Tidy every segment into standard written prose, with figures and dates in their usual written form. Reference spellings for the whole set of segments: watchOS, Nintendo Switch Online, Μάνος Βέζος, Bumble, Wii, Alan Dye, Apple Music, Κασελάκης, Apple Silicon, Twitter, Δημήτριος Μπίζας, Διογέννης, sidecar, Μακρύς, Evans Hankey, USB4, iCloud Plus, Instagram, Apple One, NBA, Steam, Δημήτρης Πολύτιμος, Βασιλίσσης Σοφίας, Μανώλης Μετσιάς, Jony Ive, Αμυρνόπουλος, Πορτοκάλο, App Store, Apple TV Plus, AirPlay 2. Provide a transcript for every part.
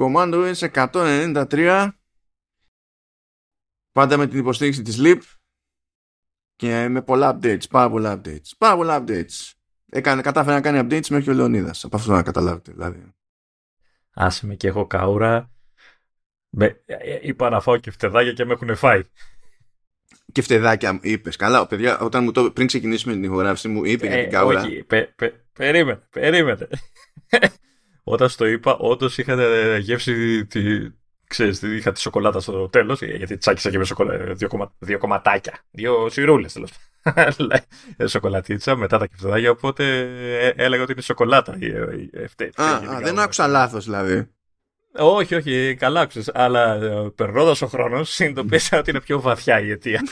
Κομάντο OS 193, πάντα με την υποστήριξη της LEAP και με πολλά updates, πάρα πολλά updates. Κατάφερε να κάνει updates μέχρι ο Λεωνίδας, από αυτό να καταλάβετε δηλαδή. Άσε με και έχω καούρα, είπα να φάω και φτεδάκια και με έχουν φάει. Και φτεδάκια είπες, καλά παιδιά, όταν μου το, πριν ξεκινήσουμε την ηχογράφηση μου είπε για την καούρα. Όχι, περίμενε. Όταν στο είπα, όντως είχα γεύση, είχα τη σοκολάτα στο τέλος, γιατί τσάκισα και με σοκολάτα, δύο κομματάκια, δύο σιρούλες τέλος. Σοκολατίτσα μετά τα κεφτεδάκια, οπότε έλεγα ότι είναι σοκολάτα. Δεν άκουσα λάθος δηλαδή. Όχι, καλά άκουσες, αλλά περνώντας ο χρόνος συνειδητοποίησα ότι είναι πιο βαθιά η αιτία.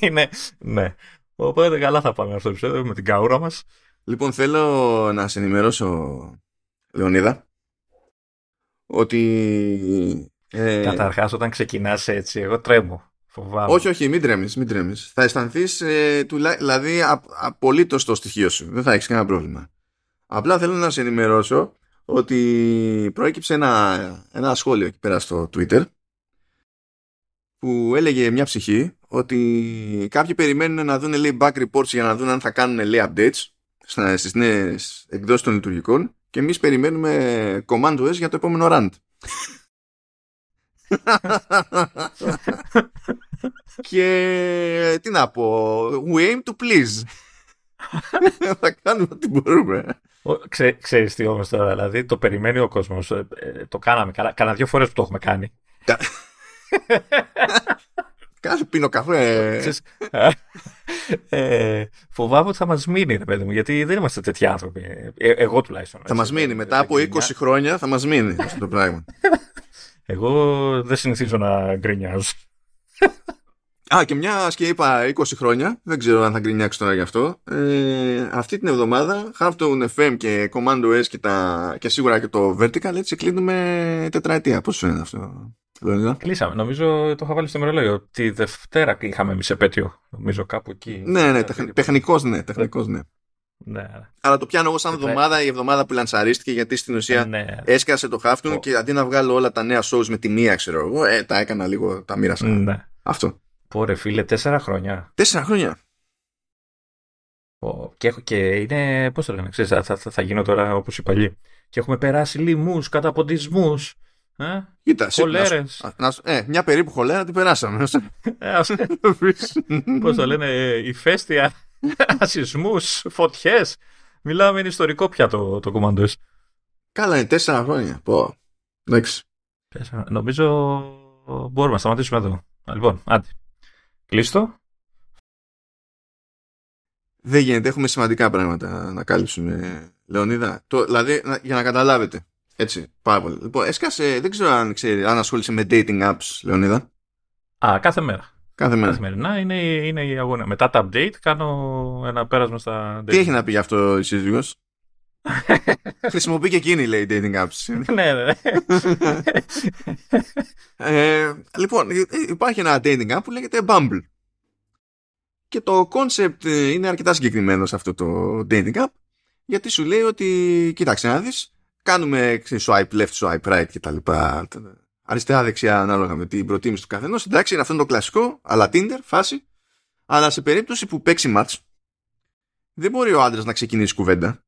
Είναι, ναι. Οπότε καλά θα πάμε αυτό το επεισόδιο με την καούρα μας. Λοιπόν, θέλω να σε ενημερώσω, Λεωνίδα, ότι... Καταρχάς, όταν ξεκινάς έτσι, εγώ τρέμω. Φοβάμαι. Όχι, μην τρέμεις. Θα αισθανθείς, δηλαδή, απολύτως το στοιχείο σου. Δεν θα έχεις κανένα πρόβλημα. Απλά θέλω να σε ενημερώσω ότι προέκυψε ένα σχόλιο εκεί πέρα στο Twitter που έλεγε μια ψυχή ότι κάποιοι περιμένουν να δουν lay back reports για να δουν αν θα κάνουν lay updates στις νέες εκδόσεις των λειτουργικών και εμείς περιμένουμε Command OS για το επόμενο rant. Και τι να πω, we aim to please. Θα κάνουμε ό,τι μπορούμε. Ξέρεις τι όμως τώρα, δηλαδή το περιμένει ο κόσμος. Το κάναμε, κάνα δύο φορές που το έχουμε κάνει. Κάθε πίνω καφέ. Φοβάμαι ότι θα μας μείνει, ρε παιδί μου, γιατί δεν είμαστε τέτοιοι άνθρωποι. Εγώ τουλάχιστον. Θα μας μείνει. Μετά από 20 χρόνια θα μας μείνει αυτό το πράγμα. Εγώ δεν συνηθίζω να γκρινιάζω. Α, και μια και είπα 20 χρόνια, δεν ξέρω αν θα γκρινιάξει τώρα γι' αυτό. Αυτή την εβδομάδα, Halftone FM και Κομάντο S και σίγουρα και το Vertical, έτσι κλείνουμε τετραετία. Πώς σου είναι αυτό, Λεωνίδα? Κλείσαμε. Νομίζω το είχα βάλει στο ημερολόγιο. Τη Δευτέρα είχαμε εμείς επέτειο. Νομίζω κάπου εκεί. Ναι, τεχνικός ναι. Ναι. Αλλά το πιάνω εγώ σαν εβδομάδα, η εβδομάδα που λανσαρίστηκε, γιατί στην ουσία έσκασε το Halftone και αντί να βγάλω όλα τα νέα shows με τη μία, ξέρω εγώ, τα έκανα λίγο, τα μοίρασα. Ναι. Αυτό. Ωραία, φίλε, 4 χρόνια. 4 χρόνια. Και είναι, πώς το λένε, ξέρεις, θα γίνω τώρα όπως οι παλιοί. Και έχουμε περάσει λοιμούς, καταποντισμούς, χολέρες. Μια περίπου χολέρα την περάσαμε. Πώς το λένε, ηφαίστεια, ασισμούς, φωτιές. Μιλάμε, είναι ιστορικό πια το Κομάντο. Καλά, είναι 4 χρόνια. Νομίζω μπορούμε να σταματήσουμε εδώ. Λοιπόν, άντε. Κλείστο. Δεν γίνεται, έχουμε σημαντικά πράγματα να κάλυψουμε, Λεωνίδα. Δηλαδή, για να καταλάβετε. Έτσι, πάρα πολύ. Λοιπόν, έσκασε, δεν ξέρω αν ασχολείσαι με dating apps, Λεωνίδα. Α, κάθε μέρα. Καθημερινά είναι η αγώνα. Μετά τα update κάνω ένα πέρασμα στα dating. Τι έχει να πει γι' αυτό η σύζυγος? Χρησιμοποιεί και εκείνη, λέει, dating apps. Ναι. Λοιπόν, υπάρχει ένα dating app που λέγεται Bumble. Και το concept είναι αρκετά συγκεκριμένο σε αυτό το dating app, γιατί σου λέει ότι, κοίταξε να δεις, κάνουμε swipe left, swipe right και τα λοιπά, αριστερά, δεξιά, ανάλογα με την προτίμηση του καθενός. Εντάξει, είναι αυτό είναι το κλασικό, αλλά Tinder, φάση. Αλλά σε περίπτωση που παίξει match, δεν μπορεί ο άντρας να ξεκινήσει κουβέντα.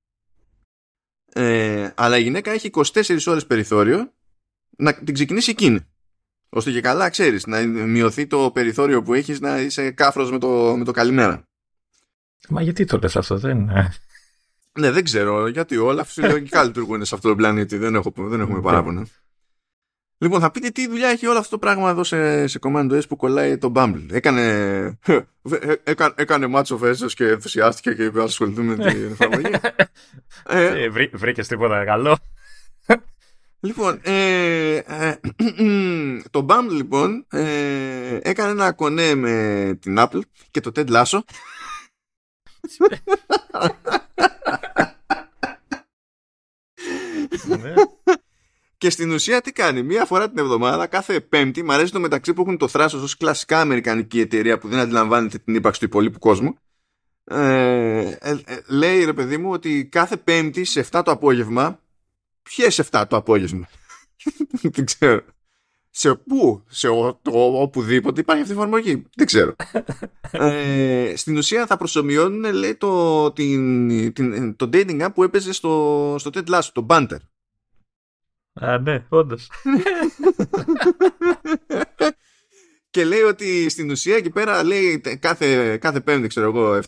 Αλλά η γυναίκα έχει 24 ώρες περιθώριο να την ξεκινήσει εκείνη, ώστε και καλά, ξέρεις, να μειωθεί το περιθώριο που έχεις να είσαι κάφρος με το καλημέρα. Μα γιατί το λες αυτό, δεν... Ναι, δεν ξέρω, γιατί όλα φυσιολογικά λειτουργούν σε αυτόν τον πλανήτη. Δεν έχουμε παράπονα. Λοιπόν, θα πείτε τι δουλειά έχει όλο αυτό το πράγμα εδώ σε Κομάντο S που κολλάει το Bumble. Έκανε μάτσο φέσος και ενθουσιάστηκε και είπε ασχοληθούμε με την εφαρμογή. Βρήκες τίποτα καλό? Λοιπόν, το Bumble λοιπόν έκανε ένα κονέ με την Apple και το Ted Lasso. Ναι. Και στην ουσία τι κάνει? Μία φορά την εβδομάδα, κάθε Πέμπτη, μου αρέσει το μεταξύ που έχουν το θράσος ως κλασικά αμερικανική εταιρεία που δεν αντιλαμβάνεται την ύπαρξη του υπολείπου κόσμου. Λέει, ρε παιδί μου, ότι κάθε Πέμπτη σε 7 το απόγευμα ποιες 7 το απόγευμα. Δεν ξέρω. Σε πού, σε οπουδήποτε υπάρχει αυτή η εφαρμογή. Δεν ξέρω. Στην ουσία θα προσομοιώνουν, λέει, το dating app που έπαιζε στο Ted Lasso, το Banter. Α, ναι, όντως. Και λέει ότι στην ουσία εκεί πέρα, λέει, κάθε πέμπτη, ξέρω εγώ,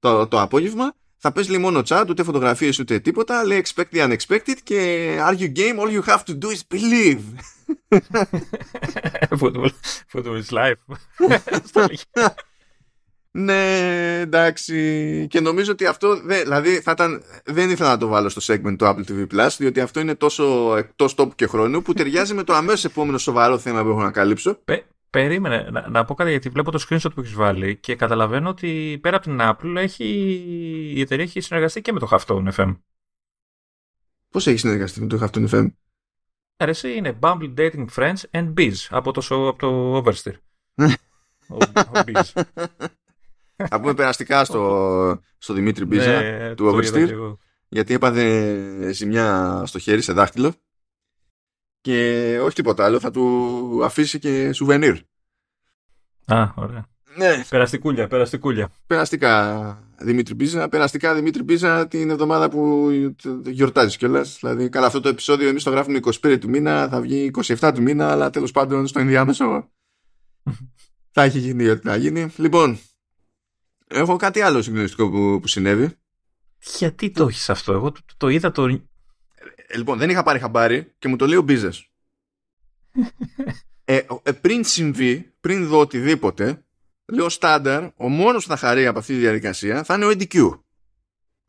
7 το απόγευμα, θα πες, λέει, μόνο chat, ούτε φωτογραφίες ούτε τίποτα, λέει expect the unexpected και are you game, all you have to do is believe. Football is life. Ναι, εντάξει. Και νομίζω ότι αυτό, δηλαδή, θα ήταν, δεν ήθελα να το βάλω στο segment του Apple TV Plus, διότι αυτό είναι τόσο εκτός τόπου και χρόνου που ταιριάζει με το αμέσως επόμενο σοβαρό θέμα που έχω να καλύψω. Περίμενε να πω κάτι, γιατί βλέπω το screenshot που έχεις βάλει και καταλαβαίνω ότι πέρα από την Apple η εταιρεία έχει συνεργαστεί και με το Halftone FM. Πώς έχει συνεργαστεί με το Halftone FM? Αρέσει, είναι Bumble Dating Friends and Bees από το Oversteer. Ο Bees. Θα πούμε περαστικά στο Δημήτρη Μπίζα του Oversteer, γιατί έπαθε ζημιά στο χέρι, σε δάχτυλο. Και όχι τίποτα άλλο, θα του αφήσει και σουβενίρ. Α, ωραία. Ναι. Περαστικούλια. Περαστικά Δημήτρη Μπίζα την εβδομάδα που γιορτάζει κιόλας. Δηλαδή, καλά, αυτό το επεισόδιο εμείς το γράφουμε 25 του μήνα, θα βγει 27 του μήνα, αλλά τέλος πάντων στο ενδιάμεσο θα έχει γίνει ό,τι θα γίνει. Λοιπόν, έχω κάτι άλλο συγκλονιστικό που συνέβη. Γιατί το έχεις αυτό, εγώ το είδα το... Λοιπόν, δεν είχα πάρει χαμπάρι και μου το λέει ο Μπίζας. Πριν συμβεί, πριν δω οτιδήποτε, λέω στάνταρ, ο μόνος που θα χαρεί από αυτή τη διαδικασία θα είναι ο EDQ.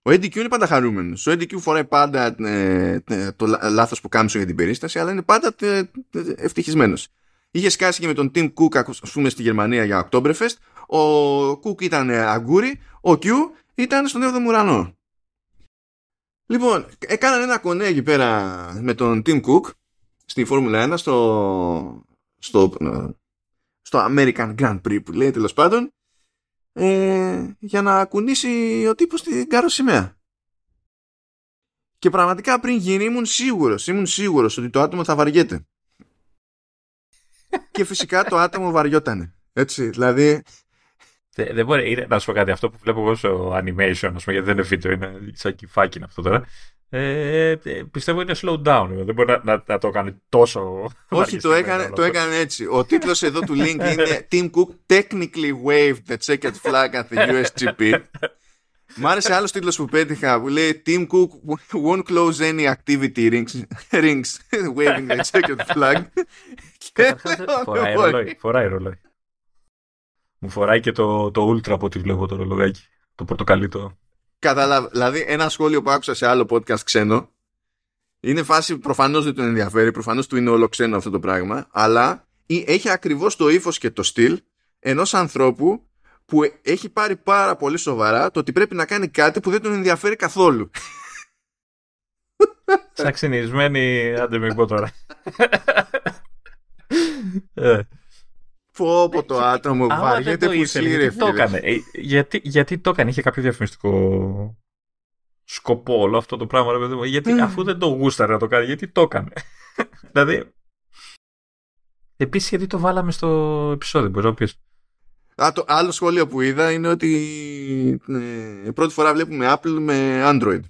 Ο EDQ είναι πάντα χαρούμενος. Ο EDQ φοράει πάντα το λάθος που κάμισε για την περίσταση, αλλά είναι πάντα ευτυχισμένος. Είχε σκάσει και με τον Tim Cook, ας πούμε, στη Γερμανία για Oktoberfest. Ο Cook ήταν αγκούρι, ο Q ήταν στον 7ο ουρανό. Λοιπόν, έκαναν ένα κονέ εκεί πέρα με τον Tim Cook στη Formula 1 στο American Grand Prix που λέει, τέλος πάντων, για να κουνήσει ο τύπος την καροσημαία. Και πραγματικά πριν γίνει ήμουν σίγουρος ότι το άτομο θα βαριέται. Και φυσικά το άτομο βαριότανε. Έτσι, δηλαδή... Δεν μπορεί να σου πω κάτι. Αυτό που βλέπω εγώ στο animation, ας πούμε, γιατί δεν είναι βίντεο, είναι σαν κυφάκι είναι αυτό τώρα. Πιστεύω είναι slow down. Δεν μπορεί να το κάνει τόσο. Όχι, το έκανε έτσι. Ο τίτλος εδώ του link είναι Tim Cook technically waved the checkered flag at the USGP. Μ' άρεσε άλλος τίτλος που πέτυχα που λέει Tim Cook won't close any activity rings waving the checkered flag. Φοράει ρολόι. Μου φοράει και το Ultra από ό,τι βλέπω το ρολογάκι. Το πορτοκαλί το. Καταλάβα. Δηλαδή, ένα σχόλιο που άκουσα σε άλλο podcast ξένο. Είναι φάση προφανώς δεν τον ενδιαφέρει, προφανώς του είναι όλο ξένο αυτό το πράγμα. Αλλά έχει ακριβώς το ύφος και το στυλ ενός ανθρώπου που έχει πάρει πάρα πολύ σοβαρά το ότι πρέπει να κάνει κάτι που δεν τον ενδιαφέρει καθόλου. Σαν ξυνισμένη, άντε μην πω τώρα. Πω το άτομο βαριέται που σύρευε. Γιατί το έκανε, είχε κάποιο διαφημιστικό σκοπό όλο αυτό το πράγμα, ρε παιδί μου. Γιατί αφού δεν το γούσταρε να το κάνει, γιατί το έκανε. Δηλαδή. Επίσης, γιατί το βάλαμε στο επεισόδιο, μπορεί να πει. Το άλλο σχόλιο που είδα είναι ότι πρώτη φορά βλέπουμε Apple με Android.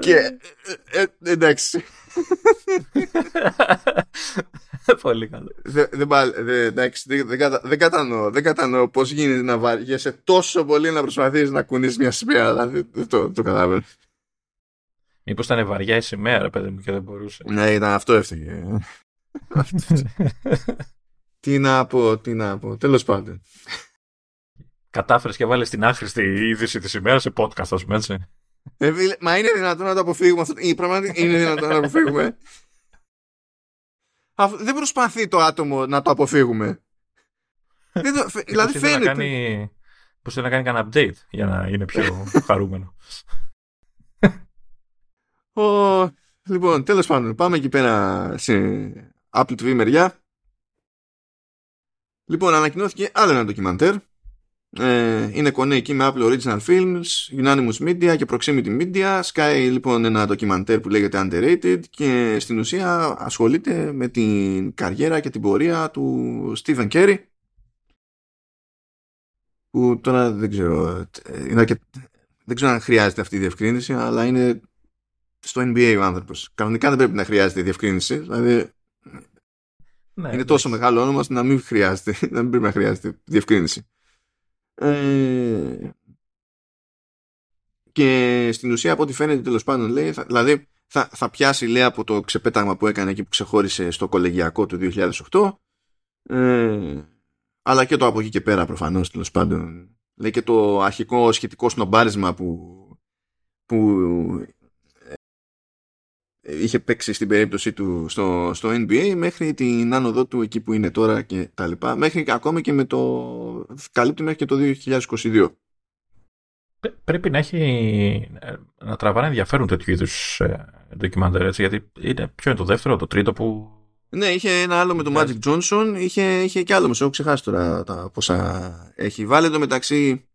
Και εντάξει. Πολύ καλό. Δεν κατανοώ πώς γίνεται να βαριέσαι τόσο πολύ να προσπαθείς να κουνείς μια σημαία. Δηλαδή το καταλαβαίνω. Μήπως ήταν βαριά η σημαία, ρε παιδί μου, και δεν μπορούσε. Ναι, ήταν αυτό, έφταιγε. Τι να πω, τέλος πάντων. Κατάφερες και βάλες την άχρηστη είδηση της ημέρας σε podcast, ας πούμε, έτσι. Μα είναι δυνατόν να το αποφύγουμε αυτό? Πραγματικά είναι δυνατόν να το αποφύγουμε? Δεν προσπαθεί το άτομο να το αποφύγουμε. Δηλαδή φαίνεται. Πώς θέλει να κάνει κανένα update για να είναι πιο χαρούμενο. Λοιπόν, τέλος πάντων, πάμε εκεί πέρα Apple TV μεριά. Λοιπόν, ανακοινώθηκε άλλο ένα ντοκιμαντέρ. Είναι κονέ εκεί με Apple Original Films, Unanimous Media και Proximity Media. Sky λοιπόν ένα ντοκιμαντέρ που λέγεται Underrated και στην ουσία ασχολείται με την καριέρα και την πορεία του Stephen Carey, που τώρα δεν ξέρω, δεν ξέρω αν χρειάζεται αυτή η διευκρίνηση, αλλά είναι στο NBA ο άνθρωπος. Κανονικά δεν πρέπει να χρειάζεται η διευκρίνηση, δηλαδή ναι, είναι τόσο μεγάλο όνομα ώστε να μην χρειάζεται, να μην πρέπει να χρειάζεται διευκρίνηση. Και στην ουσία από ό,τι φαίνεται τέλος πάντων λέει, δηλαδή θα πιάσει λέει από το ξεπέταγμα που έκανε εκεί που ξεχώρισε στο κολεγιακό του 2008, αλλά και το από εκεί και πέρα προφανώς τέλος πάντων. Λέει και το αρχικό σχετικό σνομπάρισμα που είχε παίξει στην περίπτωση του στο NBA, μέχρι την άνοδο του εκεί που είναι τώρα και τα λοιπά, μέχρι και ακόμη και με το καλύπτει μέχρι και το 2022. Πρέπει να έχει να τραβάνε ενδιαφέρον τέτοιου είδους ντοκιμαντέρ, έτσι, γιατί είναι, ποιο είναι το δεύτερο, το τρίτο που... Ναι, είχε ένα άλλο με τον Magic Johnson, είχε και άλλο μισό, έχω ξεχάσει τώρα τα πόσα έχει βάλει το μεταξύ.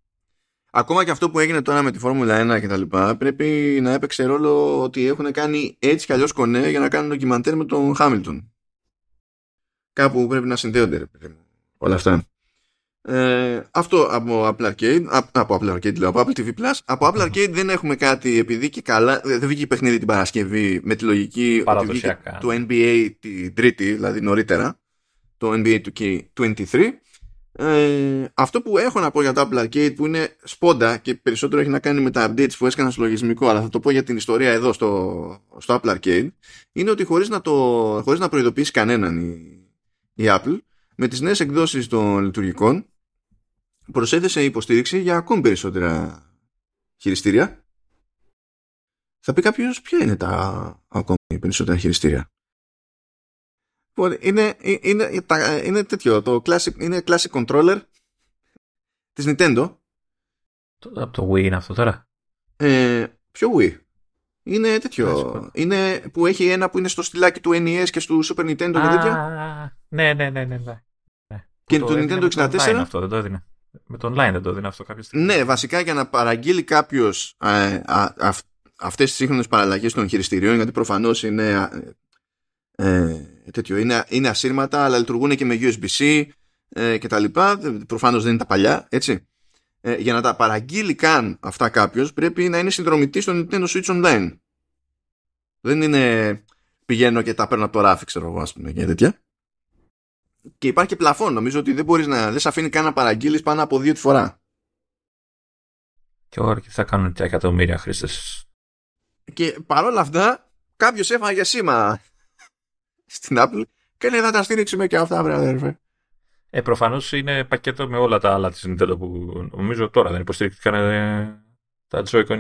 Ακόμα και αυτό που έγινε τώρα με τη Formula 1 και τα λοιπά, πρέπει να έπαιξε ρόλο ότι έχουν κάνει έτσι κι αλλιώς κονέ για να κάνουν ντοκιμαντέρ με τον Χάμιλτον. Κάπου πρέπει να συνδέονται όλα αυτά. Αυτό από Apple Arcade, από Apple Arcade λέω, από Apple TV Plus. Από Apple Arcade δεν έχουμε κάτι, επειδή και καλά δεν βγήκε παιχνίδι την Παρασκευή με τη λογική ότι βγήκε το NBA την Τρίτη, δηλαδή νωρίτερα, το NBA 2K23. Αυτό που έχω να πω για το Apple Arcade, που είναι σπόντα και περισσότερο έχει να κάνει με τα updates που έσκανα στο λογισμικό, αλλά θα το πω για την ιστορία εδώ στο Apple Arcade, είναι ότι χωρίς να προειδοποιήσει κανέναν η Apple, με τις νέες εκδόσεις των λειτουργικών προσέθεσε υποστήριξη για ακόμη περισσότερα χειριστήρια. Θα πει κάποιος ποια είναι τα ακόμη περισσότερα χειριστήρια. Είναι τέτοιο, το classic, είναι classic controller της Nintendo. Από το Wii είναι αυτό τώρα. Ποιο Wii? Είναι τέτοιο, είναι που έχει ένα που είναι στο στυλάκι του NES και στο Super Nintendo και τέτοια. Ναι. Και το Nintendo 64. Αυτό, δεν το έδινε. Με το online δεν το έδινε αυτό κάποια στιγμή. Ναι, βασικά για να παραγγείλει κάποιος αυτές τις σύγχρονες παραλλαγές των χειριστηριών, γιατί προφανώς είναι... τέτοιο. Είναι ασύρματα, αλλά λειτουργούν και με USB-C και τα λοιπά. Προφανώς δεν είναι τα παλιά, έτσι. Για να τα παραγγείλει καν αυτά κάποιος, πρέπει να είναι συνδρομητής στο Nintendo Switch Online. Δεν είναι πηγαίνω και τα παίρνω από το ράφι, ξέρω εγώ, ας πούμε, και τέτοια. Και υπάρχει και πλαφόν. Νομίζω ότι δεν σε αφήνει καν να παραγγείλεις πάνω από 2 τη φορά. Και ωραία, θα κάνουν και εκατομμύρια χρήστες. Και παρόλα αυτά, κάποιος έφαγε σήμα στην Apple και λέει θα τα στήριξουμε και αυτά, αδερφέ. Προφανώς είναι πακέτο με όλα τα άλλα της Nintendo που νομίζω τώρα δεν υποστηρίχθηκαν τα Joy-Con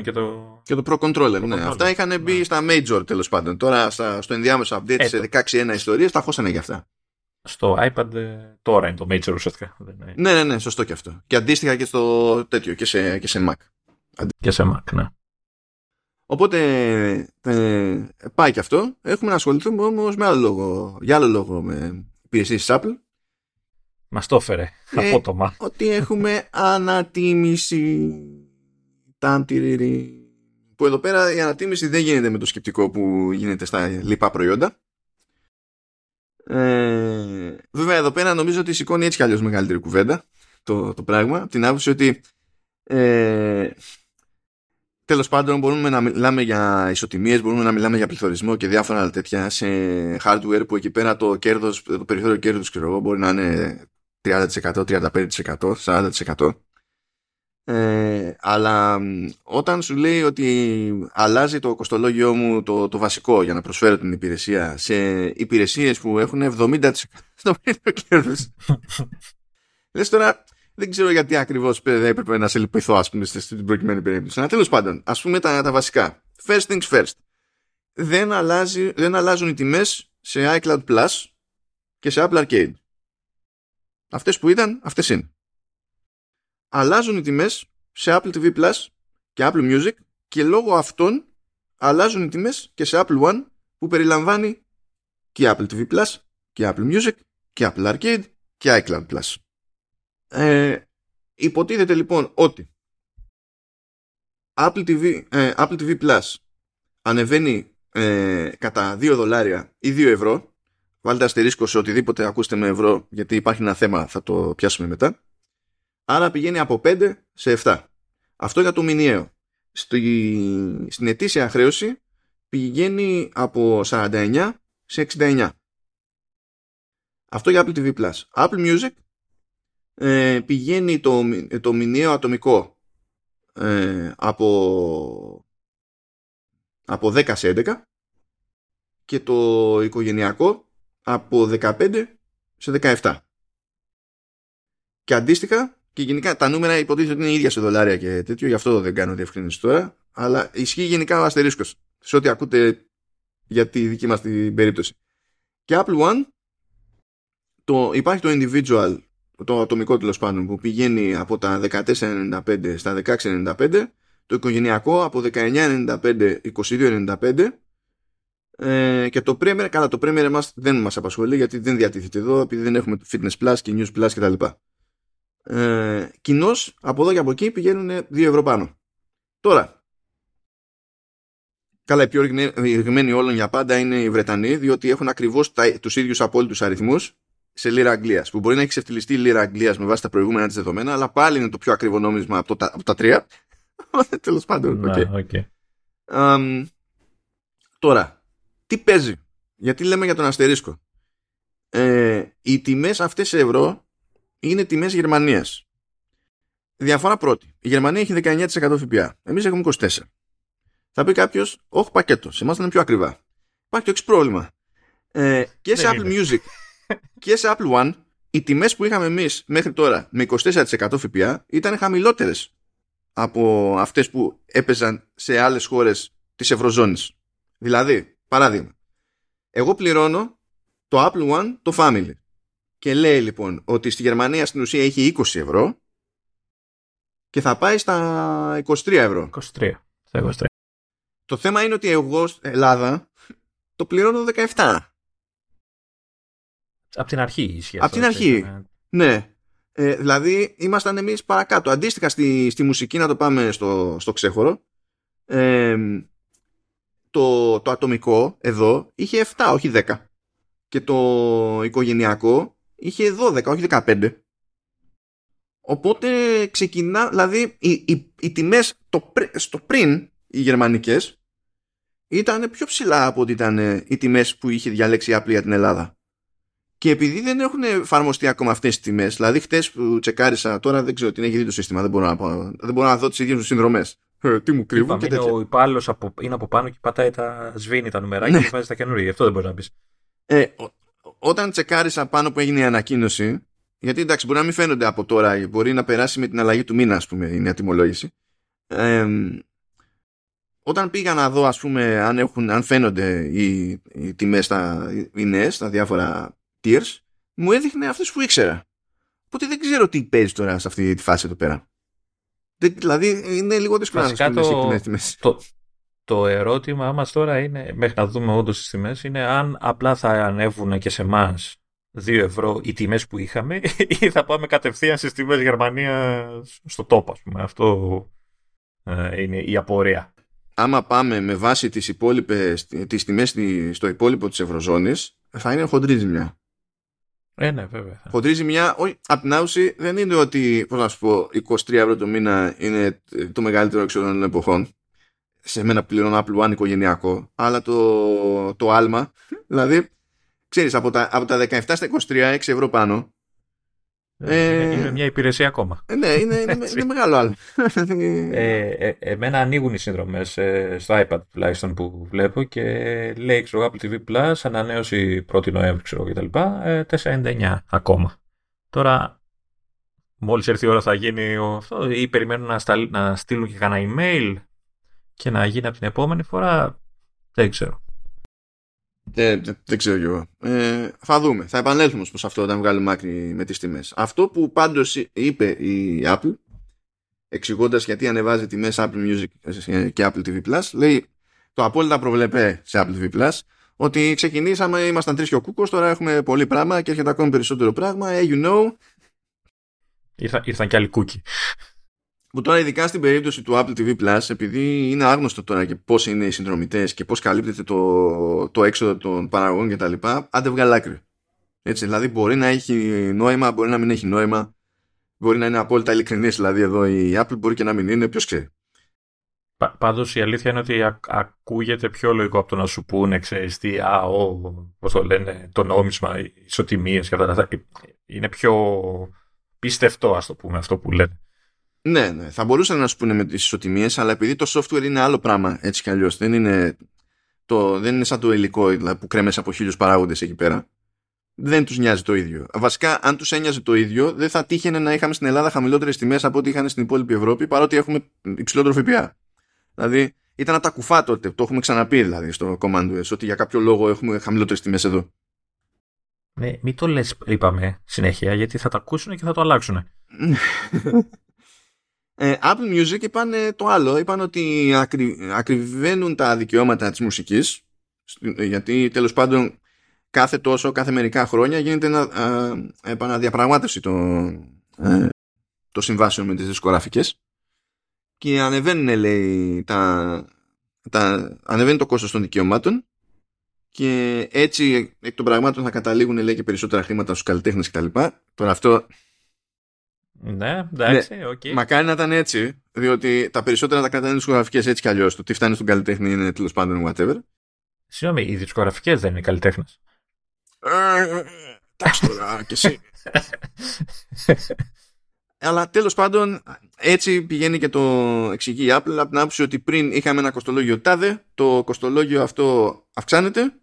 και το Pro Controller. Ναι. Αυτά είχαν μπει στα Major τέλος πάντων. Τώρα στο ενδιάμεσο update σε 16.1 ιστορίες τα χώσανε για αυτά. Στο iPad τώρα είναι το Major ουσιαστικά. Ναι, σωστό και αυτό. Και αντίστοιχα και στο τέτοιο, και σε Mac. Και σε Mac, ναι. Οπότε πάει και αυτό. Έχουμε να ασχοληθούμε όμως για άλλο λόγο με υπηρεσίες της Apple. Μας το έφερε απότομα. Ότι έχουμε ανατίμηση. Που εδώ πέρα η ανατίμηση δεν γίνεται με το σκεπτικό που γίνεται στα λοιπά προϊόντα. Βέβαια εδώ πέρα νομίζω ότι σηκώνει έτσι κι αλλιώς μεγαλύτερη κουβέντα το πράγμα. Από την άποψη ότι... τέλος πάντων, μπορούμε να μιλάμε για ισοτιμίες, μπορούμε να μιλάμε για πληθωρισμό και διάφορα άλλα τέτοια σε hardware που εκεί πέρα το περιθώριο κέρδους μπορεί να είναι 30%, 35%, 40%. Αλλά όταν σου λέει ότι αλλάζει το κοστολόγιο μου το βασικό για να προσφέρω την υπηρεσία σε υπηρεσίες που έχουν 70% στο περιθώριο κέρδους, λες τώρα... Δεν ξέρω γιατί ακριβώς έπρεπε να σε λυπηθώ, ας πούμε, στην προκειμένη περίπτωση. Αλλά τέλος πάντων, ας πούμε τα βασικά. First things first. Δεν αλλάζουν οι τιμές σε iCloud Plus και σε Apple Arcade. Αυτές που ήταν, αυτές είναι. Αλλάζουν οι τιμές σε Apple TV Plus και Apple Music και λόγω αυτών αλλάζουν οι τιμές και σε Apple One που περιλαμβάνει και Apple TV Plus και Apple Music και Apple Arcade και iCloud Plus. Υποτίθεται λοιπόν ότι Apple TV Plus ανεβαίνει κατά $2 ή €2. Βάλτε αστερίσκο σε οτιδήποτε ακούσετε με ευρώ, γιατί υπάρχει ένα θέμα, θα το πιάσουμε μετά. Άρα πηγαίνει από 5 σε 7. Αυτό για το μηνιαίο. Στην ετήσια χρέωση πηγαίνει από 49 σε 69. Αυτό για Apple TV Plus. Apple Music πηγαίνει το μηνιαίο ατομικό από 10 σε 11 και το οικογενειακό από 15 σε 17. Και αντίστοιχα, και γενικά τα νούμερα υποτίθεται ότι είναι ίδια σε $, και τέτοιο, γι' αυτό δεν κάνω διευκρίνηση τώρα, αλλά ισχύει γενικά ο αστερίσκος σε ό,τι ακούτε για τη δική μας την περίπτωση. Και Apple One, υπάρχει το individual, το ατομικό τέλος πάντων, που πηγαίνει από τα 14.95 στα 16.95, το οικογενειακό από 19.95, 22.95, και το Premier, καλά, το Premier μας δεν μας απασχολεί, γιατί δεν διατίθεται εδώ, επειδή δεν έχουμε Fitness Plus και News Plus κτλ. Κοινώς από εδώ και από εκεί πηγαίνουν €2 πάνω. Τώρα, καλά, οι πιο ρηγμένοι όλων για πάντα είναι οι Βρετανοί, διότι έχουν ακριβώς τους ίδιους απόλυτους αριθμούς σε λίρα Αγγλίας, που μπορεί να έχει ξεφτυλιστεί η λίρα Αγγλίας με βάση τα προηγούμενα της δεδομένα, αλλά πάλι είναι το πιο ακριβό νόμισμα από τα τρία. Τέλος πάντων. Okay. Τώρα, τι παίζει, γιατί λέμε για τον αστερίσκο. Οι τιμές αυτές σε ευρώ είναι τιμές Γερμανίας. Διαφορά πρώτη. Η Γερμανία έχει 19% ΦΠΑ. Εμείς έχουμε 24%. Θα πει κάποιος, όχι πακέτο, σε εμάς είναι πιο ακριβά. Υπάρχει το εξής πρόβλημα. Και σε Apple Music και σε Apple One, οι τιμές που είχαμε εμείς μέχρι τώρα με 24% ΦΠΑ ήταν χαμηλότερες από αυτές που έπαιζαν σε άλλες χώρες της Ευρωζώνης. Δηλαδή, παράδειγμα, εγώ πληρώνω το Apple One, το Family. Και λέει λοιπόν ότι στη Γερμανία στην ουσία έχει €20 και θα πάει στα €23. 23. Στα 23. Το θέμα είναι ότι εγώ στην Ελλάδα το πληρώνω 17. Απ' την αρχή ισχύει. Απ' την αρχή, ναι. Δηλαδή ήμασταν εμείς παρακάτω. Αντίστοιχα στη μουσική, να το πάμε στο ξέχωρο, το ατομικό εδώ είχε 7, όχι 10. Και το οικογενειακό είχε 12, όχι 15. Οπότε ξεκινά, δηλαδή οι τιμές στο πριν, οι γερμανικές, ήταν πιο ψηλά από ότι ήταν οι τιμές που είχε διαλέξει η Apple για την Ελλάδα. Και επειδή δεν έχουν εφαρμοστεί ακόμα αυτές τις τιμές, δηλαδή χτες που τσεκάρισα, τώρα δεν ξέρω, την έχει δει το σύστημα, δεν μπορώ να δω τις ίδιες τους συνδρομές. Τι μου κρύβουν. Είπα, και είναι ο υπάλληλος είναι από πάνω και πατάει σβήνει τα νούμερα, ναι, και βάζει τα καινούργια. Αυτό δεν μπορεί να πει. Όταν τσεκάρισα πάνω που έγινε η ανακοίνωση, γιατί εντάξει μπορεί να μην φαίνονται από τώρα, μπορεί να περάσει με την αλλαγή του μήνα, ας πούμε, είναι η τιμολόγηση. Όταν πήγα να δω, ας πούμε, αν φαίνονται οι τιμές οι νέες, στα διάφορα tiers, μου έδειχνε αυτές που ήξερα. Οπότε δεν ξέρω τι παίζει τώρα σε αυτή τη φάση εδώ πέρα. Δηλαδή είναι λίγο δύσκολο να πούμε τιμές. Το ερώτημά μας τώρα είναι, μέχρι να δούμε όντως τις τιμές, είναι αν απλά θα ανέβουν και σε εμάς €2 οι τιμές που είχαμε ή θα πάμε κατευθείαν στις τιμές Γερμανίας στο τόπο, ας πούμε. Αυτό είναι η απορία. Άμα πάμε με βάση τις τιμές στο υπόλοιπο της Ευρωζώνης, θα είναι χοντρή ζημιά. Ναι, βέβαια. Χοντρή ζημιά, όχι, απ' την άουση δεν είναι ότι, πώς να σου πω, €23 το μήνα είναι το μεγαλύτερο εξόδων των εποχών. Σε μένα πληρώνω Apple One οικογενειακό, αλλά το άλμα, δηλαδή, ξέρεις, από τα 17 στα 23, €6 πάνω. Είναι μια υπηρεσία ακόμα. Ναι, είναι μεγάλο άλμα. Εμένα ανοίγουν οι συνδρομές στο iPad τουλάχιστον που βλέπω και λέει, ξέρω, Apple TV Plus, ανανέωση 1η Νοέμβρη, ξέρω, κτλ. 4,99 ακόμα. Τώρα, μόλις έρθει η ώρα θα γίνει αυτό, ή περιμένουν να στείλουν και κανένα email και να γίνει από την επόμενη φορά, δεν ξέρω. Δεν ξέρω κι εγώ. Θα δούμε. Θα επανέλθουμε προς αυτό όταν βγάλουμε άκρη με τις τιμές. Αυτό που πάντως είπε η Apple, εξηγώντας γιατί ανεβάζει τιμές Apple Music και Apple TV Plus, λέει το απόλυτα προβλεπέ σε Apple TV Plus Ότι ξεκινήσαμε, ήμασταν 3 και ο Κούκος, τώρα έχουμε πολύ πράγμα και έρχεται ακόμη περισσότερο πράγμα. Hey, you know. Ήρθαν κι άλλοι κούκοι. Που τώρα, ειδικά στην περίπτωση του Apple TV Plus, επειδή είναι άγνωστο τώρα και πώς είναι οι συνδρομητές και πώς καλύπτεται το έξοδο των παραγωγών κτλ., άντε βγάλει άκρη. Έτσι, δηλαδή, μπορεί να έχει νόημα, μπορεί να μην έχει νόημα. Μπορεί να είναι απόλυτα ειλικρινής, δηλαδή, εδώ η Apple, μπορεί και να μην είναι, ποιος ξέρει. Πάντως η αλήθεια είναι ότι ακούγεται πιο λογικό από το να σου πούνε, ξέρεις τι, πώς το λένε, το νόμισμα, ισοτιμίες και αυτά τα. Είναι πιο πιστευτό, ας το πούμε, αυτό που λένε. Ναι, ναι, θα μπορούσαν να σου πούνε με τις ισοτιμίες, αλλά επειδή το software είναι άλλο πράγμα, έτσι κι αλλιώς, δεν είναι σαν το υλικό δηλαδή, που κρέμεσαι από 1000 παράγοντες εκεί πέρα. Δεν τους νοιάζει το ίδιο. Βασικά, αν τους ένοιαζε το ίδιο, δεν θα τύχαινε να είχαμε στην Ελλάδα χαμηλότερες τιμές από ό,τι είχαν στην υπόλοιπη Ευρώπη, παρότι έχουμε υψηλότερο ΦΠΑ. Δηλαδή, ήταν από τα κουφά τότε, το έχουμε ξαναπεί δηλαδή στο Κομάντο, ότι για κάποιο λόγο έχουμε χαμηλότερες τιμές εδώ. Ναι, μην το λες, είπαμε συνέχεια, γιατί θα τα ακούσουν και θα το αλλάξουν. Apple Music είπαν το άλλο. Είπαν ότι ακριβένουν τα δικαιώματα της μουσικής, γιατί τέλος πάντων κάθε τόσο, κάθε μερικά χρόνια γίνεται επαναδιαπραγμάτευση το συμβάσιο με τις δισκογραφικές και ανεβαίνουν, λέει, ανεβαίνει το κόστος των δικαιωμάτων και έτσι εκ των πραγμάτων θα καταλήγουν, λέει, και περισσότερα χρήματα στους καλλιτέχνες κτλ. Τώρα αυτό... Ναι, εντάξει, οκ. Okay. Μακάρι να ήταν έτσι, διότι τα περισσότερα τα κρατάνε δισκογραφικές έτσι κι αλλιώς. Το τι φτάνει στον καλλιτέχνη είναι τέλος πάντων whatever. Συγγνώμη, οι δισκογραφικές δεν είναι καλλιτέχνες. Εντάξει τώρα, κι εσύ. Αλλά τέλος πάντων, έτσι πηγαίνει και το εξηγεί η Apple από την άποψη ότι πριν είχαμε ένα κοστολόγιο τάδε, το κοστολόγιο αυτό αυξάνεται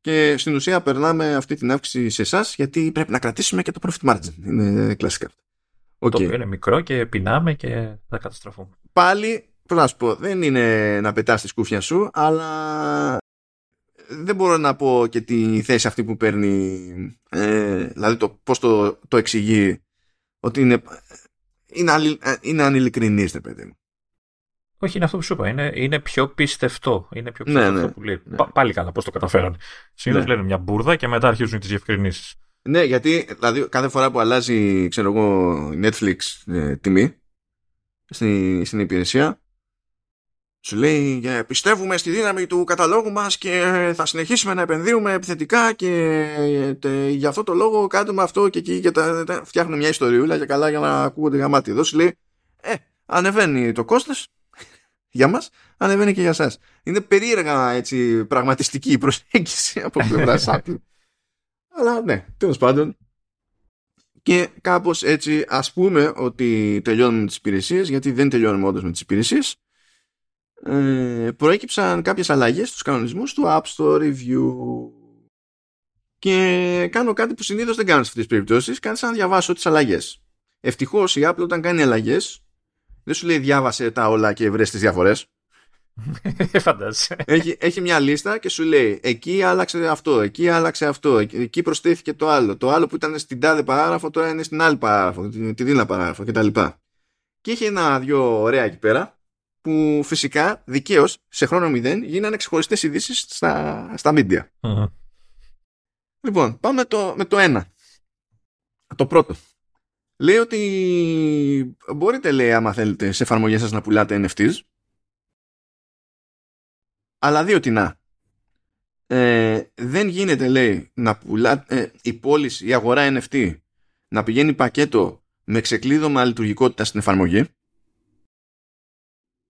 και στην ουσία περνάμε αυτή την αύξηση σε εσάς, γιατί πρέπει να κρατήσουμε και το profit margin. Είναι κλασικά. Okay. Το οποίο είναι μικρό και πεινάμε και θα καταστραφούμε. Πάλι, πρέπει να σου πω, δεν είναι να πετάς τη σκούφια σου, αλλά δεν μπορώ να πω και τη θέση αυτή που παίρνει, δηλαδή πώς το εξηγεί, ότι είναι ανηλικρινής, ναι, παιδί μου. Όχι, είναι αυτό που σου είπα, είναι πιο πιστευτό. Είναι πιο πιστευτό, ναι, που λέει. Ναι. Πάλι καλά, πώς το καταφέρανε. Συνήθως, ναι, λένε μια μπουρδα και μετά αρχίζουν τις διευκρινήσεις. Ναι, γιατί δηλαδή, κάθε φορά που αλλάζει, ξέρω εγώ, Netflix τιμή στην υπηρεσία, σου λέει πιστεύουμε στη δύναμη του καταλόγου μας και θα συνεχίσουμε να επενδύουμε επιθετικά και γι' αυτό το λόγο κάνουμε αυτό και εκεί και φτιάχνουμε μια ιστοριούλα για καλά για να ακούγονται γαμάτι. Εδώ σου λέει ανεβαίνει το κόστος για μας, ανεβαίνει και για σας. Είναι περίεργα έτσι πραγματιστική η προσέγγιση από πλευράς Apple. Αλλά ναι, τέλος πάντων. Και κάπως έτσι ας πούμε ότι τελειώνουμε τις υπηρεσίες, γιατί δεν τελειώνουμε όντως με τις υπηρεσίες. Προέκυψαν κάποιες αλλαγές στους κανονισμούς του App Store Review. Και κάνω κάτι που συνήθως δεν κάνω σε αυτές τις περιπτώσεις, κάνω σαν να διαβάσω τις αλλαγές. Ευτυχώς η Apple όταν κάνει αλλαγές, δεν σου λέει διάβασε τα όλα και βρες τις διαφορές. Φαντάζεσαι. Έχει μια λίστα και σου λέει εκεί άλλαξε αυτό, εκεί άλλαξε αυτό, εκεί προσθέθηκε το άλλο. Το άλλο που ήταν στην τάδε παράγραφο τώρα είναι στην άλλη παράγραφο, τη δίλα παράγραφο κτλ. Και έχει ένα-δυο ωραία εκεί πέρα που φυσικά δικαίως σε χρόνο 0 γίνανε ξεχωριστές ειδήσεις στα media. Mm-hmm. Λοιπόν, πάμε με το ένα. Το πρώτο. Λέει ότι μπορείτε, λέει, άμα θέλετε σε εφαρμογές σας να πουλάτε NFTs. Αλλά διότι να, δεν γίνεται, λέει, να πουλάτε, η πώληση, η αγορά NFT να πηγαίνει πακέτο με ξεκλείδωμα λειτουργικότητα στην εφαρμογή.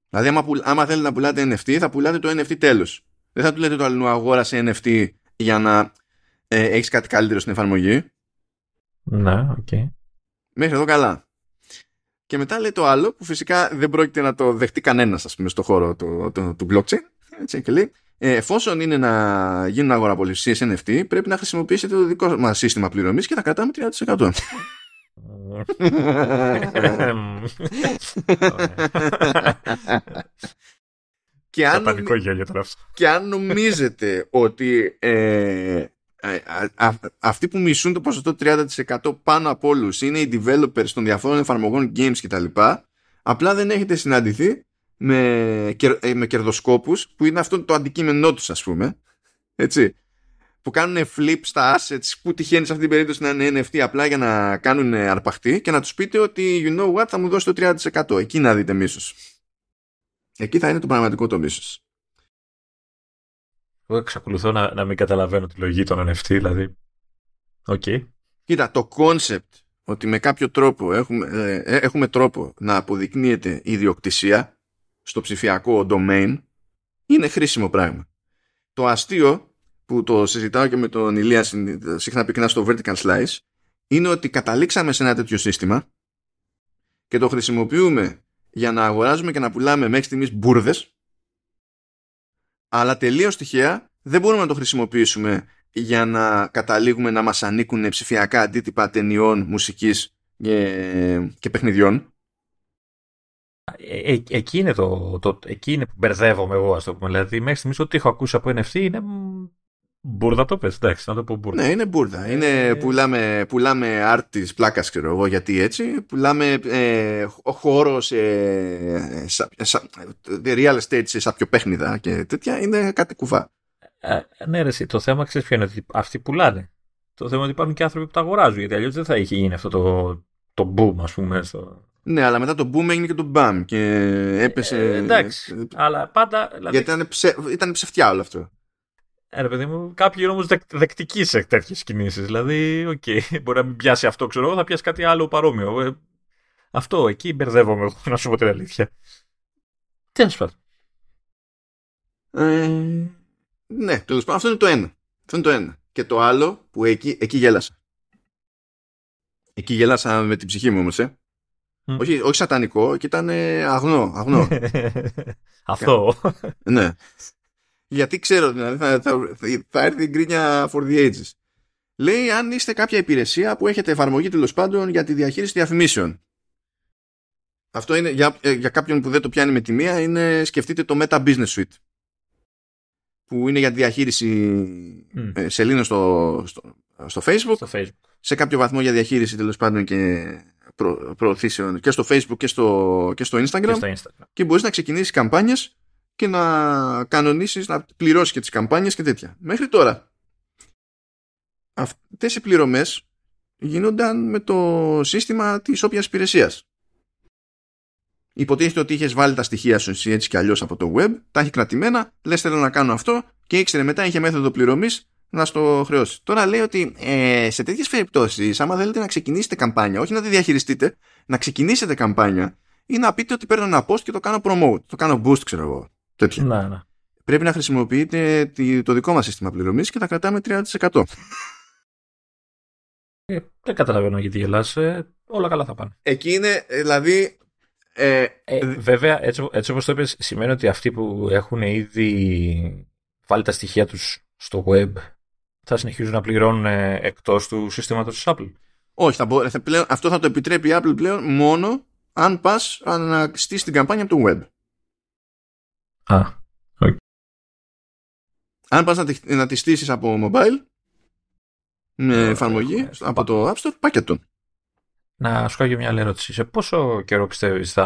Δηλαδή άμα θέλετε να πουλάτε NFT, θα πουλάτε το NFT τέλος. Δεν θα του λέτε το αλλού αγόρασε NFT για να έχεις κάτι καλύτερο στην εφαρμογή. Να, οκ. Okay. Μέχρι εδώ καλά. Και μετά λέει το άλλο που φυσικά δεν πρόκειται να το δεχτεί κανένας, ας πούμε, στον χώρο του blockchain. Έτσι, και λέει, εφόσον είναι να γίνουν αγοραπολισίες NFT, πρέπει να χρησιμοποιήσετε το δικό μας σύστημα πληρωμής και θα κρατάμε 30%. Και αν νομίζετε ότι αυτοί που μισούν το ποσοστό 30% πάνω από όλους είναι οι developers των διαφόρων εφαρμογών games κτλ., απλά δεν έχετε συναντηθεί με κερδοσκόπους που είναι αυτό το αντικείμενό τους, ας πούμε, έτσι, που κάνουν flip στα assets που τυχαίνει σε αυτή την περίπτωση να είναι NFT απλά για να κάνουν αρπαχτή και να τους πείτε ότι you know what, θα μου δώσει το 30%. Εκεί να δείτε μίσος. Εκεί θα είναι το πραγματικό το μίσος. Εγώ εξακολουθώ να μην καταλαβαίνω τη λογική των NFT, δηλαδή. Okay. Κοίτα, το concept ότι με κάποιο τρόπο έχουμε τρόπο να αποδεικνύεται η ιδιοκτησία στο ψηφιακό domain είναι χρήσιμο πράγμα. Το αστείο που το συζητάω και με τον Ηλία συχνά πυκνά στο Vertical Slice είναι ότι καταλήξαμε σε ένα τέτοιο σύστημα και το χρησιμοποιούμε για να αγοράζουμε και να πουλάμε μέχρι στιγμής μπουρδες, αλλά τελείως τυχαία δεν μπορούμε να το χρησιμοποιήσουμε για να καταλήγουμε να μας ανήκουν ψηφιακά αντίτυπα ταινιών, μουσικής και παιχνιδιών. Εκεί είναι, εκεί είναι που μπερδεύομαι εγώ, ας το πούμε. Δηλαδή, μέχρι στιγμής ό,τι έχω ακούσει από NFT είναι μπουρδα, το πες. Εντάξει, να το πω μπουρδα. Ναι, είναι μπουρδα. Είναι, πουλάμε art της πλάκας, ξέρω εγώ, γιατί έτσι. Πουλάμε χώρο σε real estate, σε σαπιοπέχνιδα και τέτοια. Είναι κάτι κουβά. Ναι, ρε, το θέμα ξέρεις ποιο είναι, ότι αυτοί πουλάνε. Το θέμα είναι ότι υπάρχουν και άνθρωποι που τα αγοράζουν, γιατί αλλιώς δεν θα είχε γίνει αυτό το boom, ας πούμε. Ναι, αλλά μετά το boom έγινε και το bam και έπεσε. Εντάξει, αλλά πάντα. Δηλαδή... Γιατί ήταν ψευτιά όλο αυτό. Ρε παιδί μου, κάποιοι είναι όμως δεκτικοί σε τέτοιες κινήσεις. Δηλαδή, okay, μπορεί να μην πιάσει αυτό, ξέρω εγώ, θα πιάσει κάτι άλλο παρόμοιο. Αυτό, εκεί μπερδεύομαι, να σου πω την αλήθεια. Τέλος πάντων. Ναι, τέλος πάντων, αυτό είναι το ένα. Και το άλλο που εκεί γέλασα. Εκεί γέλασα με την ψυχή μου όμως, Όχι σατανικό, και ήταν αγνό. Αυτό. Ναι. Γιατί ξέρω, δηλαδή θα έρθει η γκρίνια for the ages. Λέει, αν είστε κάποια υπηρεσία που έχετε εφαρμογή τέλος πάντων για τη διαχείριση διαφημίσεων. Αυτό είναι για κάποιον που δεν το πιάνει με τη μία, είναι σκεφτείτε το Meta Business Suite, που είναι για τη διαχείριση σελίδων στο Facebook, σε κάποιο βαθμό για διαχείριση τέλος πάντων και προωθήσεων και στο Facebook και στο Instagram, και μπορείς να ξεκινήσεις καμπάνιες και να κανονίσεις, να πληρώσεις και τις καμπάνιες και τέτοια. Μέχρι τώρα αυτές οι πληρωμές γίνονταν με το σύστημα της όποιας υπηρεσίας. Υποτίθεται ότι είχες βάλει τα στοιχεία σου εσύ έτσι κι αλλιώς από το web, τα έχει κρατημένα, λες θέλω να κάνω αυτό, και ήξερε μετά, είχε μέθοδο πληρωμής να στο χρεώσει. Τώρα λέει ότι σε τέτοιες περιπτώσεις, άμα θέλετε να ξεκινήσετε καμπάνια, όχι να τη διαχειριστείτε, να ξεκινήσετε καμπάνια ή να πείτε ότι παίρνω ένα post και το κάνω promote, το κάνω boost, ξέρω εγώ. Τέτοια. Ναι. Πρέπει να χρησιμοποιείτε το δικό μας σύστημα πληρωμής και τα κρατάμε 30%. Δεν καταλαβαίνω γιατί γελάς. Όλα καλά θα πάνε. Εκεί είναι, δηλαδή. Βέβαια, έτσι όπως το είπες, σημαίνει ότι αυτοί που έχουν ήδη βάλει τα στοιχεία τους στο web θα συνεχίζουν να πληρώνουν εκτός του συστήματος της Apple. Όχι, αυτό θα το επιτρέπει η Apple πλέον μόνο αν πας να στήσεις την καμπάνια από το web. Okay. Αν πας να τη στήσεις από mobile με εφαρμογή από το App Store, πακέτο. Να σου κάνω και μια άλλη ερώτηση. Σε πόσο καιρό πιστεύεις θα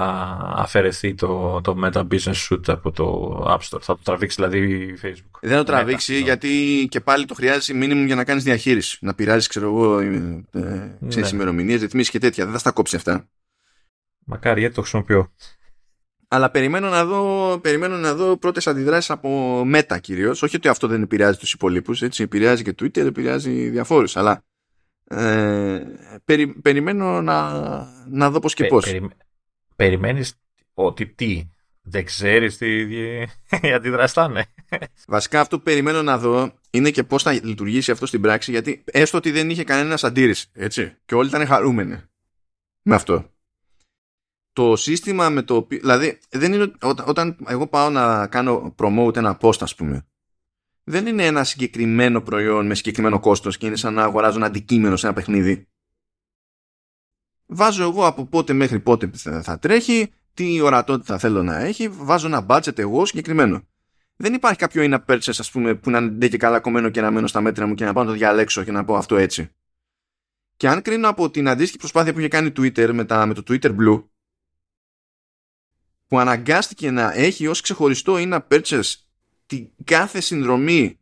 αφαιρεθεί το Meta Business Suite από το App Store? Θα το τραβήξει δηλαδή Facebook? Δεν το τραβήξει γιατί και πάλι το χρειάζεσαι minimum για να κάνεις διαχείριση. Να πειράζεις, ξέρω εγώ, ημερομηνίες, ρυθμίσεις και τέτοια. Δεν θα στα κόψει αυτά. Μακάρι, γιατί το χρησιμοποιώ. Αλλά περιμένω να δω πρώτες αντιδράσεις από Meta κυρίως. Όχι ότι αυτό δεν επηρεάζει τους υπολείπους. Επηρεάζει και Twitter, επηρεάζει διαφόρους. Αλλά περιμένω να δω πώς και πώς. Περιμένεις ότι τι? Δεν ξέρεις τι αντιδραστάνε. Βασικά αυτό που περιμένω να δω είναι και πώς θα λειτουργήσει αυτό στην πράξη, γιατί έστω ότι δεν είχε κανένας αντίρρηση, έτσι, και όλοι ήταν χαρούμενοι με αυτό. Το σύστημα με το οποίο, δηλαδή, δεν είναι, όταν εγώ πάω να κάνω promote ένα post, ας πούμε, δεν είναι ένα συγκεκριμένο προϊόν με συγκεκριμένο κόστος και είναι σαν να αγοράζω ένα αντικείμενο σε ένα παιχνίδι. Βάζω εγώ από πότε μέχρι πότε θα τρέχει, τι ορατότητα θέλω να έχει, βάζω ένα budget εγώ συγκεκριμένο. Δεν υπάρχει κάποιο in-app purchase, ας πούμε, που να είναι και καλά κομμένο και να μένω στα μέτρα μου και να πάω να το διαλέξω και να πω αυτό έτσι. Και αν κρίνω από την αντίστοιχη προσπάθεια που είχε κάνει Twitter με το Twitter Blue, που αναγκάστηκε να έχει ως ξεχωριστό in-app purchase την κάθε συνδρομή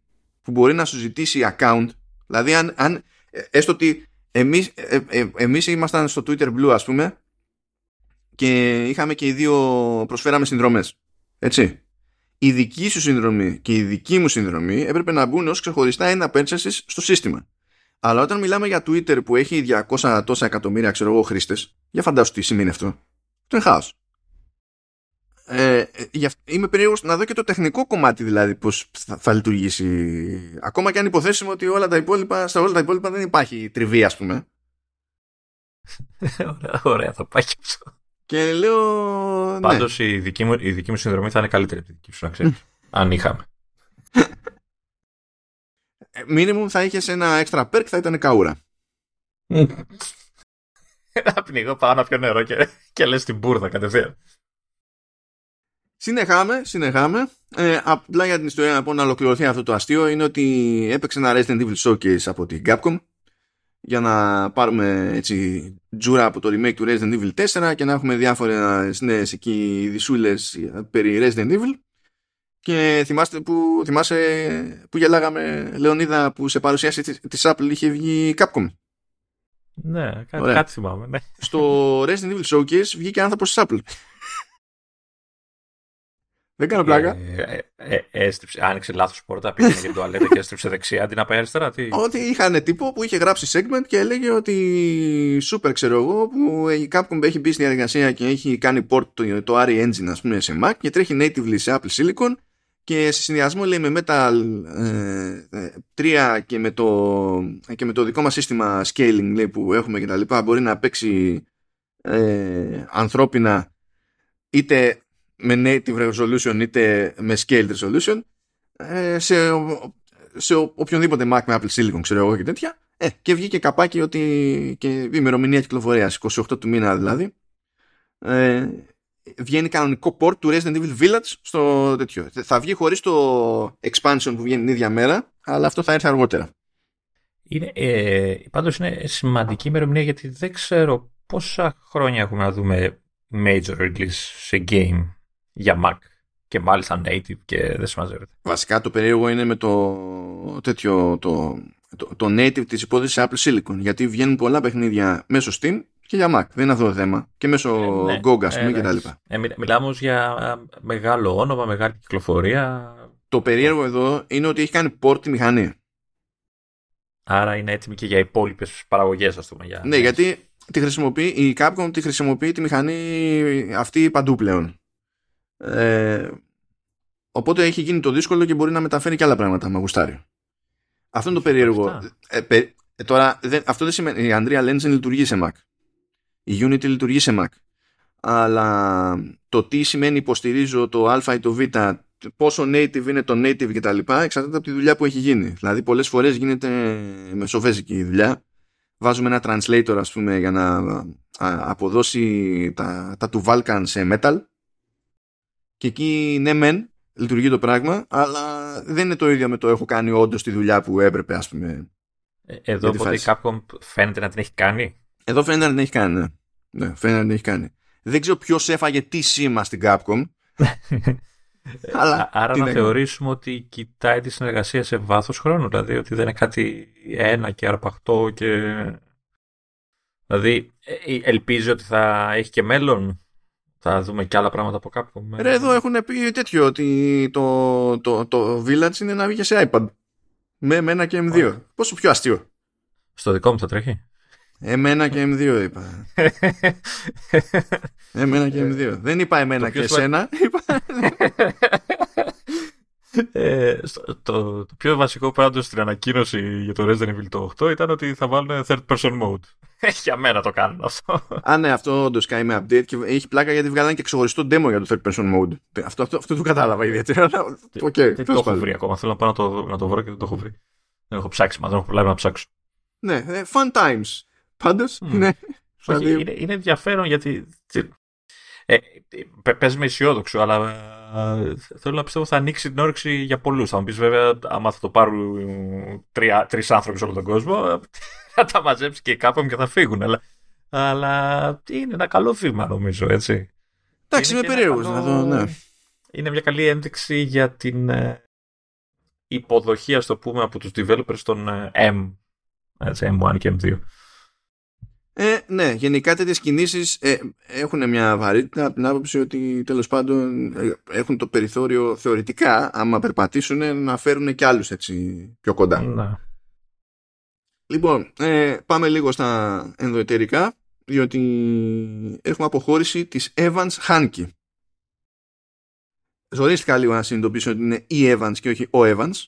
που μπορεί να σου ζητήσει account. Δηλαδή αν έστω ότι εμείς ήμασταν στο Twitter Blue, ας πούμε, και είχαμε και οι δύο, προσφέραμε συνδρομές, έτσι. Η δική σου συνδρομή και η δική μου συνδρομή έπρεπε να μπουν ως ξεχωριστά ένα purchases στο σύστημα. Αλλά όταν μιλάμε για Twitter που έχει 200 τόσα εκατομμύρια, ξέρω εγώ, χρήστες, για φαντάσου τι σημαίνει αυτό. Αυτό είναι χάος. Είμαι περίεργος να δω και το τεχνικό κομμάτι, δηλαδή πώς θα λειτουργήσει. Ακόμα και αν υποθέσουμε ότι στα όλα τα υπόλοιπα δεν υπάρχει τριβή, ας πούμε. Ωραία, θα πάει και αυτό. Και λέω. Πάντως ναι. η δική μου συνδρομή θα είναι καλύτερη από τη δική σου, να ξέρεις. Αν είχαμε. Μίνιμουμ θα είχες ένα extra perk, θα ήταν καούρα. Να πνιγώ, πάω να πιω νερό και λες την μπουρδα κατευθείαν. Συνεχάμε. Απλά για την ιστορία να πω, να ολοκληρωθεί αυτό το αστείο, είναι ότι έπαιξε ένα Resident Evil Showcase από την Capcom για να πάρουμε έτσι τζούρα από το remake του Resident Evil 4 και να έχουμε διάφορες νέες εκεί ειδισούλες περί Resident Evil. Και θυμάσαι που γελάγαμε, Λεωνίδα, που σε παρουσίαση της Apple είχε βγει Capcom. Ναι, κάτι θυμάμαι, ναι. Στο Resident Evil Showcase βγήκε άνθρωπος της Apple. Δεν κάνω πλάκα. Έστριψε, άνοιξε λάθος πόρτα, πήγαινε για την τουαλέτα και έστριψε δεξιά αντί να πάει αριστερά. Ότι είχαν τύπο που είχε γράψει segment και έλεγε ότι super, ξέρω εγώ, που η Capcom έχει μπει στη διαδικασία και έχει κάνει port το RE Engine, ας πούμε, σε Mac και τρέχει natively σε Apple Silicon και σε συνδυασμό, λέει, με Metal 3 και με το δικό μας σύστημα scaling, λέει, που έχουμε κτλ. Μπορεί να παίξει ανθρώπινα είτε με native resolution είτε με scaled resolution σε οποιονδήποτε Mac με Apple Silicon, ξέρω εγώ, και τέτοια. Και βγήκε καπάκι ότι και ημερομηνία κυκλοφορίας 28 του μήνα, δηλαδή βγαίνει κανονικό port του Resident Evil Village στο τέτοιο. Θα βγει χωρίς το expansion που βγαίνει την ίδια μέρα, αλλά αυτό θα έρθει αργότερα. Πάντως είναι σημαντική ημερομηνία, γιατί δεν ξέρω πόσα χρόνια έχουμε να δούμε major release σε game για Mac και μάλιστα native, και δεν συμμαζεύεται. Βασικά το περίεργο είναι με το native της υπόθεσης Apple Silicon, γιατί βγαίνουν πολλά παιχνίδια μέσω Steam και για Mac, δεν είναι αυτό το θέμα, και μέσω GOG, ας πούμε, και τα λοιπά. Μιλάμε όμως για μεγάλο όνομα, μεγάλη κυκλοφορία. Το περίεργο εδώ είναι ότι έχει κάνει port τη μηχανή. Άρα είναι έτοιμη και για υπόλοιπες παραγωγές, ας πούμε. Ναι, γιατί η Capcom τη χρησιμοποιεί τη μηχανή αυτή παντού πλέον. Οπότε έχει γίνει το δύσκολο και μπορεί να μεταφέρει και άλλα πράγματα με γουστάρι. Αυτό είναι το περίεργο. Τώρα, αυτό δεν σημαίνει. Η Unreal Engine λειτουργεί σε Mac. Η Unity λειτουργεί σε Mac. Αλλά το τι σημαίνει υποστηρίζω το α ή το β, πόσο native είναι το native κτλ., εξαρτάται από τη δουλειά που έχει γίνει. Δηλαδή, πολλές φορές γίνεται μεσοβέζικη η δουλειά. Βάζουμε ένα translator, ας πούμε, για να αποδώσει τα του Vulcan σε metal. Και εκεί, ναι μεν, λειτουργεί το πράγμα, αλλά δεν είναι το ίδιο με το έχω κάνει όντως τη δουλειά που έπρεπε, ας πούμε. Εδώ οπότε η Capcom φαίνεται να την έχει κάνει. Εδώ φαίνεται να την έχει κάνει, ναι, φαίνεται να την έχει κάνει. Δεν ξέρω ποιος έφαγε τι σήμα στην Capcom. Άρα να θεωρήσουμε ότι κοιτάει τη συνεργασία σε βάθος χρόνου, δηλαδή ότι δεν είναι κάτι ένα και αρπαχτό και... Δηλαδή ελπίζει ότι θα έχει και μέλλον, θα δούμε και άλλα πράγματα από κάπου. Εδώ έχουν πει τέτοιο, ότι το Village είναι να βγει σε iPad με M1 και M2. Ωραία. Πόσο πιο αστείο. Στο δικό μου θα τρέχει M1 και M2 είπα. M1 και M2. Δεν είπα M1 και εσένα. Το πιο βασικό πάντως στην ανακοίνωση για το Resident Evil 8 ήταν ότι θα βάλουν third person mode. Για μένα το κάνουν αυτό. Ναι, αυτό όντως κάνει με update και έχει πλάκα, γιατί βγάλανε και ξεχωριστό demo για το third person mode. Αυτό το κατάλαβα ιδιαίτερα. Δεν το έχω βρει ακόμα. Θέλω να πάω να το βρω και δεν το έχω βρει. Δεν έχω ψάξει, δεν έχω προλάβει να ψάξω. Ναι, fun times. Πάντως, ναι. Είναι ενδιαφέρον, γιατί πες με αισιόδοξο, αλλά θέλω να πιστεύω θα ανοίξει την όρεξη για πολλούς. Θα μου πεις, βέβαια, άμα θα το πάρουν τρεις άνθρωποι σε όλο τον κόσμο, θα τα μαζέψει και κάπου και θα φύγουν. Αλλά είναι ένα καλό βήμα, νομίζω, έτσι. Εντάξει, είμαι περίεργος να δω, ναι. Είναι μια καλή ένδειξη για την υποδοχή, ας το πούμε, από τους developers των M1 και M2. Ναι, γενικά τέτοιες κινήσεις έχουν μια βαρύτητα από την άποψη ότι τέλος πάντων έχουν το περιθώριο θεωρητικά, άμα περπατήσουν, να φέρουν και άλλους έτσι πιο κοντά. Να. Λοιπόν, πάμε λίγο στα ενδοεταιρικά, διότι έχουμε αποχώρηση της Evans Hankey. Ζορίστηκα λίγο να συνειδητοποιήσω ότι είναι η Evans και όχι ο Evans.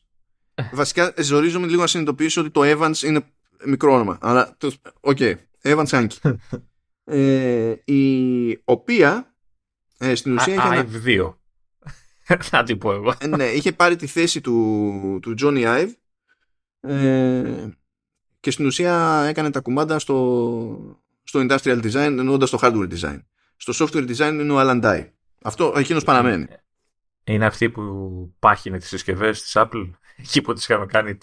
Βασικά ζορίζομαι λίγο να συνειδητοποιήσω ότι το Evans είναι μικρό όνομα. Αλλά, οκ, Evans Hankey. Η οποία στην ουσία είχε ένα... Ive 2. Θα την πω εγώ. Ναι, είχε πάρει τη θέση του Jony Ive και στην ουσία έκανε τα κουμάντα στο industrial design, εννοώντας το hardware design. Στο software design είναι ο Alan Dye. Αυτό εκείνος παραμένει. Είναι αυτή που πάχινε τις συσκευές της Apple. Εκεί που τις είχαμε κάνει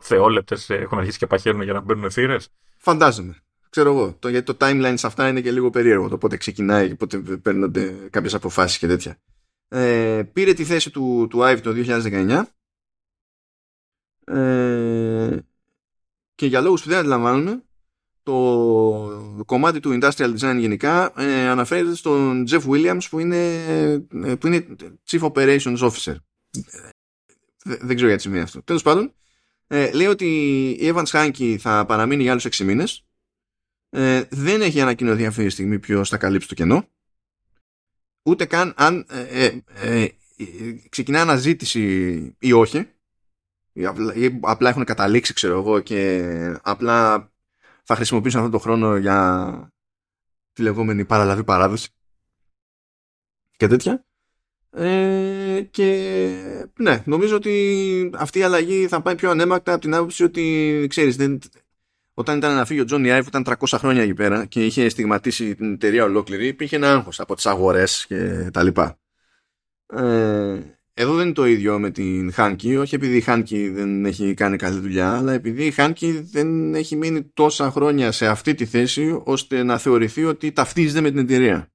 θεόλεπτες, έχουν αρχίσει και παχαίνουν για να μπαίνουν θύρες. Φαντάζομαι. Ξέρω εγώ. Γιατί το timeline σε αυτά είναι και λίγο περίεργο. Το πότε ξεκινάει και πότε παίρνονται κάποιες αποφάσεις και τέτοια. Πήρε τη θέση του Ive το 2019. Και για λόγους που δεν αντιλαμβάνομαι, το κομμάτι του industrial design γενικά αναφέρεται στον Jeff Williams που είναι Chief Operations Officer. Δεν ξέρω γιατί σημαίνει αυτό. Τέλος πάντων, λέει ότι η Evans Hankey θα παραμείνει για άλλους 6 μήνες. Δεν έχει ανακοινωθεί αυτή τη στιγμή ποιος θα καλύψει το κενό. Ούτε καν αν ξεκινά αναζήτηση ή όχι. Ή απλά έχουν καταλήξει, ξέρω εγώ, και απλά θα χρησιμοποιήσουν αυτόν τον χρόνο για τη λεγόμενη παραλαβή παράδοση και τέτοια. Και ναι, νομίζω ότι αυτή η αλλαγή θα πάει πιο ανέμακτα από την άποψη ότι, ξέρεις, όταν ήταν να φύγει ο Jony Ive, που ήταν 300 χρόνια εκεί πέρα και είχε στιγματίσει την εταιρεία ολόκληρη, υπήρχε ένα άγχος από τις αγορές και τα λοιπά. Εδώ δεν είναι το ίδιο με την Hankey, όχι επειδή η Hankey δεν έχει κάνει καλή δουλειά, αλλά επειδή η Hankey δεν έχει μείνει τόσα χρόνια σε αυτή τη θέση ώστε να θεωρηθεί ότι ταυτίζεται με την εταιρεία.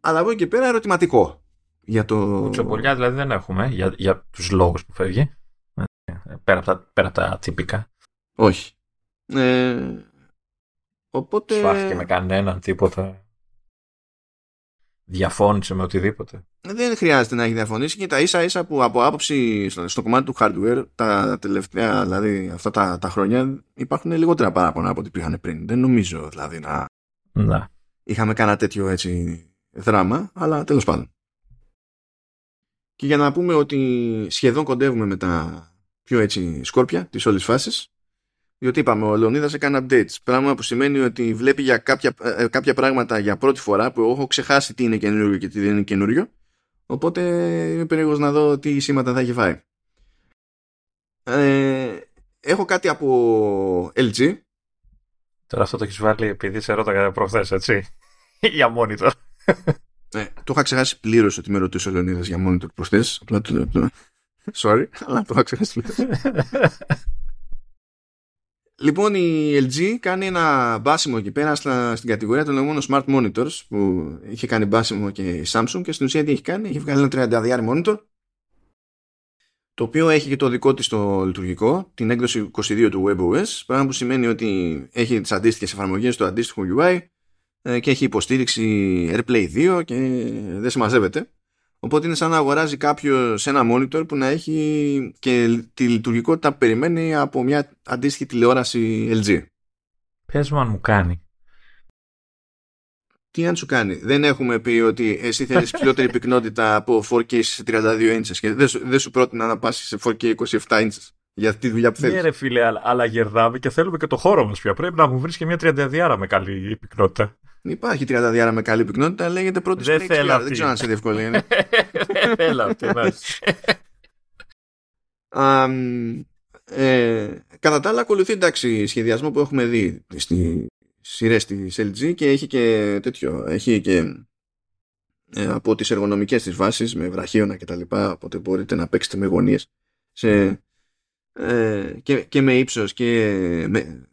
Αλλά από εκεί και πέρα ερωτηματικό. Για το... Τσοπολιά δηλαδή δεν έχουμε για τους λόγους που φεύγει. Πέρα από τα τυπικά. Όχι. Οπότε... Σφάχθηκε με κανέναν, τίποτα. Διαφώνησε με οτιδήποτε. Δεν χρειάζεται να έχει διαφωνήσει και τα ίσα ίσα που από άποψη στο κομμάτι του hardware τα τελευταία, δηλαδή αυτά τα χρόνια υπάρχουν λιγότερα παράπονα από ό,τι πήγαν πριν. Δεν νομίζω δηλαδή να είχαμε κανένα τέτοιο έτσι δράμα, αλλά τέλος πάντων. Και για να πούμε ότι σχεδόν κοντεύουμε με τα πιο έτσι σκόρπια της όλης φάσης, διότι είπαμε ο Λεωνίδας έκανε updates, πράγμα που σημαίνει ότι βλέπει για κάποια πράγματα για πρώτη φορά που έχω ξεχάσει τι είναι καινούριο και τι δεν είναι καινούριο, οπότε είμαι περίεργος να δω τι σήματα θα έχει φάει. Έχω κάτι από LG. Τώρα αυτό το έχεις βάλει επειδή σε ρώταγα προχθές, έτσι, για monitor. Το είχα ξεχάσει πλήρως ότι με ρωτούσε ο Λεωνίδας για monitor προχθές, απλά sorry, αλλά το είχα ξεχάσει πλήρως. Λοιπόν, η LG κάνει ένα μπάσιμο εκεί πέρα στην κατηγορία των λεγόμενων smart monitors, που είχε κάνει μπάσιμο και η Samsung, και στην ουσία τι έχει κάνει, έχει βγάλει ένα 30 monitor, το οποίο έχει και το δικό της το λειτουργικό, την έκδοση 22 του WebOS, πράγμα που σημαίνει ότι έχει τις αντίστοιχες εφαρμογές στο αντίστοιχο UI και έχει υποστήριξη AirPlay 2 και δεν συμμαζεύεται. Οπότε είναι σαν να αγοράζει κάποιος ένα monitor που να έχει και τη λειτουργικότητα που περιμένει από μια αντίστοιχη τηλεόραση LG. Πες μου αν μου κάνει. Τι αν σου κάνει. Δεν έχουμε πει ότι εσύ θέλεις ψηλότερη πυκνότητα από 4K σε 32 inches και δεν σου πρότεινα να πας σε 4K 27 inches για τη δουλειά που θέλεις. Ναι ρε φίλε, αλλά γερδάμε και θέλουμε και το χώρο μας πια. Πρέπει να μου βρεις και μια 32 με καλή πυκνότητα. Υπάρχει 30 με καλή πυκνότητα, λέγεται πρώτη στην εξαιρετικά. Δεν ξέρω αν σε διευκολύνει. Δεν θέλω αυτή. Κατά τα άλλα, ακολουθεί εντάξει σχεδιασμό που έχουμε δει στι σειρές της LG και έχει και τέτοιο. Έχει και από τις εργονομικές της βάσεις με βραχίωνα κτλ. Οπότε μπορείτε να παίξετε με γωνίες και με ύψος και με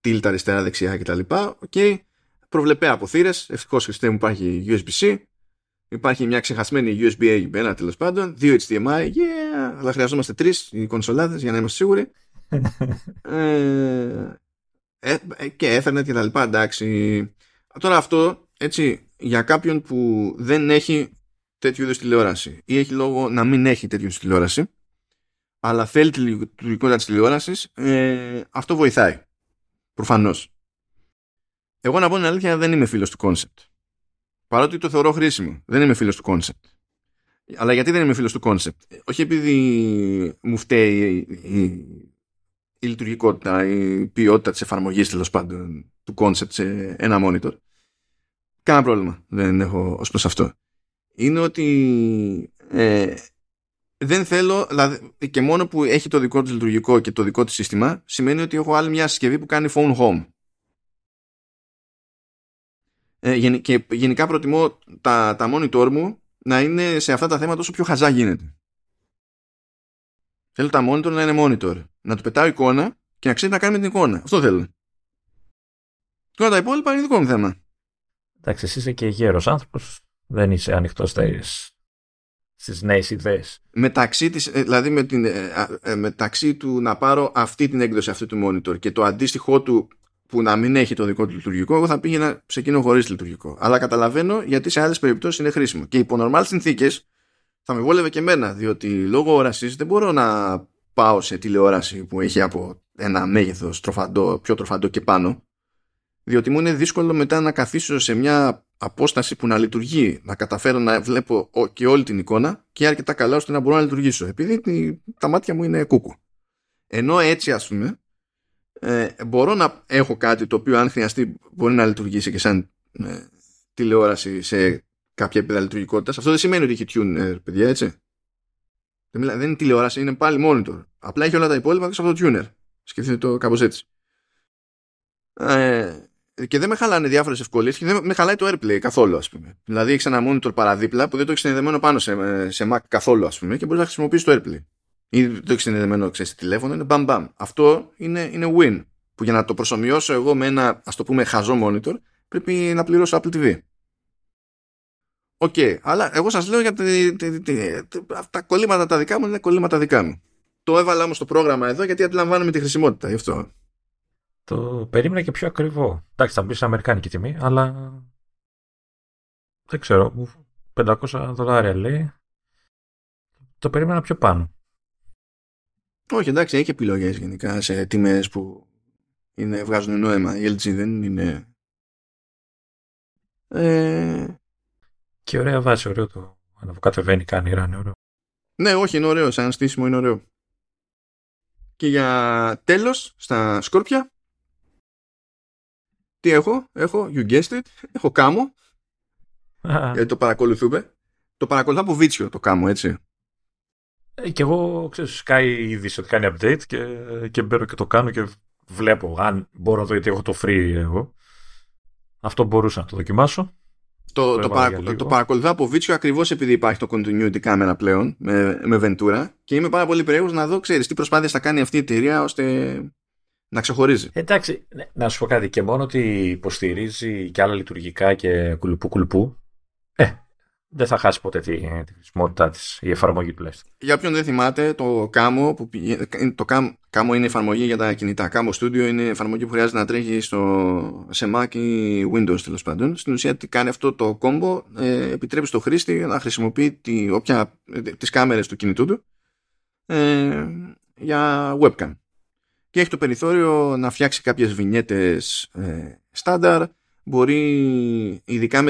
τίλτα αριστερά-δεξιά κτλ. Και προβλεπέ από θύρες, ευτυχώς Χριστέ μου υπάρχει USB-C, υπάρχει μια ξεχασμένη USB-A, τέλος πάντων, 2 HDMI, yeah, αλλά χρειαζόμαστε τρεις οι κονσολάδες για να είμαστε σίγουροι. Και Ethernet και τα λοιπά, εντάξει. Τώρα αυτό, έτσι, για κάποιον που δεν έχει τέτοιου είδους τηλεόραση ή έχει λόγο να μην έχει τέτοιου είδους τηλεόραση, αλλά θέλει τη λειτουργικότητα της τηλεόρασης, αυτό βοηθάει. Προφανώς. Εγώ να πω την αλήθεια, δεν είμαι φίλος του concept. Παρότι το θεωρώ χρήσιμο, δεν είμαι φίλος του concept. Αλλά γιατί δεν είμαι φίλος του concept? Όχι επειδή μου φταίει η λειτουργικότητα, η ποιότητα της εφαρμογής, τέλος πάντων, του concept σε ένα monitor. Κάνα πρόβλημα δεν έχω ως προς αυτό. Είναι ότι δεν θέλω, δηλαδή, και μόνο που έχει το δικό της λειτουργικό και το δικό της σύστημα, σημαίνει ότι έχω άλλη μια συσκευή που κάνει phone home. Και γενικά προτιμώ τα monitor μου να είναι σε αυτά τα θέματα όσο πιο χαζά γίνεται. Θέλω τα monitor να είναι monitor. Να του πετάω εικόνα και να ξέρει να κάνει με την εικόνα. Αυτό θέλω. Τώρα τα υπόλοιπα είναι δικό μου θέμα. Εντάξει, εσύ είσαι και γέρος άνθρωπος. Δεν είσαι ανοιχτός στις νέες ιδέες. Μεταξύ του να πάρω αυτή την έκδοση αυτού του monitor και το αντίστοιχό του που να μην έχει το δικό του λειτουργικό, εγώ θα πήγαινα σε εκείνο χωρίς λειτουργικό. Αλλά καταλαβαίνω γιατί σε άλλες περιπτώσεις είναι χρήσιμο. Και υπό νορμάλ συνθήκες θα με βόλευε και εμένα, διότι λόγω όρασης δεν μπορώ να πάω σε τηλεόραση που έχει από ένα μέγεθος τροφαντό, πιο τροφαντό και πάνω, διότι μου είναι δύσκολο μετά να καθίσω σε μια απόσταση που να λειτουργεί, να καταφέρω να βλέπω και όλη την εικόνα και αρκετά καλά ώστε να μπορώ να λειτουργήσω, επειδή τα μάτια μου είναι κούκου. Ενώ έτσι, ας πούμε, μπορώ να έχω κάτι το οποίο αν χρειαστεί μπορεί να λειτουργήσει και σαν τηλεόραση σε κάποια επίπεδα λειτουργικότητας. Αυτό δεν σημαίνει ότι έχει tuner, παιδιά, έτσι. Δεν είναι τηλεόραση, είναι πάλι monitor. Απλά έχει όλα τα υπόλοιπα και σε αυτό το tuner. Σκεφτείτε το κάπως έτσι. Και δεν με χαλάνε διάφορες ευκολίες και δεν με χαλάει το AirPlay καθόλου, ας πούμε. Δηλαδή έχεις ένα monitor παραδίπλα που δεν το έχεις συνδεδεμένο πάνω σε Mac καθόλου, ας πούμε, και μπορείς να χρησιμοποιήσεις το AirPlay. Ή το έχεις συνδεδεμένο, ξέρεις, τηλέφωνο, είναι μπαμ. Αυτό είναι win. Που για να το προσομοιώσω εγώ με ένα, ας το πούμε, χαζό monitor, πρέπει να πληρώσω Apple TV. Οκ, αλλά εγώ σας λέω για τα κολλήματα τα δικά μου είναι κολλήματα δικά μου. Το έβαλα όμως το πρόγραμμα εδώ γιατί αντιλαμβάνομαι τη χρησιμότητα, γι' αυτό. Το περίμενα και πιο ακριβό. Εντάξει, θα μπει στην αμερικάνικη τιμή, αλλά δεν ξέρω, $500 λέει. Το περίμενα πιο πάνω. Όχι, εντάξει, έχει επιλογές γενικά σε τιμές που βγάζουν νόημα. Η LG δεν είναι... Και ωραία βάση, ωραίο το αναβοκατεβαίνει, κάνει ράνι, ωραίο. Ναι, όχι, είναι ωραίο, σαν στήσιμο είναι ωραίο. Και για τέλος, στα σκόρπια, τι έχω, you guessed it, έχω CAMO, γιατί το παρακολουθούμε. Το παρακολουθώ από βίτσιο το CAMO, έτσι. Και εγώ, ξέρεις, σκάει η είδηση ότι κάνει update και μπαίνω και το κάνω και βλέπω αν μπορώ να δω, γιατί έχω το free εγώ. Αυτό μπορούσα να το δοκιμάσω. Το παρακολουθώ από βίτσιο ακριβώς επειδή υπάρχει το Continuity Camera πλέον με Ventura και είμαι πάρα πολύ περίεργος να δω, ξέρεις, τι προσπάθειες θα κάνει αυτή η εταιρεία ώστε να ξεχωρίζει. Εντάξει, ναι, να σου πω κάτι, και μόνο ότι υποστηρίζει και άλλα λειτουργικά και κουλουπού, δεν θα χάσει ποτέ τη χρησιμότητά της, η εφαρμογή τουλάχιστον. Για όποιον δεν θυμάται, το CAMO, CAMO είναι εφαρμογή για τα κινητά. CAMO Studio είναι εφαρμογή που χρειάζεται να τρέχει σε Mac ή Windows, τέλος πάντων. Στην ουσία τι κάνει αυτό το κόμπο, επιτρέπει στο χρήστη να χρησιμοποιεί τις κάμερες του κινητού του για webcam. Και έχει το περιθώριο να φτιάξει κάποιες βινιέτες στάνταρ. Μπορεί ειδικά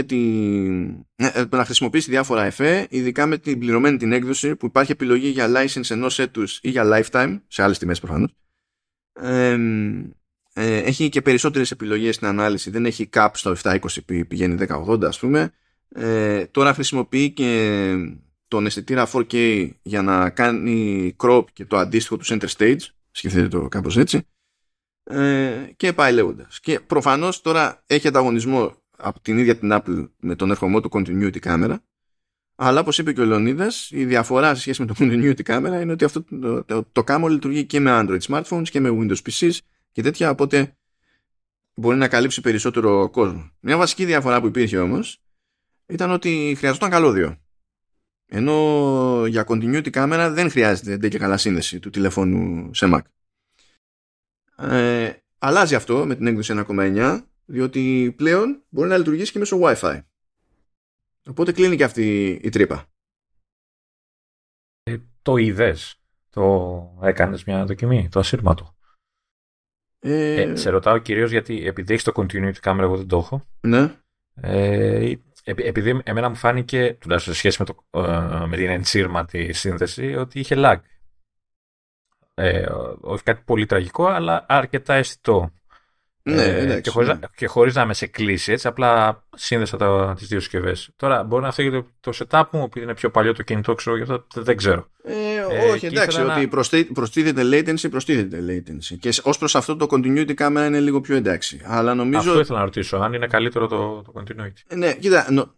να χρησιμοποιήσει διάφορα εφέ, ειδικά με την πληρωμένη την έκδοση που υπάρχει επιλογή για license ενός έτους ή για lifetime, σε άλλες τιμές προφανώς. Έχει και περισσότερες επιλογές στην ανάλυση, δεν έχει cap στο 720p, πηγαίνει 1080 ας πούμε. Τώρα χρησιμοποιεί και τον αισθητήρα 4K για να κάνει crop και το αντίστοιχο του center stage, σκεφτείτε το κάπως έτσι. Και πάει λέγοντας. Και προφανώς τώρα έχει ανταγωνισμό από την ίδια την Apple με τον ερχομό του Continuity Camera, αλλά όπως είπε και ο Λεωνίδας, η διαφορά σε σχέση με το Continuity Camera είναι ότι αυτό το CAMO λειτουργεί και με Android smartphones και με Windows PCs και τέτοια, οπότε μπορεί να καλύψει περισσότερο κόσμο. Μια βασική διαφορά που υπήρχε όμως ήταν ότι χρειαζόταν καλώδιο. Ενώ για continuity camera δεν χρειάζεται ντε και καλά σύνδεση του τηλεφώνου σε Mac. Αλλάζει αυτό με την έκδοση 1.9, διότι πλέον μπορεί να λειτουργήσει και μέσω Wi-Fi. Οπότε κλείνει και αυτή η τρύπα. Το είδες? Το έκανες μια δοκιμή, το ασύρματο? Σε ρωτάω κυρίως γιατί επειδή έχεις το continuity camera, εγώ δεν το έχω. Ναι. Επειδή εμένα μου φάνηκε, τουλάχιστον σε σχέση με, με την ενσύρματη σύνδεση, ότι είχε lag. Όχι κάτι πολύ τραγικό, αλλά αρκετά αισθητό. Ναι, εντάξει, και χωρίς να με σε κλείσει, έτσι, απλά σύνδεσα τις δύο συσκευές. Τώρα μπορεί να φύγει το setup μου, επειδή είναι πιο παλιό το κινητό, ξέρω, γι' αυτό δεν ξέρω. Όχι, εντάξει, ότι προστίθεται latency. Και ως προς αυτό το continuity camera είναι λίγο πιο εντάξει. Αλλά νομίζω... Αυτό ήθελα να ρωτήσω, αν είναι καλύτερο το continuity. Ναι, κοίτα,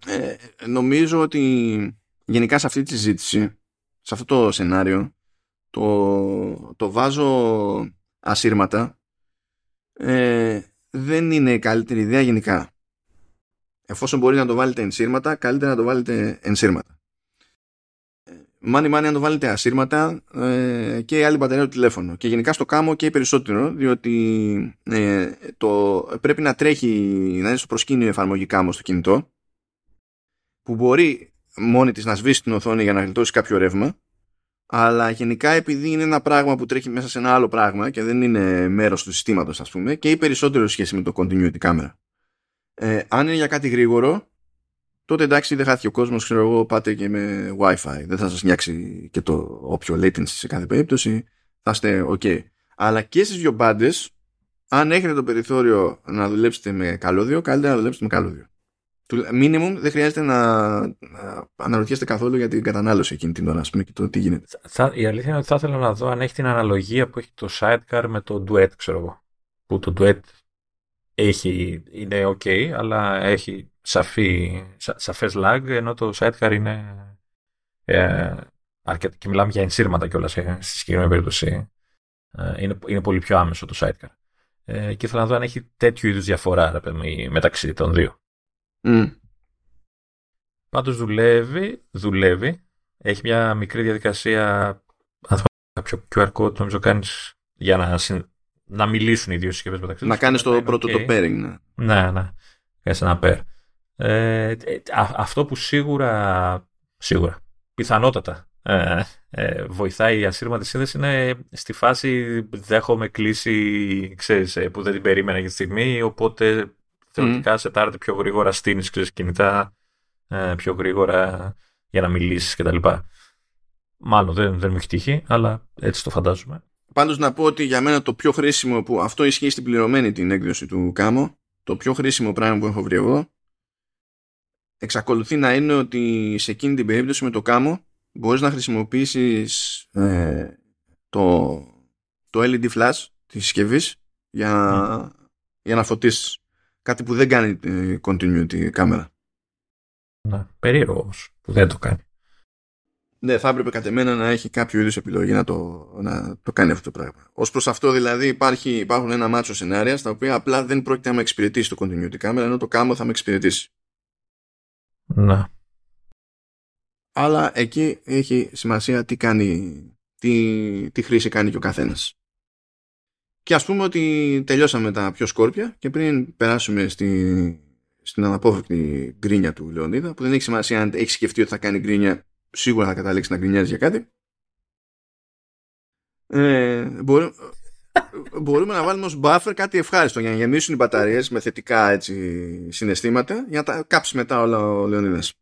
νομίζω ότι γενικά σε αυτή τη συζήτηση, σε αυτό το σενάριο, το βάζω ασύρματα. Δεν είναι η καλύτερη ιδέα γενικά. Εφόσον μπορείτε να το βάλετε ενσύρματα, καλύτερα να το βάλετε ενσύρματα. Μάνι αν το βάλετε ασύρματα, και η άλλη μπαταρία του τηλέφωνο. Και γενικά στο CAMO και περισσότερο, διότι πρέπει να τρέχει, να είναι στο προσκήνιο η εφαρμογή CAMO στο κινητό, που μπορεί μόνη της να σβήσει την οθόνη για να γλιτώσει κάποιο ρεύμα. Αλλά γενικά, επειδή είναι ένα πράγμα που τρέχει μέσα σε ένα άλλο πράγμα και δεν είναι μέρος του συστήματος, ας πούμε, και ή περισσότερο σχέση με το continuity camera. Αν είναι για κάτι γρήγορο, τότε εντάξει, δεν χάθηκε ο κόσμος, ξέρω εγώ, πάτε και με Wi-Fi. Δεν θα σας νοιάξει και το όποιο latency σε κάθε περίπτωση, θα είστε ok. Αλλά και στις δύο μπάντες, αν έχετε το περιθώριο να δουλέψετε με καλώδιο, καλύτερα να δουλέψετε με καλώδιο. Μίνιμουμ δεν χρειάζεται να αναρωτιέστε καθόλου για την κατανάλωση εκείνη την ώρα, ας πούμε, και το τι γίνεται. Η αλήθεια είναι ότι θα ήθελα να δω αν έχει την αναλογία που έχει το sidecar με το duet, ξέρω εγώ. Που το duet είναι ok, αλλά έχει σαφές lag, ενώ το sidecar είναι αρκετά. Και μιλάμε για ενσύρματα κιόλας στη συγκεκριμένη περίπτωση. Είναι πολύ πιο άμεσο το sidecar. Και ήθελα να δω αν έχει τέτοιου είδους διαφορά μεταξύ των δύο. Πάντως δουλεύει. Έχει μια μικρή διαδικασία. Αν κάποιο QR code, νομίζω κάνεις για να μιλήσουν οι δύο συσκευές μεταξύ τους. Να κάνεις το πρώτο το pairing. Ναι. Κάνεις ένα pair. Αυτό που σίγουρα πιθανότατα βοηθάει η ασύρματη σύνδεση είναι στη φάση δέχομαι κλίση, ξέρεις, που δεν την περίμενα για τη στιγμή, οπότε θεωρητικά σετάρετε πιο γρήγορα, στείνεις κινητά πιο γρήγορα για να μιλήσεις κτλ. Μάλλον δεν μου έχει τύχει, αλλά έτσι το φαντάζομαι. Πάντως να πω ότι για μένα το πιο χρήσιμο, που αυτό ισχύει στην πληρωμένη την έκδοση του CAMO, το πιο χρήσιμο πράγμα που έχω βρει εγώ εξακολουθεί να είναι ότι σε εκείνη την περίπτωση με το CAMO μπορείς να χρησιμοποιήσεις το LED flash της συσκευής για να φωτίσεις. Κάτι που δεν κάνει continuity κάμερα. Ναι, περίεργο όμως που δεν το κάνει. Ναι, θα έπρεπε κατ' εμένα να έχει κάποιο είδους επιλογή να το κάνει αυτό το πράγμα. Ως προς αυτό δηλαδή υπάρχουν ένα μάτσο σενάρια στα οποία απλά δεν πρόκειται να με εξυπηρετήσει το continuity κάμερα, ενώ το κάμω θα με εξυπηρετήσει. Ναι. Αλλά εκεί έχει σημασία τι κάνει, τι χρήση κάνει και ο καθένας. Και ας πούμε ότι τελειώσαμε τα πιο σκόρπια και πριν περάσουμε στην αναπόφευκτη γκρίνια του Λεωνίδα, που δεν έχει σημασία αν έχει σκεφτεί ότι θα κάνει γκρίνια, σίγουρα θα καταλήξει να γκρινιάζει για κάτι. Μπορούμε να βάλουμε ως buffer κάτι ευχάριστο για να γεμίσουν οι μπαταρίες με θετικά, έτσι, συναισθήματα, για να τα κάψει μετά όλα ο Λεωνίδας.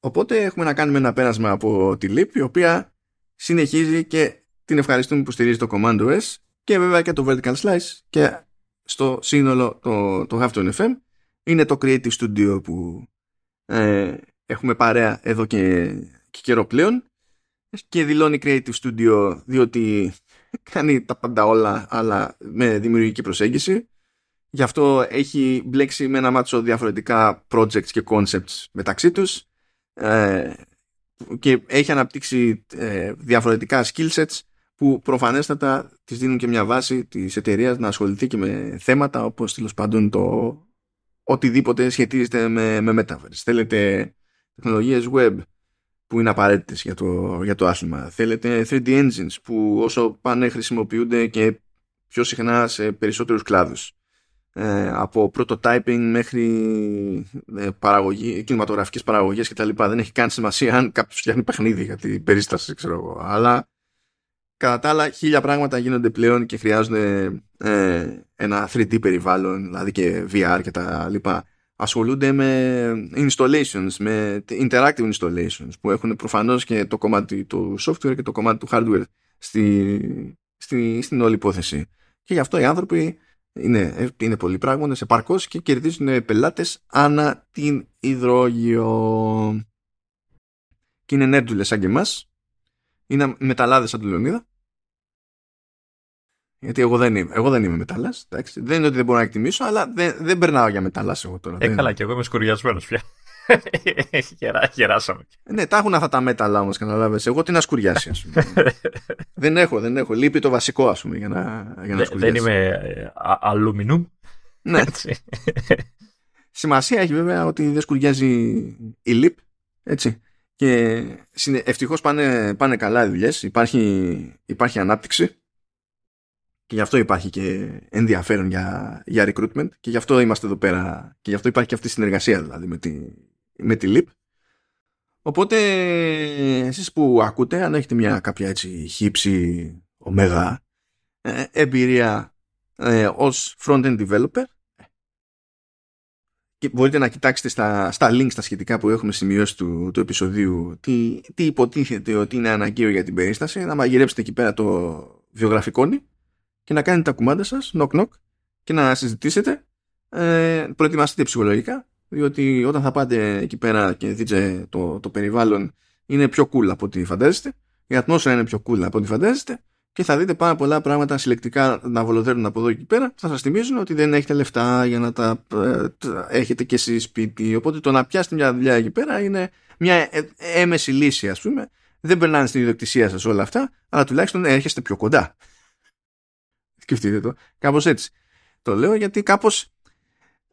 Οπότε έχουμε να κάνουμε ένα πέρασμα από τη LEAP, η οποία συνεχίζει και την ευχαριστούμε που στηρίζει το Κομάντο S. Και βέβαια και το Vertical Slice και στο σύνολο το Halftone FM. Είναι το Creative Studio που έχουμε παρέα εδώ και καιρό πλέον. Και δηλώνει Creative Studio διότι κάνει τα πάντα όλα, αλλά με δημιουργική προσέγγιση. Γι' αυτό έχει μπλέξει με ένα μάτσο διαφορετικά projects και concepts μεταξύ τους. Και έχει αναπτύξει διαφορετικά skill sets, που προφανέστατα της δίνουν και μια βάση της εταιρείας να ασχοληθεί και με θέματα όπως τέλος πάντων το οτιδήποτε σχετίζεται με Metaverse. Θέλετε τεχνολογίες web, που είναι απαραίτητες για το άθλημα. Θέλετε 3D engines που όσο πάνε χρησιμοποιούνται και πιο συχνά σε περισσότερους κλάδους. Από prototyping μέχρι κινηματογραφικές παραγωγές κτλ. Δεν έχει καν σημασία αν κάποιος φτιάχνει παιχνίδι για την περίσταση, ξέρω εγώ. Αλλά κατά τα άλλα, χίλια πράγματα γίνονται πλέον και χρειάζονται ένα 3D περιβάλλον, δηλαδή και VR κτλ. Ασχολούνται με installations, με interactive installations που έχουν προφανώς και το κομμάτι του software και το κομμάτι του hardware στην όλη υπόθεση. Και γι' αυτό οι άνθρωποι είναι πολλοί πράγματες, επαρκώς, και κερδίζουν πελάτες ανά την υδρόγειο. Και είναι νέρντουλες σαν και εμάς. Είναι μεταλλάδες σαν τον Λεωνίδα. Γιατί εγώ δεν είμαι μεταλλάς. Δεν είναι ότι δεν μπορώ να εκτιμήσω, αλλά δεν περνάω για μεταλλάς εγώ τώρα. Καλά, και εγώ είμαι σκουριασμένος πια. Γεράσαμε. Ναι, τα έχουν αυτά τα μέταλλα όμως, καταλάβες. Εγώ τι να σκουριάσει, ας πούμε. Δεν έχω. Λείπει το βασικό, ας πούμε, για να σκουριάσει. Δεν είμαι αλουμινούμ. Ναι. Σημασία έχει βέβαια ότι δεν σκουριάζει η LEAP, έτσι. Και ευτυχώς πάνε καλά οι δουλειές. Υπάρχει ανάπτυξη. Και γι' αυτό υπάρχει και ενδιαφέρον για recruitment, και γι' αυτό είμαστε εδώ πέρα, και γι' αυτό υπάρχει και αυτή η συνεργασία δηλαδή με τη LEAP. Οπότε εσείς που ακούτε, αν έχετε κάποια έτσι χύψη ωμέγα εμπειρία ως front-end developer, και μπορείτε να κοιτάξετε στα links τα σχετικά που έχουμε σημειώσει του επεισοδίου τι υποτίθεται ότι είναι αναγκαίο για την περίσταση, να μαγειρέψετε εκεί πέρα το βιογραφικόνι και να κάνετε τα κουμάντα σας, knock-knock, και να συζητήσετε. Προετοιμαστείτε ψυχολογικά, διότι όταν θα πάτε εκεί πέρα και δείτε το περιβάλλον, είναι πιο cool από ό,τι φαντάζεστε, η ατμόσφαιρα είναι πιο cool από ό,τι φαντάζεστε, και θα δείτε πάρα πολλά πράγματα συλλεκτικά να βολοδέρουν από εδώ και εκεί πέρα, θα σας θυμίζουν ότι δεν έχετε λεφτά για να τα έχετε και εσείς σπίτι, οπότε το να πιάσετε μια δουλειά εκεί πέρα είναι μια έμεση λύση, ας πούμε. Δεν περνάνε στην ιδιοκτησία σας όλα αυτά, αλλά τουλάχιστον έρχεστε πιο κοντά. Σκεφτείτε το. Κάπως έτσι. Το λέω γιατί κάπως.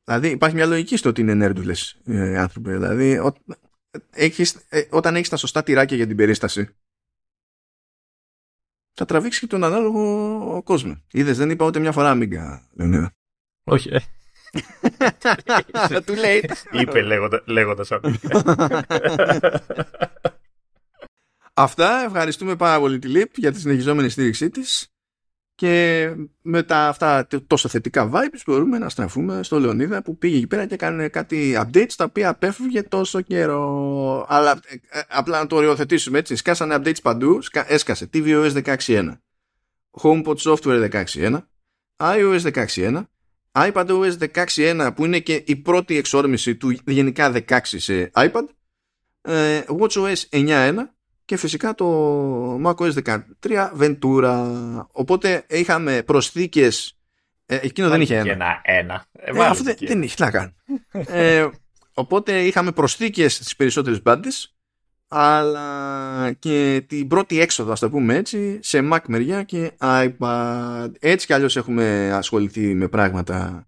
Δηλαδή υπάρχει μια λογική στο ότι είναι νέρντουλες άνθρωποι. Δηλαδή όταν έχεις τα σωστά τυράκια για την περίσταση, θα τραβήξει και τον ανάλογο κόσμο. Είδες, δεν είπα ούτε μια φορά μίγκα, Λεωνίδα. Όχι. Του λέει. Είπε λέγοντας αυτά. Ευχαριστούμε πάρα πολύ τη LEAP για τη συνεχιζόμενη στήριξή της. Και με αυτά τόσο θετικά vibes μπορούμε να στραφούμε στο Λεωνίδα, που πήγε εκεί πέρα και έκανε κάτι updates τα οποία απέφευγε τόσο καιρό. Αλλά απλά να το οριοθετήσουμε έτσι. Σκάσανε updates παντού. Έσκασε tvOS 16.1, HomePod Software 16.1, iOS 16.1, iPadOS 16.1 που είναι και η πρώτη εξόρμηση του γενικά 16 σε iPad, WatchOS 9.1, και φυσικά το macOS 13 Ventura. Οπότε είχαμε προσθήκες. Εκείνο δεν είχε ένα. Αφού δεν είχε να κάνει. Οπότε είχαμε προσθήκες στις περισσότερες μπάντες, αλλά και την πρώτη έξοδο, ας το πούμε έτσι, σε Mac μεριά και iPad. Έτσι κι αλλιώς έχουμε ασχοληθεί με πράγματα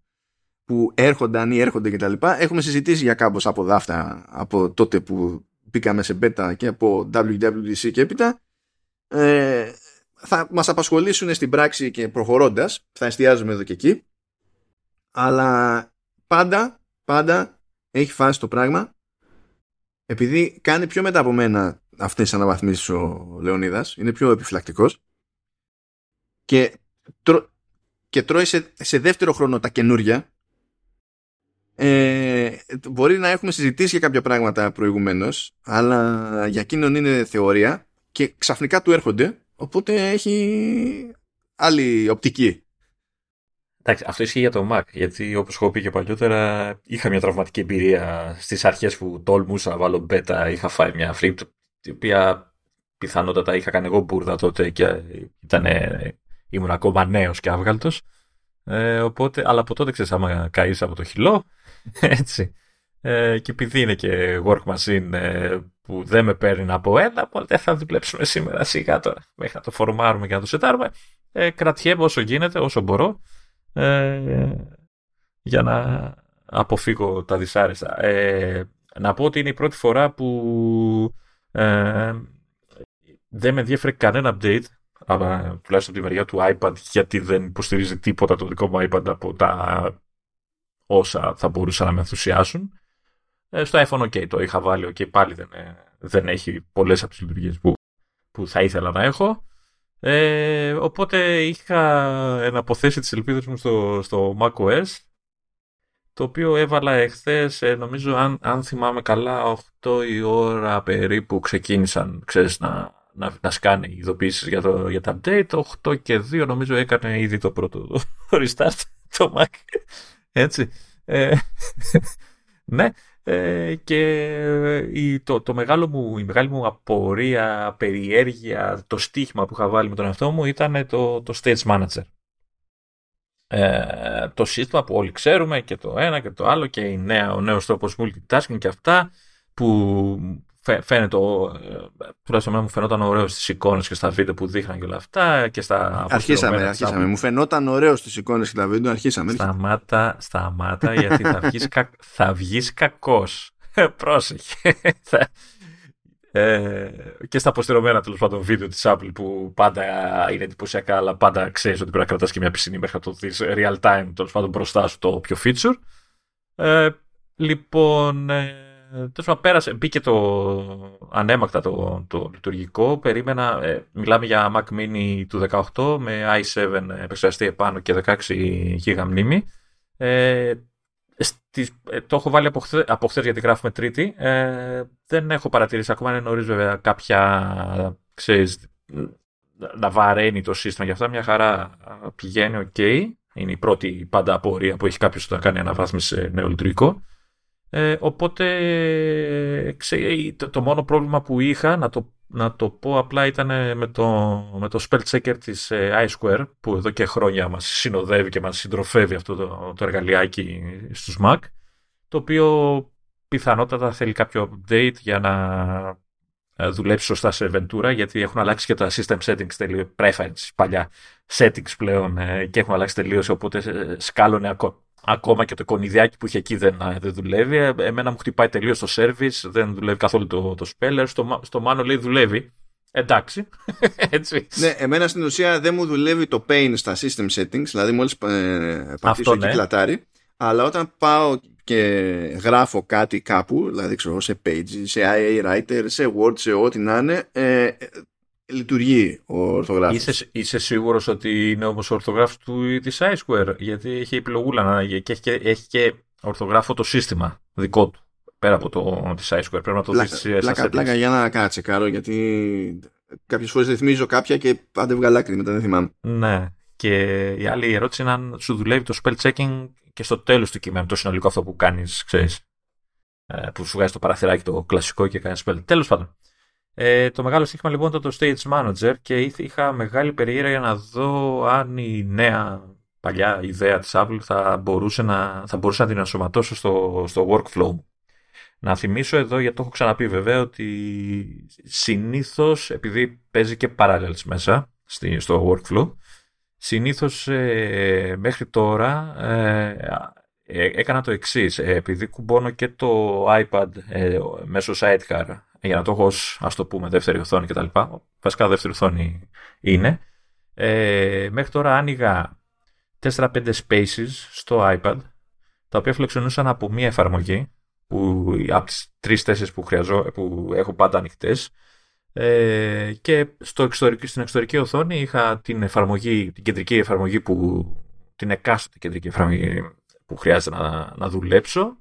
που έρχονταν ή έρχονται κτλ. Έχουμε συζητήσει για κάμπος από δάφτα από τότε που μπήκαμε σε beta και από WWDC και έπειτα. Θα μας απασχολήσουν στην πράξη και προχωρώντας, θα εστιάζουμε εδώ και εκεί, αλλά πάντα έχει φάσει το πράγμα, επειδή κάνει πιο μετά από μένα αυτές τις αναβαθμίσεις ο Λεωνίδας, είναι πιο επιφυλακτικός και τρώει σε δεύτερο χρόνο τα καινούρια. Μπορεί να έχουμε συζητήσει για κάποια πράγματα προηγουμένως, αλλά για εκείνον είναι θεωρία και ξαφνικά του έρχονται, οπότε έχει άλλη οπτική. Εντάξει, αυτό ισχύει για το Mac, γιατί όπως έχω πει και παλιότερα, είχα μια τραυματική εμπειρία στις αρχές που τόλμουσα να βάλω beta. Είχα φάει μια flip, την οποία πιθανότατα είχα κάνει εγώ μπουρδα τότε και ήμουν ακόμα νέος και άβγαλτος. Οπότε, αλλά από τότε, ξέρεις, άμα καείς από το χυλό, έτσι. Και επειδή είναι και work machine που δεν με παίρνει από ένα, δεν θα δουλέψουμε σήμερα σιγά τώρα, μέχρι να το φορμάρουμε και να το σετάρουμε. Κρατιέμαι όσο γίνεται, όσο μπορώ, για να αποφύγω τα δυσάρεστα. Να πω ότι είναι η πρώτη φορά που Δεν με ενδιαφέρει κανένα update, τουλάχιστον από τη μεριά του iPad, γιατί δεν υποστηρίζει τίποτα το δικό μου iPad από τα όσα θα μπορούσαν να με ενθουσιάσουν. Στο iPhone OK, το είχα βάλει και πάλι δεν έχει πολλές από τις λειτουργίες που θα ήθελα να έχω. Οπότε είχα εναποθέσει τις ελπίδες μου στο macOS, το οποίο έβαλα εχθές, νομίζω αν θυμάμαι καλά, 8 η ώρα περίπου ξεκίνησαν, ξέρεις, να σκάνε οι ειδοποιήσεις για τα update. 8 και 2 νομίζω έκανε ήδη το πρώτο restart το Mac, έτσι. Ναι, και η μεγάλη μου απορία, περιέργεια, το στίχημα που είχα βάλει με τον εαυτό μου ήταν το Stage Manager. Το σύστημα που όλοι ξέρουμε, και το ένα και το άλλο, και ο νέος τρόπος multitasking και αυτά, που φαίνεται, τουλάχιστον εμένα μου φαινόταν ωραίο στις εικόνες και στα βίντεο που δείχναν και όλα αυτά. Και στα αρχίσαμε. Μου φαινόταν ωραίο στις εικόνες και τα βίντεο, αρχίσαμε. Σταμάτα, γιατί θα βγεις κακός. Πρόσεχε. Και στα αποστερωμένα, τέλος πάντων, βίντεο της Apple, που πάντα είναι εντυπωσιακά, αλλά πάντα ξέρεις ότι πρέπει να κρατάς και μια πισινή μέχρι να το δεις real time, τέλος πάντων, μπροστά σου το όποιο feature. Λοιπόν, πέρασε, μπήκε ανέμακτα το λειτουργικό. Περίμενα, μιλάμε για Mac Mini του 18 με i7 επεξεργαστή επάνω και 16 GB μνήμη. Το έχω βάλει από χθες, γιατί γράφουμε Τρίτη. Δεν έχω παρατηρήσει ακόμα, είναι νωρίς βέβαια, κάποια, ξέρεις, να βαραίνει το σύστημα για αυτά. Μια χαρά πηγαίνει, ok. Είναι η πρώτη πάντα απορία που έχει κάποιος όταν κάνει αναβάθμιση σε νέο λειτουργικό. Οπότε το μόνο πρόβλημα που είχα, να το πω απλά, ήταν με το spell checker της iSquare, που εδώ και χρόνια μας συνοδεύει και μας συντροφεύει αυτό το εργαλειάκι στους Mac, το οποίο πιθανότατα θέλει κάποιο update για να δουλέψει σωστά σε Ventura, γιατί έχουν αλλάξει και τα system settings preference, παλιά settings πλέον, και έχουν αλλάξει τελείως, οπότε σκάλωνε ακόμα και το εικονιδιάκι που είχε εκεί δεν δουλεύει. Εμένα μου χτυπάει τελείως το service, δεν δουλεύει καθόλου το speller. Στο Mano λέει δουλεύει. Εντάξει. Έτσι. Ναι, εμένα στην ουσία δεν μου δουλεύει το pain στα system settings, δηλαδή μόλις πατήσω εκεί, ναι, κλατάρι. Αλλά όταν πάω και γράφω κάτι κάπου, δηλαδή ξέρω, σε pages, σε IA writer, σε word, σε ό,τι να είναι, λειτουργεί ο ορθογράφος. Είσαι σίγουρος ότι είναι όμως ο ορθογράφος της iSquare, γιατί έχει επιλογούλα και έχει και ορθογράφο το σύστημα δικό του, πέρα από το της iSquare. Πρέπει να το δεις. Πλάκα, για να τσεκάρω, γιατί κάποιες φορές ρυθμίζω κάποια και πάντα βγάλω άκρη, μετά δεν θυμάμαι. Ναι, και η άλλη ερώτηση είναι αν σου δουλεύει το spell checking και στο τέλος του κειμένου, το συνολικό αυτό που κάνεις, ξέρεις, που σου βγάζει το παραθυράκι το κλασικό και κάνεις spell. Τέλος πάντων. Το μεγάλο στοίχημα λοιπόν ήταν το Stage Manager, και είχα μεγάλη περιέργεια για να δω αν η νέα παλιά ιδέα της Apple θα μπορούσα να την ενσωματώσω στο workflow μου. Να θυμίσω εδώ, γιατί το έχω ξαναπεί βέβαια, ότι συνήθως, επειδή παίζει και Parallels μέσα στο workflow, συνήθως μέχρι τώρα έκανα το εξής, επειδή κουμπώνω και το iPad μέσω sidecar, για να το έχω, ας το πούμε, δεύτερη οθόνη κτλ. Βασικά δεύτερη οθόνη είναι. Μέχρι τώρα άνοιγα 4-5 spaces στο iPad, τα οποία φιλοξενούσαν από μία εφαρμογή, που από τις 3-4 που έχω πάντα ανοιχτές, και στην εξωτερική οθόνη είχα την κεντρική εφαρμογή, την εκάστοτε κεντρική εφαρμογή που χρειάζεται να δουλέψω,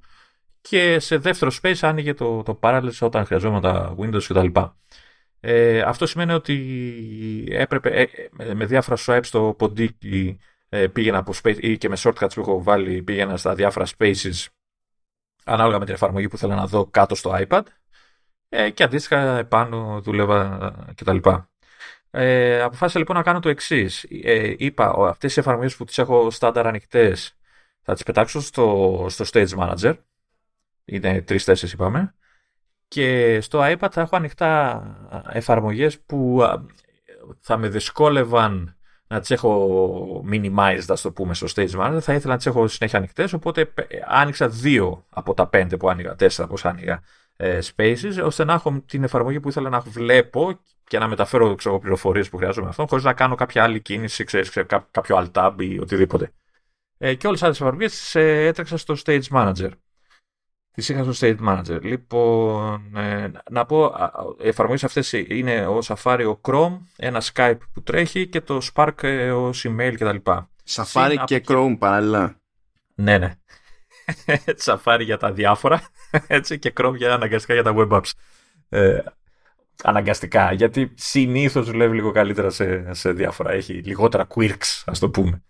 και σε δεύτερο space άνοιγε το Parallels όταν χρειαζόμουν τα Windows κτλ. Αυτό σημαίνει ότι έπρεπε με διάφορα swipes στο ποντίκι, πήγαινα από space, ή και με shortcuts που έχω βάλει πήγαινα στα διάφορα spaces ανάλογα με την εφαρμογή που θέλω να δω κάτω στο iPad, και αντίστοιχα επάνω δούλευα κτλ. Αποφάσισα λοιπόν να κάνω το εξής. Είπα αυτές τις εφαρμογές που τις έχω στάνταρ ανοιχτές θα τις πετάξω στο Stage Manager. Είναι 3-4 είπαμε. Και στο iPad θα έχω ανοιχτά εφαρμογές που θα με δυσκόλευαν να τις έχω minimized, ας το πούμε, στο Stage Manager. Θα ήθελα να τις έχω συνέχεια ανοιχτές. Οπότε άνοιξα 2 από τα 5 που άνοιγα, 4 όπως άνοιγα spaces, ώστε να έχω την εφαρμογή που ήθελα να βλέπω και να μεταφέρω πληροφορίες που χρειάζομαι αυτόν, χωρίς να κάνω κάποια άλλη κίνηση, κάποιο alt tab ή οτιδήποτε. Και όλες τις άλλες εφαρμογές τις έτρεξα στο Stage Manager. Τις είχα στο Stage Manager. Λοιπόν, να πω, οι εφαρμογές αυτές είναι ο Safari, ο Chrome, ένα Skype που τρέχει και το Spark ως email κτλ. Safari και Chrome παράλληλα. Ναι, ναι. Safari για τα διάφορα, έτσι, και Chrome για αναγκαστικά για τα web apps. Αναγκαστικά, γιατί συνήθως δουλεύει λίγο καλύτερα σε διάφορα. Έχει λιγότερα quirks, ας το πούμε.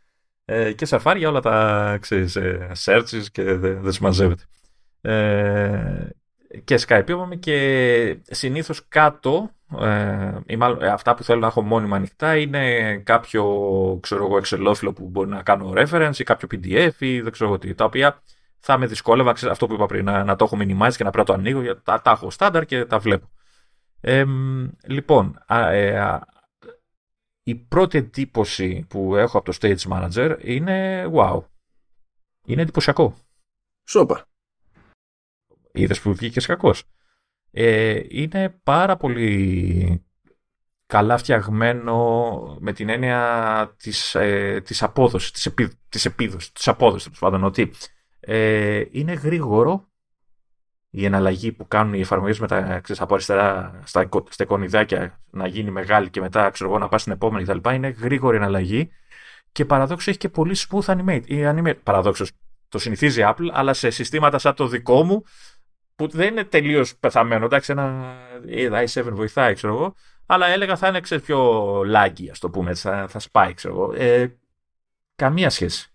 Και Safari για όλα τα, ξέρεις, searches και δεν συμμαζεύεται. Και Skype είπαμε, και συνήθως κάτω, ή μάλλον, αυτά που θέλω να έχω μόνιμα ανοιχτά είναι κάποιο, ξέρω εγώ, εξελόφυλλο που μπορεί να κάνω reference ή κάποιο PDF ή δεν ξέρω εγώ τι, τα οποία θα με δυσκόλευα, αυτό που είπα πριν, να το έχω minimize και να πρέπει να το ανοίγω, γιατί τα έχω στάνταρ και τα βλέπω. Λοιπόν, η πρώτη εντύπωση που έχω από το Stage Manager είναι wow. Είναι εντυπωσιακό. Σόπα. Είδες που βγήκες κακός. Είναι πάρα πολύ καλά φτιαγμένο με την έννοια της απόδοσης, της απόδοσης, πάντων, ότι είναι γρήγορο. Η εναλλαγή που κάνουν οι εφαρμογές από αριστερά στα εικονιδάκια να γίνει μεγάλη και μετά, ξέρω εγώ, να πας στην επόμενη κτλ. Είναι γρήγορη εναλλαγή και παραδόξως έχει και πολύ smooth animate. Παραδόξως το συνηθίζει η Apple, αλλά σε συστήματα σαν το δικό μου που δεν είναι τελείως πεθαμένο. Εντάξει, ένα i7 βοηθάει, ξέρω εγώ, αλλά έλεγα θα είναι, ξέρεις, πιο laggy, ας το πούμε, θα σπάει, ξέρω εγώ. Καμία σχέση.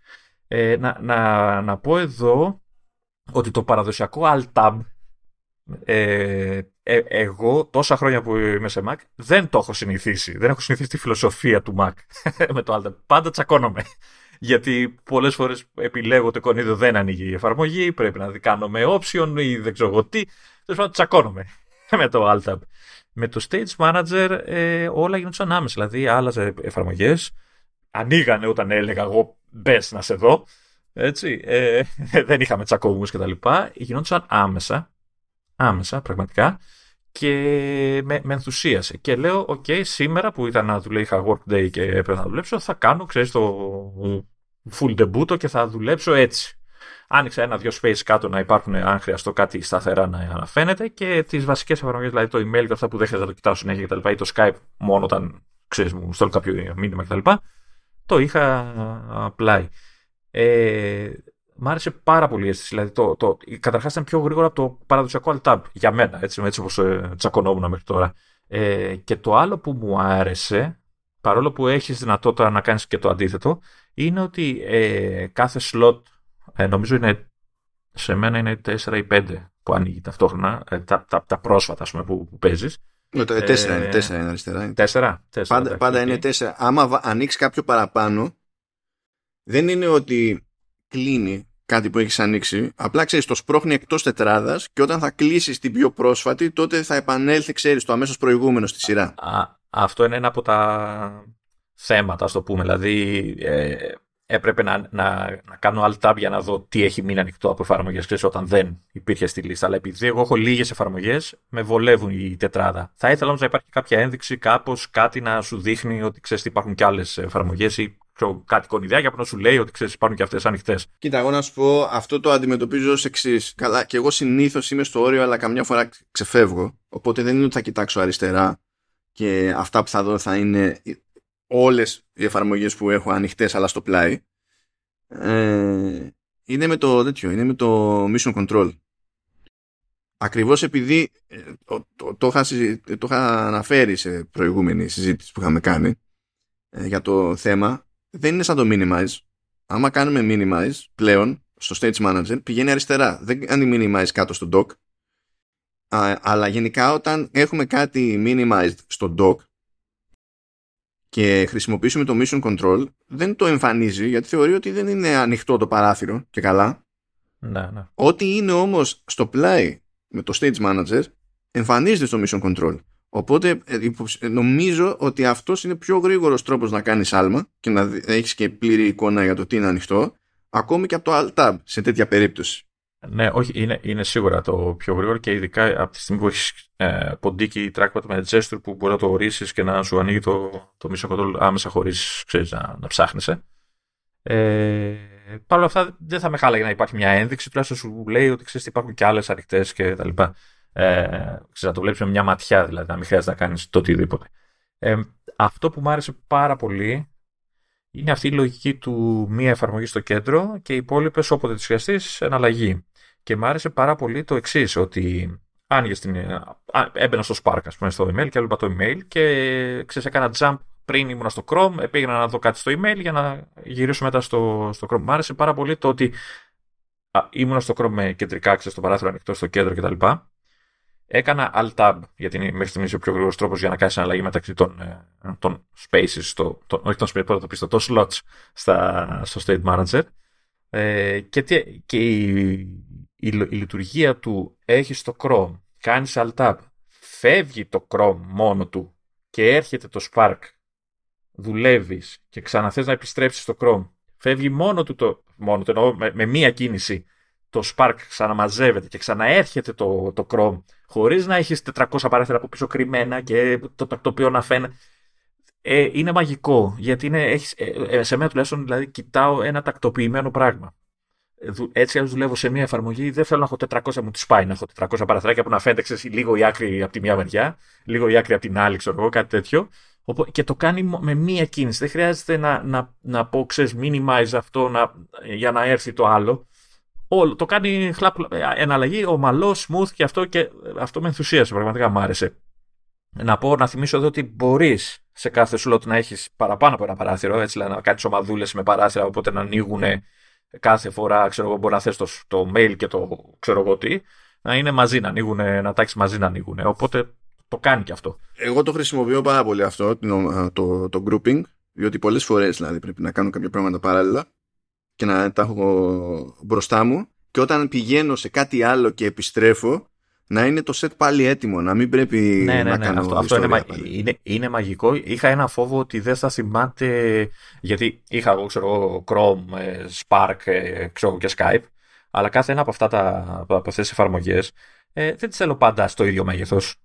Να πω εδώ ότι το παραδοσιακό Alt-Tab, εγώ τόσα χρόνια που είμαι σε Mac δεν το έχω συνηθίσει. Δεν έχω συνηθίσει τη φιλοσοφία του Mac με το Alt-Tab. Πάντα τσακώνομαι. Γιατί πολλές φορές επιλέγω το εικονίδιο, δεν ανοίγει η εφαρμογή, πρέπει να κάνω με option ή δεν ξέρω εγώ τι. Τέλος πάντων, τσακώνομαι με το Alt-Tab. Με το Stage Manager όλα γίνονταν άμεσα. Δηλαδή, άλλαζα εφαρμογές, ανοίγανε όταν έλεγα εγώ μπες να σε δω. Έτσι, δεν είχαμε τσακωμούς και τα λοιπά, γινόντουσαν άμεσα πραγματικά και με ενθουσίασε και λέω ok, σήμερα που ήταν να δουλεύω, είχα work day και έπρεπε να δουλέψω, θα κάνω, ξέρεις, το full debut και θα δουλέψω έτσι. Άνοιξα ένα-δυο space κάτω να υπάρχουν, αν χρειαστώ κάτι σταθερά να αναφαίνεται, και τις βασικές εφαρμογές, δηλαδή το email και αυτά που δεν χρειάζεται να το κοιτάω συνέχεια κτλ, ή το Skype μόνο όταν, ξέρεις, μου στέλνω κάποιο μήνυμα κτλ, το είχα απλά. Μ' άρεσε πάρα πολύ η αίσθηση. Δηλαδή, καταρχάς ήταν πιο γρήγορα από το παραδοσιακό Alt-Tab για μένα, έτσι όπως τσακωνόμουν μέχρι τώρα. Και το άλλο που μου άρεσε, παρόλο που έχεις δυνατότητα να κάνεις και το αντίθετο, είναι ότι κάθε slot, νομίζω είναι, σε μένα είναι 4 ή 5 που ανοίγει ταυτόχρονα, τα πρόσφατα, ας πούμε, που παίζεις. 4 είναι αριστερά. 4. Πάντα είναι 4. Άμα ανοίξει κάποιο παραπάνω, δεν είναι ότι κλείνει κάτι που έχεις ανοίξει, απλά, ξέρεις, το σπρώχνει εκτός τετράδας και όταν θα κλείσεις την πιο πρόσφατη, τότε θα επανέλθει, ξέρεις, το αμέσως προηγούμενο στη σειρά. Αυτό είναι ένα από τα θέματα, ας το πούμε. Δηλαδή, έπρεπε να κάνω alt-tab για να δω τι έχει μείνει ανοιχτό από εφαρμογές, ξέρεις, όταν δεν υπήρχε στη λίστα. Αλλά επειδή εγώ έχω λίγες εφαρμογές, με βολεύουν η τετράδα. Θα ήθελα όμως να υπάρχει κάποια ένδειξη, κάπως κάτι να σου δείχνει ότι, ξέρεις, υπάρχουν και άλλες εφαρμογές ή κάτι κονιδιάκια που να σου λέει ότι, ξέρεις, υπάρχουν και αυτές ανοιχτές. Κοίτα, εγώ να σου πω, αυτό το αντιμετωπίζω ως εξής. Καλά, και εγώ συνήθως είμαι στο όριο, αλλά καμιά φορά ξεφεύγω. Οπότε δεν είναι ότι θα κοιτάξω αριστερά και αυτά που θα δω θα είναι όλες οι εφαρμογές που έχω ανοιχτές, αλλά στο πλάι. Είναι με το τέτοιο, είναι με το Mission Control. Ακριβώς επειδή το είχα αναφέρει σε προηγούμενη συζήτηση που είχαμε κάνει για το θέμα. Δεν είναι σαν το minimize. Άμα κάνουμε minimize πλέον στο Stage Manager, πηγαίνει αριστερά. Δεν κάνει minimize κάτω στο dock. Αλλά γενικά όταν έχουμε κάτι minimized στο dock και χρησιμοποιήσουμε το Mission Control, δεν το εμφανίζει, γιατί θεωρεί ότι δεν είναι ανοιχτό το παράθυρο και καλά. Ναι. Ό,τι είναι όμως στο πλάι με το Stage Manager εμφανίζεται στο Mission Control. Οπότε νομίζω ότι αυτός είναι πιο γρήγορος τρόπος να κάνεις άλμα και να έχεις και πλήρη εικόνα για το τι είναι ανοιχτό, ακόμη και από το Alt-Tab σε τέτοια περίπτωση. Ναι, όχι, είναι σίγουρα το πιο γρήγορο και ειδικά από τη στιγμή που έχεις ποντίκι trackpad με gesture που μπορεί να το ορίσεις και να σου ανοίγει το μισό control άμεσα χωρίς να ψάχνεσαι. Παρ' όλα αυτά δεν θα με χάλαγε να υπάρχει μια ένδειξη, τουλάχιστον σου λέει ότι ξέρεις υπάρχουν και άλλες ανοιχτές και τα λοιπά. Να το βλέπεις με μια ματιά δηλαδή, να μην χρειάζεται να κάνεις το οτιδήποτε. Αυτό που μου άρεσε πάρα πολύ είναι αυτή η λογική του μία εφαρμογή στο κέντρο και οι υπόλοιπες όποτε τις χρειαστείς εναλλαγή. Και μου άρεσε πάρα πολύ το εξής, ότι έμπαινα στο Spark, ας πούμε, στο email και έβλεπα το email και ξέρεις, έκανα jump πριν ήμουν στο Chrome, πήγαινα να δω κάτι στο email για να γυρίσω μετά στο Chrome. Μου άρεσε πάρα πολύ το ότι ήμουν στο Chrome με κεντρικά, ξέρεις, στο παράθυρο ανοιχτό στο κέντρο κτλ. Έκανα Alt-Tab, γιατί είναι μέχρι στιγμής ο πιο γρήγορος τρόπος για να κάνεις αναλλαγή μεταξύ των spaces, των slots στο Stage Manager. Και η λειτουργία του έχεις το Chrome, κάνεις Alt-Tab, φεύγει το Chrome μόνο του και έρχεται το Spark, δουλεύεις και ξαναθες να επιστρέψεις στο Chrome, φεύγει μόνο του, εννοώ με μία κίνηση, το Spark ξαναμαζεύεται και ξαναέρχεται το Chrome χωρίς να έχεις 400 παράθυρα από πίσω κρυμμένα και το τακτοποιό να φαίνεται. Είναι μαγικό, γιατί σε μένα τουλάχιστον δηλαδή, κοιτάω ένα τακτοποιημένο πράγμα. Έτσι αν δουλεύω σε μια εφαρμογή δεν θέλω να έχω 400, μου τις πάει να έχω 400 παραθυράκια που να φαίνεται ξέρεις, λίγο η άκρη από τη μια μεριά, λίγο η άκρη από την άλλη, ξέρω εγώ, κάτι τέτοιο. Και το κάνει με μία κίνηση. Δεν χρειάζεται να πω ξέρεις minimize αυτό για να έρθει το άλλο. Όλο. Το κάνει εναλλαγή, ομαλό, smooth και αυτό με ενθουσίασε. Πραγματικά μου άρεσε. Να θυμίσω εδώ ότι μπορείς σε κάθε slot να έχεις παραπάνω από ένα παράθυρο, έτσι, να κάνεις ομαδούλες με παράθυρα, οπότε να ανοίγουν κάθε φορά. Μπορεί να θες το mail και το ξέρω εγώ τι, να είναι μαζί να ανοίγουν, να τάξει μαζί να ανοίγουν. Οπότε το κάνει και αυτό. Εγώ το χρησιμοποιώ πάρα πολύ αυτό, το grouping, διότι πολλές φορές δηλαδή, πρέπει να κάνω κάποια πράγματα παράλληλα και να τα έχω μπροστά μου και όταν πηγαίνω σε κάτι άλλο και επιστρέφω να είναι το set πάλι έτοιμο, να μην πρέπει να κάνω αυτό είναι μαγικό. Είχα ένα φόβο ότι δεν θα θυμάται, γιατί είχα εγώ ξέρω Chrome, Spark ξέρω, και Skype, αλλά κάθε ένα από αυτές τις εφαρμογές δεν τις θέλω πάντα στο ίδιο μέγεθος.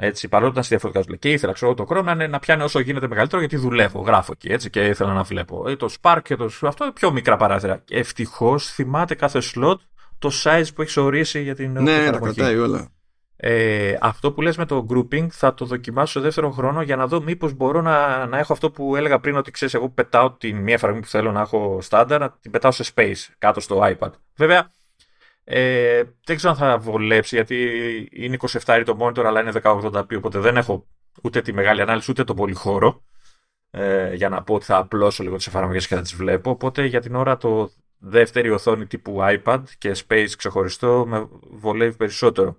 Έτσι, παρόλο που ήταν σε διαφορετικά και ήθελα ξέρω, το Chrome να πιάνει όσο γίνεται μεγαλύτερο γιατί δουλεύω, γράφω εκεί έτσι, και ήθελα να βλέπω. Το Spark και αυτό πιο μικρά παράθυρα. Ευτυχώς θυμάται κάθε slot το size που έχεις ορίσει για την εφαρμογή. Ναι, τα κρατάει όλα. Αυτό που λες με το grouping θα το δοκιμάσω στο δεύτερο χρόνο για να δω μήπως μπορώ να έχω αυτό που έλεγα πριν ότι ξέρεις, εγώ πετάω την μία εφαρμογή που θέλω να έχω στάνταρ, να την πετάω σε space κάτω στο iPad. Βέβαια. Δεν ξέρω αν θα βολέψει γιατί είναι 27 το monitor αλλά είναι 1080p οπότε δεν έχω ούτε τη μεγάλη ανάλυση ούτε τον πολύ χώρο για να πω ότι θα απλώσω λίγο τις εφαρμογές και θα τις βλέπω, οπότε για την ώρα το δεύτερη οθόνη τύπου iPad και space ξεχωριστό με βολεύει περισσότερο.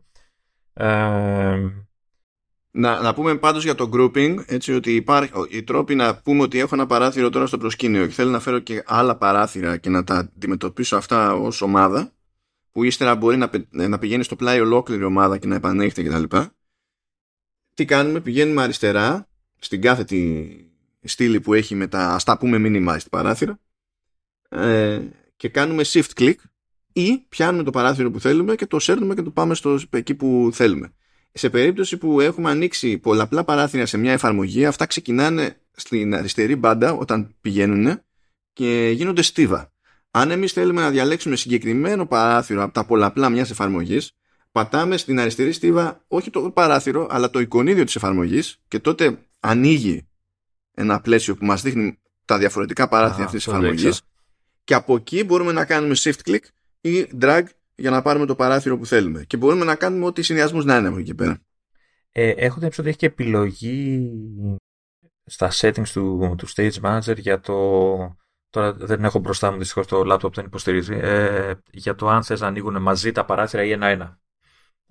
Να πούμε πάντως για το grouping έτσι ότι οι τρόποι να πούμε ότι έχω ένα παράθυρο τώρα στο προσκήνιο και θέλω να φέρω και άλλα παράθυρα και να τα αντιμετωπίσω αυτά ως ομάδα που ύστερα μπορεί να πηγαίνει στο πλάι ολόκληρη ομάδα και να επανέχεται κτλ. Τι κάνουμε, πηγαίνουμε αριστερά στην κάθετη στήλη που έχει με τα ας τα πούμε minimized παράθυρα και κάνουμε shift click ή πιάνουμε το παράθυρο που θέλουμε και το σέρνουμε και το πάμε εκεί που θέλουμε. Σε περίπτωση που έχουμε ανοίξει πολλαπλά παράθυρα σε μια εφαρμογή, αυτά ξεκινάνε στην αριστερή μπάντα όταν πηγαίνουν και γίνονται στίβα. Αν εμείς θέλουμε να διαλέξουμε συγκεκριμένο παράθυρο από τα πολλαπλά μιας εφαρμογής, πατάμε στην αριστερή στίβα όχι το παράθυρο, αλλά το εικονίδιο της εφαρμογής και τότε ανοίγει ένα πλαίσιο που μας δείχνει τα διαφορετικά παράθυρα αυτής της εφαρμογής και από εκεί μπορούμε να κάνουμε shift click ή drag για να πάρουμε το παράθυρο που θέλουμε και μπορούμε να κάνουμε ό,τι συνδυασμός να είναι από εκεί πέρα. Έχω την έψη ότι έχει και επιλογή στα settings του Stage Manager για το... Τώρα δεν έχω μπροστά μου, δυστυχώς το laptop δεν υποστηρίζει. Για το αν θες να ανοίγουν μαζί τα παράθυρα ή ένα-ένα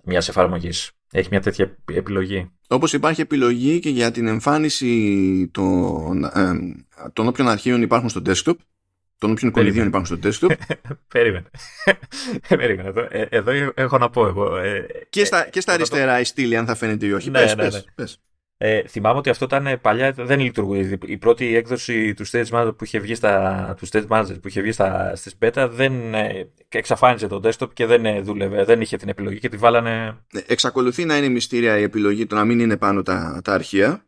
μιας εφαρμογής. Έχει μια τέτοια επιλογή. Όπως υπάρχει επιλογή και για την εμφάνιση των όποιων αρχείων υπάρχουν στο desktop, των όποιων κολληδίων υπάρχουν στο desktop. Περίμενε. Εδώ έχω να πω εγώ. Και στα αριστερά η στήλη, αν θα φαίνεται ή όχι. Πες. Θυμάμαι ότι αυτό ήταν παλιά, δεν λειτουργούσε. Η πρώτη έκδοση του Stage Manager που είχε βγει στις beta δεν εξαφάνιζε το desktop και δεν δούλευε, δεν είχε την επιλογή και τη βάλανε. Εξακολουθεί να είναι μυστήρια η επιλογή το να μην είναι πάνω τα αρχεία.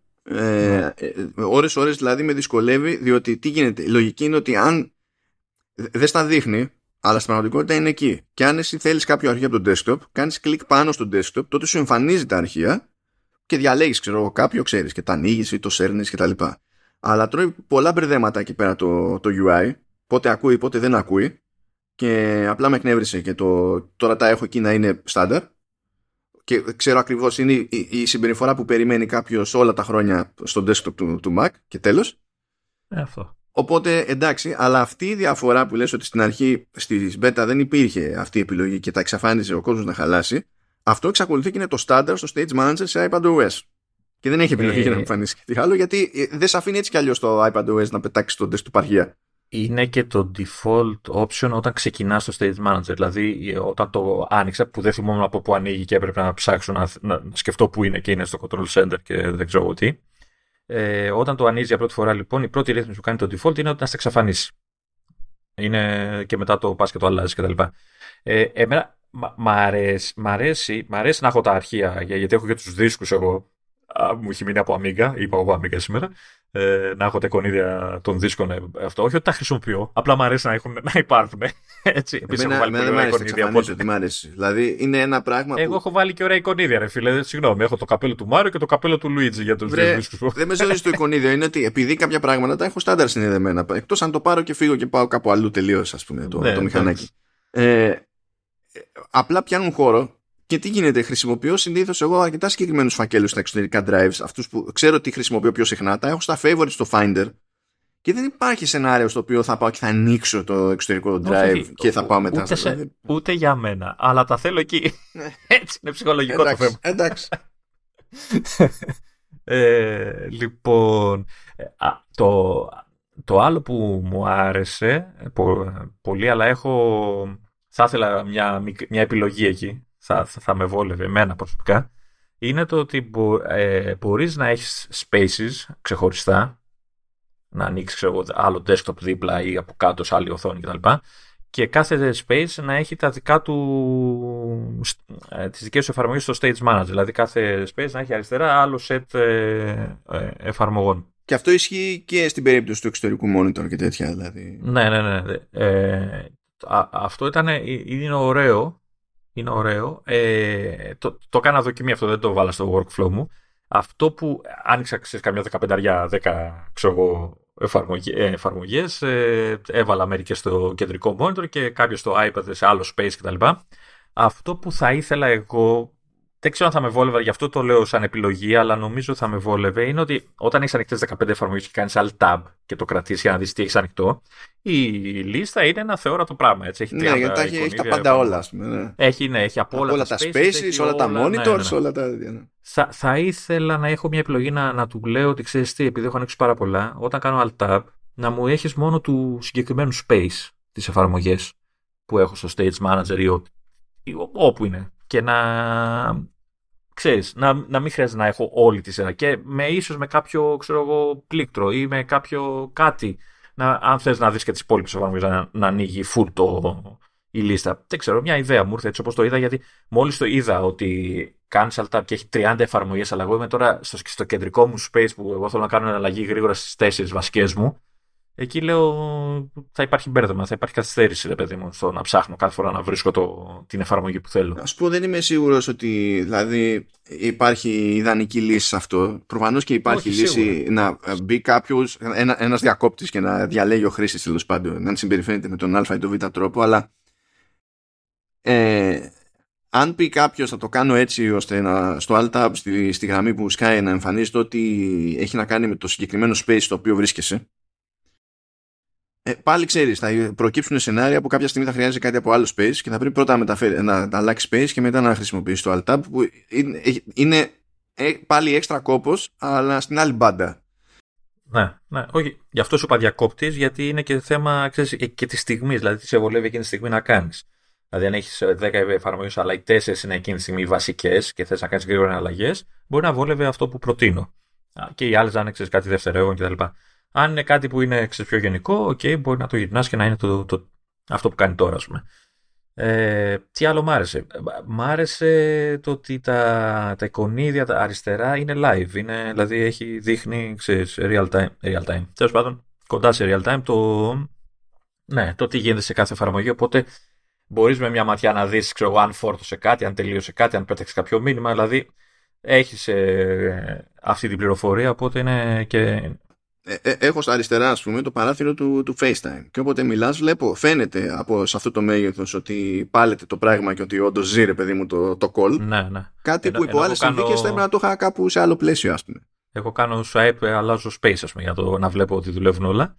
Ώρες δηλαδή με δυσκολεύει, διότι τι γίνεται. Η λογική είναι ότι αν δεν στα δείχνει, αλλά στην πραγματικότητα είναι εκεί. Και αν εσύ θέλεις κάποιο αρχείο από το desktop, κάνεις κλικ πάνω στο desktop, τότε σου εμφανίζει τα αρχεία και διαλέγεις, κάποιο, ξέρεις, και τα ανοίγεις ή το σέρνεις και τα λοιπά. Αλλά τρώει πολλά μπερδέματα εκεί πέρα το UI, πότε ακούει, πότε δεν ακούει, και απλά με εκνεύρισε και τώρα τα έχω εκεί να είναι στάνταρ. Και ξέρω ακριβώς, είναι η συμπεριφορά που περιμένει κάποιος όλα τα χρόνια στο desktop του Mac και τέλος. Αυτό. Οπότε εντάξει, αλλά αυτή η διαφορά που λες ότι στην αρχή στις beta δεν υπήρχε αυτή η επιλογή και τα εξαφάνιζε ο κόσμος να χαλάσει, αυτό εξακολουθεί και είναι το στάνταρ στο Stage Manager σε iPadOS. Και δεν έχει επιλογή για να εμφανίσει κάτι άλλο, γιατί δεν σε αφήνει έτσι κι αλλιώς το iPadOS να πετάξει το desktop αρχεία. Είναι και το default option όταν ξεκινάς το Stage Manager. Δηλαδή, όταν το άνοιξα, που δεν θυμόμουν από πού ανοίγει και έπρεπε να ψάξω να σκεφτώ πού είναι, και είναι στο Control Center και δεν ξέρω τι. Όταν το ανοίγει για πρώτη φορά, λοιπόν, η πρώτη ρύθμιση που κάνει το default είναι ότι να σε εξαφανίσει. Είναι και μετά το πας και το αλλάζει κτλ. Εμένα μ' αρέσει να έχω τα αρχεία, γιατί έχω και τους δίσκους εγώ. Μου έχει μείνει από Amiga, είπα εγώ Amiga σήμερα, να έχω τα εικονίδια των δίσκων αυτό. Όχι ότι τα χρησιμοποιώ, απλά μου αρέσει να υπάρχουν. Έτσι, επίσης έχω βάλει ωραία εικονίδια. Δηλαδή είναι ένα πράγμα. Εγώ έχω βάλει και ωραία εικονίδια, ρε φίλε. Συγγνώμη, έχω το καπέλο του Μάριο και το καπέλο του Λουίτζι για τους δύο δίσκους. Δεν με ζωρίζει το εικονίδιο, είναι ότι επειδή κάποια πράγματα τα έχω στάνταρ συνδεδεμένα. Εκτός αν το πάρω και φύγω και πάω κάπου αλλού τελείως, ας πούμε, το μηχανάκι. Απλά πιάνουν χώρο. Και τι γίνεται, χρησιμοποιώ συνήθως εγώ αρκετά συγκεκριμένους φακέλους στα εξωτερικά drives, αυτούς που ξέρω ότι χρησιμοποιώ πιο συχνά, τα έχω στα favorites στο Finder και δεν υπάρχει σενάριο στο οποίο θα πάω και θα ανοίξω το εξωτερικό drive και θα πάω μετά. Ούτε για μένα, αλλά τα θέλω εκεί. Έτσι είναι ψυχολογικό το θέμα. Εντάξει. Λοιπόν, το άλλο που μου άρεσε πολύ, αλλά θα ήθελα μια επιλογή εκεί. Θα με βόλευε εμένα προσωπικά, είναι το ότι μπορείς να έχεις spaces ξεχωριστά, να ανοίξεις άλλο desktop δίπλα ή από κάτω σε άλλη οθόνη κτλ. Και κάθε space να έχει τα δικά του, τις δικές του εφαρμογές στο Stage Manager. Δηλαδή κάθε space να έχει αριστερά άλλο set εφαρμογών. Και αυτό ισχύει και στην περίπτωση του εξωτερικού monitor και τέτοια, δηλαδή. Ναι. Αυτό είναι ωραίο. Είναι ωραίο. Το κάνα δοκιμή αυτό, δεν το βάλα στο workflow μου. Αυτό που άνοιξα, ξέρεις, καμιά 15-10 εφαρμογές, έβαλα μερικές στο κεντρικό monitor και κάποιες στο iPad σε άλλο space κτλ. Αυτό που θα ήθελα εγώ, δεν ξέρω αν θα με βόλευε, γι' αυτό το λέω σαν επιλογή, αλλά νομίζω θα με βόλευε, είναι ότι όταν έχεις ανοιχτές 15 εφαρμογές και κάνεις alt tab και το κρατήσεις για να δεις τι έχεις ανοιχτό, η λίστα είναι ένα θεόρατο πράγμα. Έτσι. Έχει 30 εικονίδια, έχει τα πάντα όλα, ας πούμε. Ναι. Έχει από όλα τα spaces, όλα τα monitors, όλα τα. Θα ήθελα να έχω μια επιλογή να του λέω ότι ξέρεις τι, επειδή έχω ανοίξει πάρα πολλά, όταν κάνω alt tab, να μου έχεις μόνο του συγκεκριμένου space τις εφαρμογές που έχω στο Stage Manager ή όπου είναι. Και να. Ξέρεις, να μην χρειάζεται να έχω όλη τη σειρά. Και ίσως με κάποιο πλήκτρο ή με κάποιο κάτι. Αν θες να δεις και τις υπόλοιπες εφαρμογές να ανοίγει full η λίστα. Δεν ξέρω, μια ιδέα μου ήρθε έτσι όπως το είδα, γιατί μόλις το είδα ότι κάνεις alt tab και έχει 30 εφαρμογές, αλλά εγώ είμαι τώρα στο κεντρικό μου space που εγώ θέλω να κάνω εναλλαγή γρήγορα στις 4 βασικές μου. Εκεί λέω θα υπάρχει μπέρδεμα, θα υπάρχει καθυστέρηση, ρε παιδί μου, στο να ψάχνω κάθε φορά να βρίσκω την εφαρμογή που θέλω. Ας πω, δεν είμαι σίγουρος ότι δηλαδή υπάρχει ιδανική λύση σε αυτό. Προφανώς και υπάρχει. Όχι, λύση σίγουρα. Να μπει κάποιος, ένας διακόπτης και να διαλέγει ο χρήστης, τέλος πάντων, να συμπεριφέρεται με τον α ή τον β τρόπο, αλλά αν πει κάποιος θα το κάνω έτσι ώστε στο alt tab στη γραμμή που σκάει να εμφανίζεται ότι έχει να κάνει με το συγκεκριμένο space στο οποίο βρίσκεσαι, πάλι ξέρεις, θα προκύψουν σενάρια που κάποια στιγμή θα χρειάζεται κάτι από άλλο space και θα πρέπει πρώτα να αλλάξει space και μετά να χρησιμοποιήσει το alt-tab, που είναι πάλι έξτρα κόπος, αλλά στην άλλη μπάντα. Ναι, όχι. Γι' αυτό σου είπα διακόπτης, γιατί είναι και θέμα, ξέρεις, και τη στιγμή. Δηλαδή, τι σε βολεύει εκείνη τη στιγμή να κάνεις. Δηλαδή, αν έχεις 10 εφαρμογές, αλλά οι 4 είναι εκείνη τη στιγμή βασικές και θες να κάνεις γρήγορα αλλαγές, μπορεί να βόλευε αυτό που προτείνω. και οι άλλες να είναι κάτι δευτερεύον κτλ. Αν είναι κάτι που είναι πιο γενικό, okay, μπορεί να το γυρνάς και να είναι αυτό που κάνει τώρα, ας πούμε. Τι άλλο μ' άρεσε. Μ' άρεσε το ότι τα εικονίδια τα αριστερά είναι live. Είναι, δηλαδή δείχνει real time. Τέλος πάντων, κοντά σε real time το τι γίνεται σε κάθε εφαρμογή. Οπότε μπορείς με μια ματιά να δεις αν φόρτωσε κάτι, αν τελείωσε κάτι, αν πέταξε κάποιο μήνυμα. Δηλαδή έχεις αυτή την πληροφορία. Οπότε είναι και. Έχω στα αριστερά, ας πούμε, το παράθυρο του FaceTime. Και όποτε μιλάς, βλέπω, φαίνεται από σε αυτό το μέγεθος ότι πάλεται το πράγμα και ότι όντως ζει, ρε παιδί μου, το call. Ναι, ναι. Κάτι που υπό άλλες συνθήκες θα έπρεπε να το είχα κάπου σε άλλο πλαίσιο, ας πούμε. Εγώ κάνω swipe, αλλάζω space, ας πούμε, για να βλέπω ότι δουλεύουν όλα.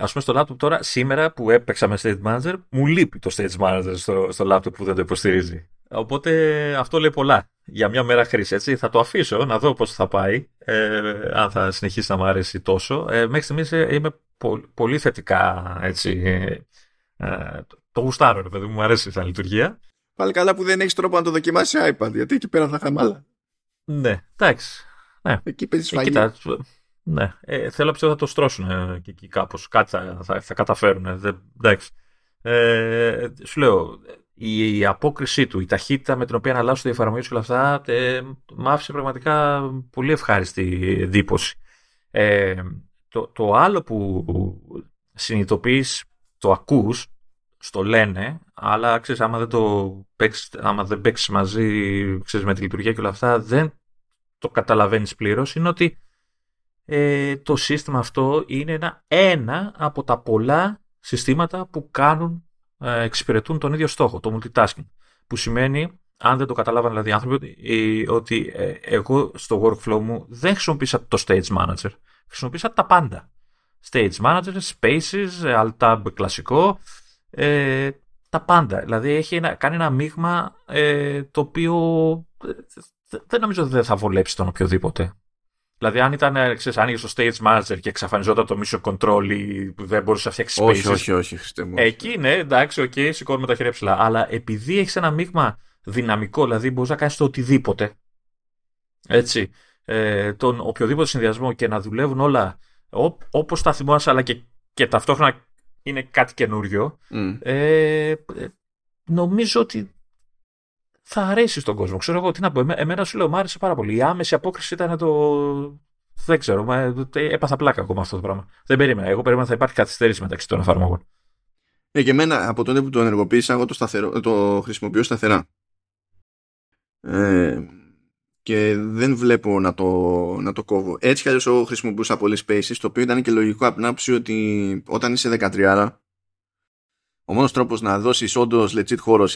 Ας πούμε, στο laptop τώρα, σήμερα που έπαιξα με Stage Manager, μου λείπει το Stage Manager στο laptop που δεν το υποστηρίζει. Οπότε αυτό λέει πολλά. Για μια μέρα χρήση, έτσι. Θα το αφήσω να δω πώς θα πάει, αν θα συνεχίσει να μου αρέσει τόσο. Μέχρι στιγμής είμαι πολύ θετικά, έτσι. Το γουστάρω, ρε παιδί μου, μου αρέσει σαν λειτουργία. Πάλι καλά που δεν έχεις τρόπο να το δοκιμάσεις iPad, γιατί εκεί πέρα θα χαμάλα. Ναι, εντάξει. Ναι. Εκεί παίζεις φαγή. Ναι. Θέλω να πιστεύω θα το στρώσουν και εκεί κάπως. Κάτι θα καταφέρουν. Εντάξει. Σου λέω. Η απόκρισή του, η ταχύτητα με την οποία αναλάσσουν οι εφαρμογές και όλα αυτά μ' άφησε πραγματικά πολύ ευχάριστη εντύπωση. Το άλλο που συνειδητοποιείς, το ακούς, στο λένε, αλλά ξέρεις, άμα δεν παίξεις μαζί, ξέρεις, με τη λειτουργία και όλα αυτά, δεν το καταλαβαίνεις πλήρως, είναι ότι το σύστημα αυτό είναι ένα από τα πολλά συστήματα που κάνουν εξυπηρετούν τον ίδιο στόχο, το multitasking. Που σημαίνει, αν δεν το καταλάβανε δηλαδή οι άνθρωποι, ότι εγώ στο workflow μου δεν χρησιμοποίησα το Stage Manager. Χρησιμοποίησα τα πάντα. Stage Manager, Spaces, Alt-Tab κλασικό, τα πάντα. Δηλαδή κάνει ένα μείγμα το οποίο δεν νομίζω ότι δεν θα βολέψει τον οποιοδήποτε. Δηλαδή, αν ήταν, ξέρεις, άνοιγε στο Stage Manager και εξαφανιζόταν το Mission Control ή δεν μπορούσε να φτιάξει spaces. Όχι, Χριστέ μου. Εκεί, ναι, εντάξει, okay, σηκώνουμε τα χέρια ψηλά. Αλλά επειδή έχεις ένα μείγμα δυναμικό, δηλαδή μπορείς να κάνεις το οτιδήποτε. Έτσι. Τον οποιοδήποτε συνδυασμό και να δουλεύουν όλα όπως τα θυμάσαι, αλλά και ταυτόχρονα είναι κάτι καινούριο. Νομίζω ότι θα αρέσει στον κόσμο. Ξέρω εγώ τι να πω. Εμένα σου λέω, μου άρεσε πάρα πολύ. Η άμεση απόκριση ήταν δεν ξέρω, έπαθα πλάκα ακόμα αυτό το πράγμα. Δεν περίμενα. Εγώ περίμενα θα υπάρχει καθυστέρηση μεταξύ των εφαρμογών. Και εμένα από τότε που το ενεργοποίησα, εγώ το χρησιμοποιώ σταθερά. Και δεν βλέπω να το κόβω. Έτσι κι αλλιώς εγώ χρησιμοποιούσα πολλές spaces, το οποίο ήταν και λογικό από την άποψη ότι όταν είσαι 13, ο μόνος τρόπος να δώσεις όντως legit χώρο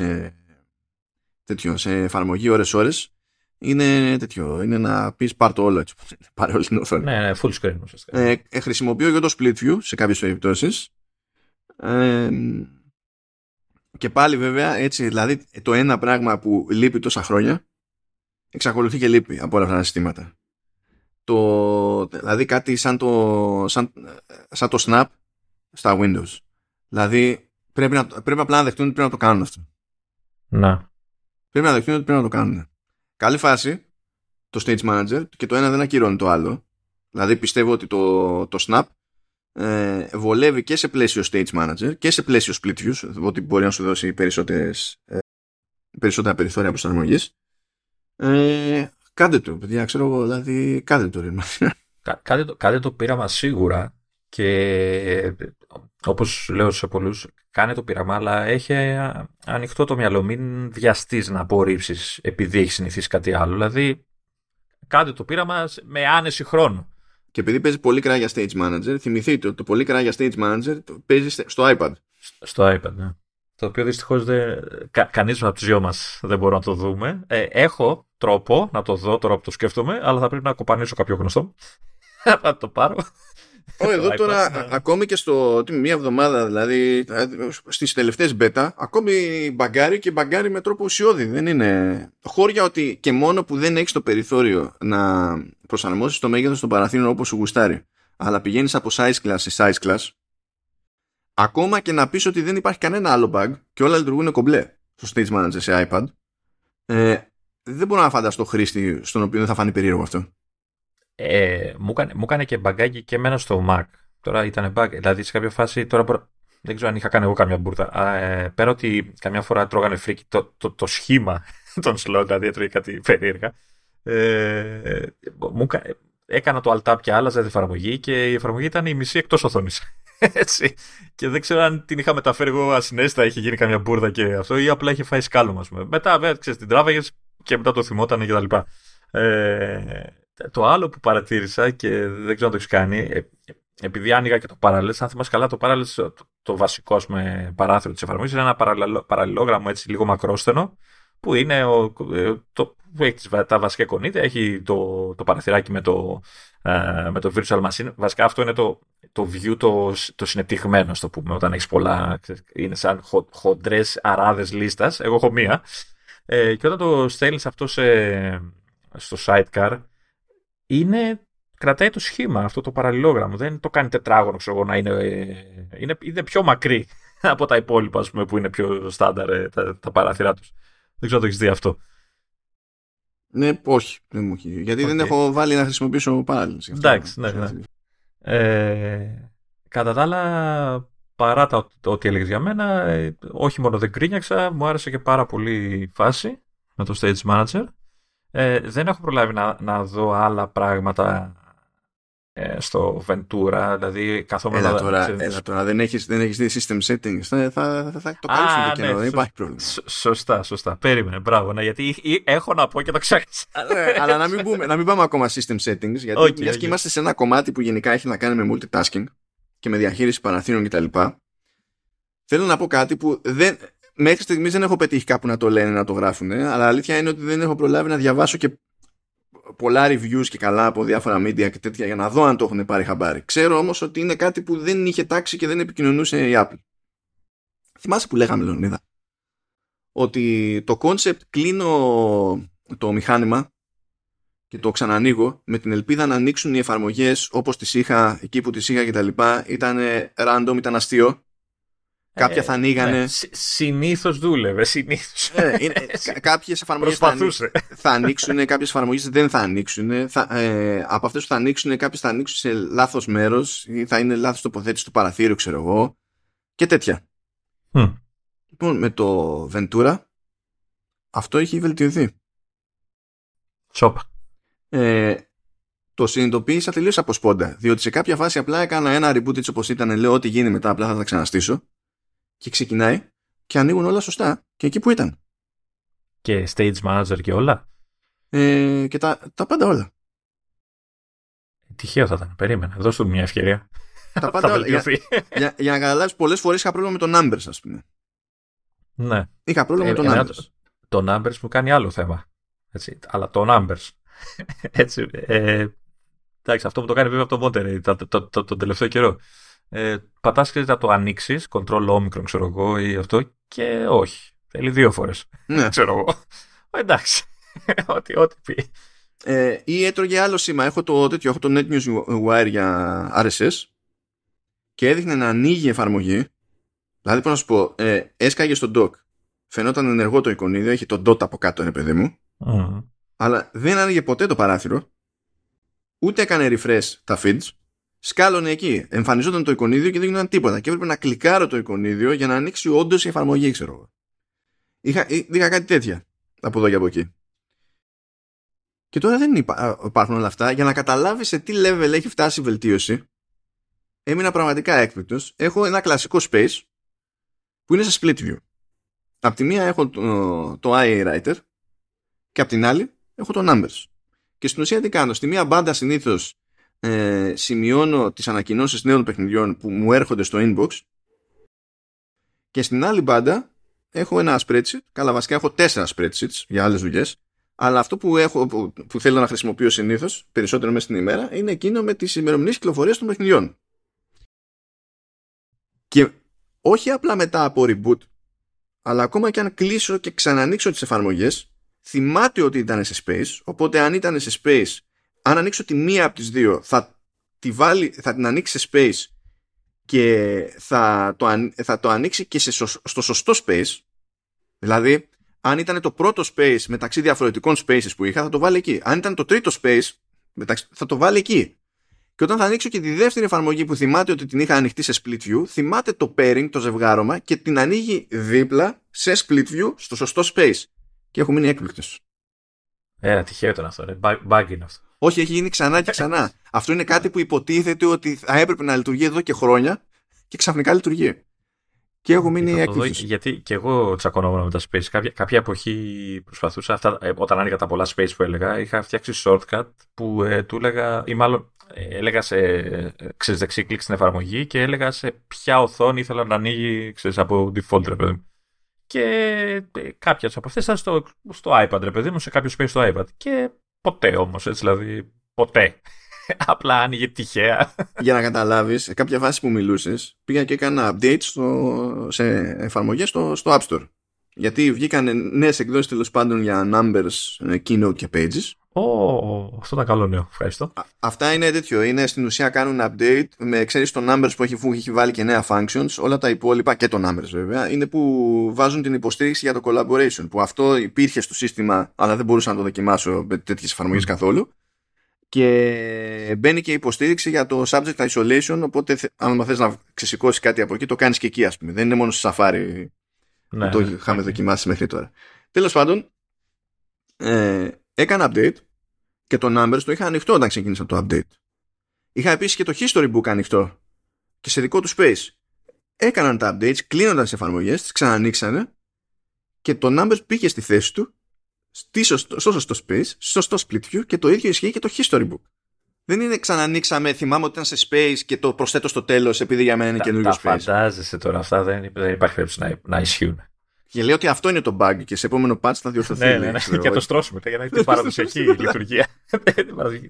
σε εφαρμογή ώρες-ώρες είναι τέτοιο. Είναι να πεις πάρ' το όλο έτσι. Πάρε όλη την οθόνη. Ναι, full screen ουσιαστικά. Χρησιμοποιώ για το split view σε κάποιες περιπτώσεις. Και πάλι βέβαια έτσι, δηλαδή το ένα πράγμα που λείπει τόσα χρόνια εξακολουθεί και λείπει από όλα αυτά τα συστήματα. Δηλαδή κάτι σαν το snap στα Windows. Δηλαδή πρέπει απλά να δεχτούν ότι πρέπει να το κάνουν αυτό. Να. Πρέπει να δεχτούν ότι πρέπει να το κάνουν. Καλή φάση το Stage Manager και το ένα δεν ακυρώνει το άλλο. Δηλαδή πιστεύω ότι το Snap βολεύει και σε πλαίσιο Stage Manager και σε πλαίσιο Split Views, ότι μπορεί να σου δώσει περισσότερα περιθώρια προσαρμογής. Κάντε το, παιδιά, ξέρω εγώ, δηλαδή κάντε το. Κάντε το πείραμα σίγουρα και όπως λέω σε πολλούς, κάνε το πείραμα, αλλά έχει ανοιχτό το μυαλό. Μην βιαστείς να απορρίψεις επειδή έχει συνηθίσει κάτι άλλο. Δηλαδή, κάντε το πείραμα με άνεση χρόνο. Και επειδή παίζει πολύ κράγια Stage Manager, θυμηθείτε ότι το πολύ κράγια Stage Manager το παίζει στο iPad. Στο iPad, ναι. Το οποίο δυστυχώς κανείς από τους δυο μας δεν μπορούμε να το δούμε. Έχω τρόπο να το δω τώρα που το σκέφτομαι, αλλά θα πρέπει να κοπανίσω κάποιο γνωστό μου. Θα το πάρω. Εδώ τώρα, ακόμη και μία εβδομάδα, δηλαδή στις τελευταίες μπέτα, ακόμη μπαγκάρι και μπαγκάρι με τρόπο ουσιώδη. Δεν είναι. Χώρια ότι και μόνο που δεν έχεις το περιθώριο να προσαρμόσεις το μέγεθος των παραθύρων όπως σου γουστάρει, αλλά πηγαίνεις από size class σε size class, ακόμα και να πεις ότι δεν υπάρχει κανένα άλλο bug και όλα λειτουργούν κομπλέ στο Stage Manager σε iPad, δεν μπορώ να φανταστώ χρήστη στον οποίο δεν θα φανεί περίεργο αυτό. μου έκανε και μπαγκάκι και εμένα στο Mac. Τώρα ήταν bug, δηλαδή σε κάποια φάση. Τώρα δεν ξέρω αν είχα κάνει εγώ καμιά μπουρδα. Πέρα ότι καμιά φορά τρώγανε φρίκι το σχήμα των slot, δηλαδή έτρωγε κάτι περίεργα. Έκανα το alt-tab και άλλαζα την εφαρμογή και η εφαρμογή ήταν η μισή εκτός οθόνης. Έτσι. Και δεν ξέρω αν την είχα μεταφέρει εγώ ασυνέστα, είχε γίνει καμιά μπουρδα και αυτό, ή απλά είχε φάει σκάλωμα, ας πούμε. Μετά, ξέρεις, την τράβαγες και μετά το θυμότανε κτλ. Το άλλο που παρατήρησα και δεν ξέρω αν το έχεις κάνει, επειδή άνοιγα και το Parallels, αν θυμάσαι καλά, το Parallels, το βασικό παράθυρο της εφαρμογής, είναι ένα παραλληλόγραμμο έτσι λίγο μακρόστενο, που είναι που έχει τα βασικά εικονίδια, έχει το παραθυράκι με το virtual machine. Βασικά αυτό είναι το view το συνεπτυγμένο, ας το πούμε, όταν έχεις πολλά, είναι σαν χοντρές αράδες λίστας. Εγώ έχω μία. Και όταν το στέλνεις αυτό στο sidecar, κρατάει το σχήμα αυτό το παραλληλόγραμμο. Δεν το κάνει τετράγωνο, ξέρω εγώ, να είναι πιο μακρύ από τα υπόλοιπα, ας πούμε, που είναι πιο στάνταρ τα παράθυρά τους. Δεν ξέρω αν το έχεις δει αυτό. Ναι, όχι, δεν μου έχει. Γιατί δεν έχω βάλει να χρησιμοποιήσω Parallels. Εντάξει, ναι. Κατά τα άλλα, παρά ό,τι έλεγες για μένα, όχι μόνο δεν κρίνιαξα, μου άρεσε και πάρα πολύ η φάση με το Stage Manager. Δεν έχω προλάβει να δω άλλα πράγματα στο Ventura, δηλαδή καθόμουν. Έλα τώρα, δεν έχεις δει system settings, θα το καλύψουν το κενό, δεν υπάρχει πρόβλημα. Σωστά, περίμενε, μπράβο, γιατί έχω να πω και το ξέχασα. Αλλά να μην πάμε ακόμα system settings, γιατί μιας και είμαστε σε ένα κομμάτι που γενικά έχει να κάνει με multitasking και με διαχείριση παραθύρων κτλ. Θέλω να πω κάτι που μέχρι στιγμής δεν έχω πετύχει κάπου να το λένε, να το γράφουν, αλλά αλήθεια είναι ότι δεν έχω προλάβει να διαβάσω και πολλά reviews και καλά από διάφορα media και τέτοια για να δω αν το έχουν πάρει χαμπάρι. Ξέρω όμως ότι είναι κάτι που δεν είχε τάξει και δεν επικοινωνούσε η Apple. Θυμάσαι που λέγαμε, Λεωνίδα, ότι το concept κλείνω το μηχάνημα και το ξανανοίγω με την ελπίδα να ανοίξουν οι εφαρμογές όπως τις είχα, εκεί που τις είχα κτλ. Ήταν random, ήταν αστείο. Κάποια θα ανοίγανε. Συνήθως δούλευε. Κάποιες εφαρμογές θα ανοίξουν, κάποιες εφαρμογές δεν θα ανοίξουν. Από αυτές που θα ανοίξουν, κάποιες θα ανοίξουν σε λάθος μέρος ή θα είναι λάθος τοποθέτηση του παραθύρου, ξέρω εγώ. Και τέτοια. Λοιπόν, με το Ventura αυτό έχει βελτιωθεί. Τσόπα. Το συνειδητοποίησα τελείως από σπόντα. Διότι σε κάποια φάση απλά έκανα ένα reboot έτσι όπως ήταν. Λέω ό,τι γίνει μετά, απλά θα τα ξαναστήσω. Και ξεκινάει και ανοίγουν όλα σωστά και εκεί που ήταν. Και Stage Manager και όλα. Και τα πάντα όλα. Τυχαίο θα ήταν. Περίμενα. Δώσ' του μια ευκαιρία. Τα πάντα όλα. Για να καταλάβεις, πολλές φορές είχα πρόβλημα με το Numbers, ας πούμε. Ναι. Είχα πρόβλημα με το Numbers. Το Numbers μου κάνει άλλο θέμα. Έτσι, αλλά το Numbers. Έτσι, εντάξει, αυτό μου το κάνει βέβαια από το Monterey τον τελευταίο καιρό. Πατάς και να το ανοίξεις, Ctrl Omicron, ξέρω εγώ, ή αυτό, και όχι. Θέλει δύο φορές. Ναι. Ξέρω εγώ. Εντάξει. Ό,τι πει. Ή έτρωγε άλλο σήμα. Έχω το Net News Wire για RSS και έδειχνε να ανοίγει η εφαρμογή. Δηλαδή, πώς να σου πω, έσκαγε στο dock. Φαινόταν ενεργό το εικονίδιο, έχει το dot από κάτω, ρε παιδί μου. Mm. Αλλά δεν άνοιγε ποτέ το παράθυρο, ούτε έκανε refresh τα feeds. Σκάλωνε εκεί. Εμφανιζόταν το εικονίδιο και δεν γινόταν τίποτα. Και έπρεπε να κλικάρω το εικονίδιο για να ανοίξει όντως η εφαρμογή, ξέρω εγώ. Είχα κάτι τέτοια από εδώ και από εκεί. Και τώρα δεν υπάρχουν όλα αυτά. Για να καταλάβεις σε τι level έχει φτάσει η βελτίωση, έμεινα πραγματικά έκπληκτος. Έχω ένα κλασικό space που είναι σε split view. Απ' τη μία έχω το IA Writer και απ' την άλλη έχω το Numbers. Και στην ουσία τι κάνω. Στη μία μπάντα συνήθως σημειώνω τις ανακοινώσεις νέων παιχνιδιών που μου έρχονται στο inbox και στην άλλη μπάντα έχω ένα spreadsheet. Καλά, βασικά έχω 4 spreadsheets για άλλες δουλειές, αλλά αυτό που θέλω να χρησιμοποιώ συνήθως περισσότερο μέσα στην ημέρα είναι εκείνο με τις ημερομηνίες κυκλοφορίας των παιχνιδιών. Και όχι απλά μετά από reboot, αλλά ακόμα και αν κλείσω και ξανανοίξω τις εφαρμογές, θυμάται ότι ήταν σε space, οπότε αν ήταν σε space, αν ανοίξω τη μία από τις δύο, θα την ανοίξει σε space και θα το ανοίξει και στο σωστό space. Δηλαδή, αν ήταν το πρώτο space μεταξύ διαφορετικών spaces που είχα, θα το βάλει εκεί. Αν ήταν το τρίτο space, μεταξύ, θα το βάλει εκεί. Και όταν θα ανοίξω και τη δεύτερη εφαρμογή που θυμάται ότι την είχα ανοιχτή σε split view, θυμάται το pairing, το ζευγάρωμα, και την ανοίγει δίπλα σε split view στο σωστό space. Και έχω μείνει έκπληκτος. Ένα τυχαίο ήταν αυτό, ρε. Bug είναι αυτό. Όχι, έχει γίνει ξανά και ξανά. Αυτό είναι κάτι που υποτίθεται ότι θα έπρεπε να λειτουργεί εδώ και χρόνια και ξαφνικά λειτουργεί. Και έχω μείνει έκπληκτος. Γιατί και εγώ τσακωνόμουν με τα space. Κάποια εποχή προσπαθούσα, όταν άνοιγα τα πολλά space που έλεγα, είχα φτιάξει shortcut που του έλεγα, ή μάλλον έλεγα σε δεξί κλικ στην εφαρμογή και έλεγα σε ποια οθόνη ήθελα να ανοίγει, ξέρεις, από default, ρε παιδί μου. Και κάποιες από αυτές ήταν στο iPad, ρε παιδί μου, σε κάποιο space στο iPad. Και ποτέ όμως, έτσι δηλαδή, ποτέ. Απλά άνοιγε τυχαία. Για να καταλάβεις, σε κάποια φάση που μιλούσες, πήγα και έκανα update σε εφαρμογές στο App Store. Γιατί βγήκαν νέες εκδόσεις, τέλος πάντων, για Numbers, Keynote και Pages. Αυτό ήταν καλό νέο, ευχαριστώ. Αυτά είναι τέτοιο, είναι στην ουσία κάνουν update με εξαίρεση των Numbers που έχει βάλει και νέα functions. Όλα τα υπόλοιπα και των Numbers βέβαια είναι που βάζουν την υποστήριξη για το collaboration, που αυτό υπήρχε στο σύστημα αλλά δεν μπορούσα να το δοκιμάσω με τέτοιες εφαρμογές καθόλου. Και μπαίνει και υποστήριξη για το subject isolation, οπότε αν θες να ξεσηκώσει κάτι από εκεί το κάνεις και εκεί, ας πούμε. Δεν είναι μόνο στο Safari που το είχαμε δοκιμάσει μέχρι τώρα. Τέλος πάντων, έκανα update και το Numbers το είχα ανοιχτό όταν ξεκίνησα το update. Είχα επίσης και το History Book ανοιχτό και σε δικό του space. Έκαναν τα updates, κλείνονταν τις εφαρμογές, τις ξανανοίξανε και το Numbers πήγε στη θέση του στο σωστό space, σωστό split view, και το ίδιο ισχύει και το History Book. Δεν είναι ξανανοίξαμε, θυμάμαι ότι ήταν σε space και το προσθέτω στο τέλος επειδή για μένα είναι καινούριο space. Φαντάζεσαι τώρα, αυτά δεν υπάρχει περίπτωση να ισχύουν. Και λέω ότι αυτό είναι το bug και σε επόμενο patch θα διορθωθεί. Ναι, και το στρώσουμε για να έχει την παραδοσιακή λειτουργία.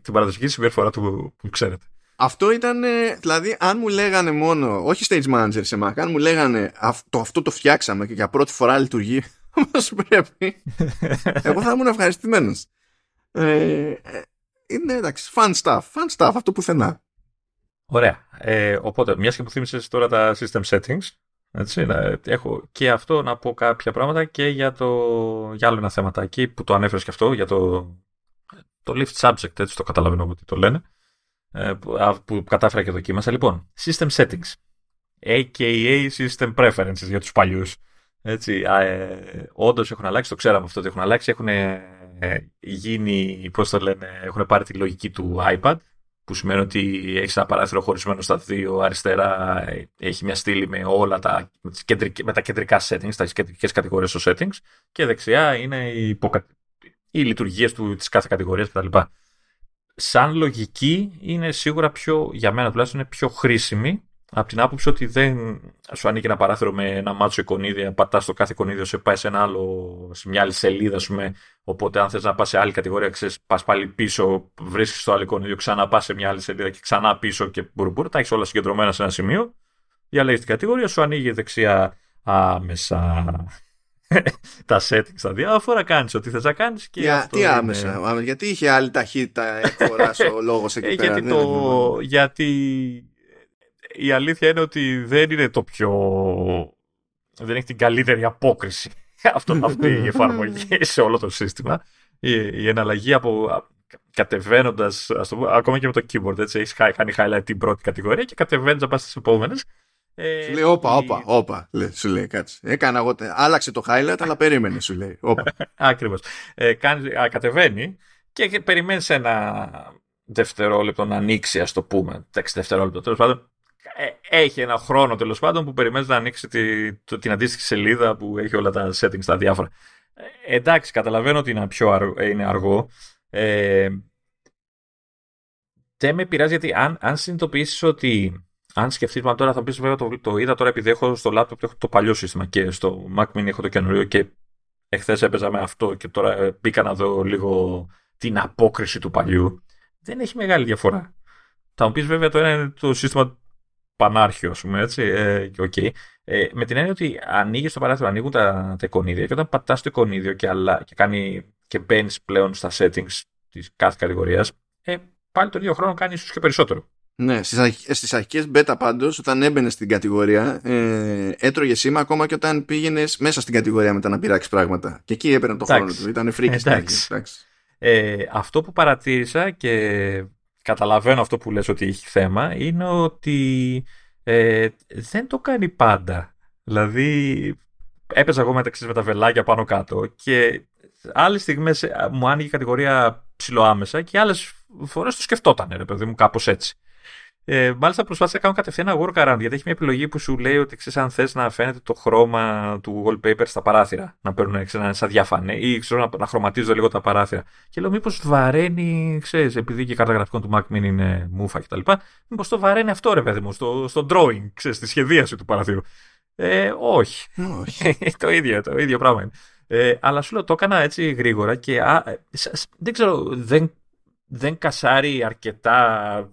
Την παραδοσιακή συμπεριφορά του που ξέρετε. Αυτό ήταν, δηλαδή, αν μου λέγανε μόνο, όχι Stage Manager σε Mac, αν μου λέγανε αυτό το φτιάξαμε και για πρώτη φορά λειτουργεί όπως πρέπει, εγώ θα ήμουν ευχαριστημένος. Είναι εντάξει, fun stuff, αυτό πουθενά. Ωραία. Οπότε, μιας και που θύμισες τώρα τα system settings, έτσι, έχω και αυτό να πω κάποια πράγματα και για άλλο ένα θεματάκι που το ανέφερες και αυτό, για το lift subject, έτσι το καταλαβαίνω ότι το λένε, που κατάφερα και δοκίμασα. Λοιπόν, system settings, aka system preferences για τους παλιούς. Έτσι, όντως έχουν αλλάξει, το ξέραμε αυτό ότι έχουν αλλάξει, έχουν γίνει, πώς το λένε, έχουν πάρει τη λογική του iPad, που σημαίνει ότι έχεις ένα παράθυρο χωρισμένο στα δύο, αριστερά έχει μια στήλη με όλα με τα κεντρικά settings, τα κεντρικές κατηγορίες στο settings, και δεξιά είναι οι λειτουργίες της κάθε κατηγορίας κτλ. Σαν λογική είναι σίγουρα πιο, για μένα τουλάχιστον, είναι πιο χρήσιμη, από την άποψη ότι δεν σου ανοίγει ένα παράθυρο με ένα μάτσο εικονίδια, πατάς το κάθε εικονίδιο, σε πάει σε μια άλλη σελίδα, ας πούμε. Οπότε, αν θες να πας σε άλλη κατηγορία, ξέρεις, πας πάλι πίσω, βρίσκεις το άλλο εικονίδιο, ξανά πας σε μια άλλη σελίδα και ξανά πίσω και μπουρμπούρ. Τα έχεις όλα συγκεντρωμένα σε ένα σημείο. Διαλέγεις την κατηγορία, σου ανοίγει δεξιά άμεσα τα settings, τα διάφορα, κάνεις ό,τι θες να κάνεις. Τι άμεσα, γιατί είχε άλλη ταχύτητα εκφοράς ο λόγος εκεί πέρα. Γιατί. Η αλήθεια είναι ότι δεν είναι το πιο. Δεν έχει την καλύτερη απόκριση αυτή η εφαρμογή σε όλο το σύστημα. Η εναλλαγή από κατεβαίνοντας, ας το πω, ακόμα και με το keyboard, έτσι, έχεις κάνει highlight την πρώτη κατηγορία και κατεβαίνεις να πας στις επόμενες. Σου λέει, όπα, σου λέει, κάτσε. Έκανα εγώ. Άλλαξε το highlight, αλλά περίμενε, σου λέει. Ακριβώς. Κατεβαίνει και περιμένεις ένα δευτερόλεπτο να ανοίξει, ας το πούμε. 6 δευτερόλεπτο, τέλος πάντων. Έχει ένα χρόνο, τέλος πάντων, που περιμένεις να ανοίξει την αντίστοιχη σελίδα που έχει όλα τα settings, τα διάφορα. Εντάξει, καταλαβαίνω ότι είναι αργό. Δεν με πειράζει, γιατί αν συνειδητοποιήσεις ότι. Αν σκεφτείς, μα τώρα θα πεις, βέβαια το είδα τώρα επειδή έχω στο laptop έχω το παλιό σύστημα και στο Mac Mini έχω το καινούριο και εχθές έπαιζα με αυτό και τώρα μπήκα να δω λίγο την απόκριση του παλιού. Δεν έχει μεγάλη διαφορά. Θα μου πεις, βέβαια, το ένα είναι το σύστημα πανάρχιο, ας πούμε, έτσι, okay. Με την έννοια ότι ανοίγεις το παράθυρο, ανοίγουν τα εικονίδια και όταν πατάς το εικονίδιο και μπαίνεις πλέον στα settings της κάθε κατηγορίας, πάλι τον ίδιο χρόνο κάνεις ίσως και περισσότερο. Ναι, στις αρχικές beta πάντως, όταν έμπαινες στην κατηγορία, έτρωγε σήμα ακόμα και όταν πήγαινες μέσα στην κατηγορία μετά να πειράξεις πράγματα. Και εκεί έπαιρνε το χρόνο του, ήταν free. Αυτό που παρατήρησα και καταλαβαίνω αυτό που λες ότι έχει θέμα είναι ότι δεν το κάνει πάντα. Δηλαδή έπαιζα εγώ με τα βελάκια πάνω κάτω και άλλες στιγμές μου άνοιγε η κατηγορία ψηλοάμεσα και άλλες φορές το σκεφτόταν, ρε παιδί μου, κάπως έτσι. Μάλιστα προσπάθησα να κάνω κατευθείαν ένα workaround, γιατί έχει μια επιλογή που σου λέει ότι ξέρεις, αν θες να φαίνεται το χρώμα του wallpaper στα παράθυρα, να παίρνουν σαν διαφανή ή ξέρω, να χρωματίζονται λίγο τα παράθυρα. Και λέω, μήπως βαραίνει, ξέρεις, επειδή και η κάρτα γραφικών του Mac Mini είναι μούφα κτλ. Μήπως το βαραίνει αυτό, ρε παιδί μου, στο drawing, ξέρεις, στη σχεδίαση του παραθύρου. Όχι. Το ίδιο πράγμα είναι. Αλλά σου λέω, το έκανα έτσι γρήγορα και δεν ξέρω, δεν κασάρει αρκετά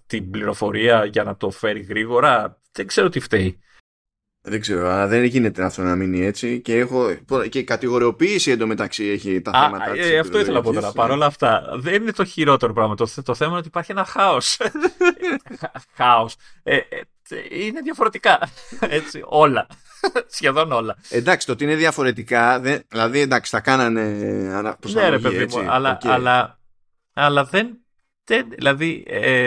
την πληροφορία για να το φέρει γρήγορα. Δεν ξέρω τι φταίει. Δεν ξέρω, αλλά δεν γίνεται αυτό να μείνει έτσι. Και η κατηγοριοποίηση εντωμεταξύ έχει τα θέματα. Αυτό ήθελα να πω τώρα. Παρ' όλα αυτά, δεν είναι το χειρότερο πράγμα. Το θέμα είναι ότι υπάρχει ένα χάος. Χάος. Είναι διαφορετικά. Έτσι, όλα. Σχεδόν όλα. Εντάξει, το ότι είναι διαφορετικά. Δηλαδή, εντάξει, τα κάνανε αναπροσαρμογή. Ναι, ρε παιδί μου, αλλά δεν. Δηλαδή,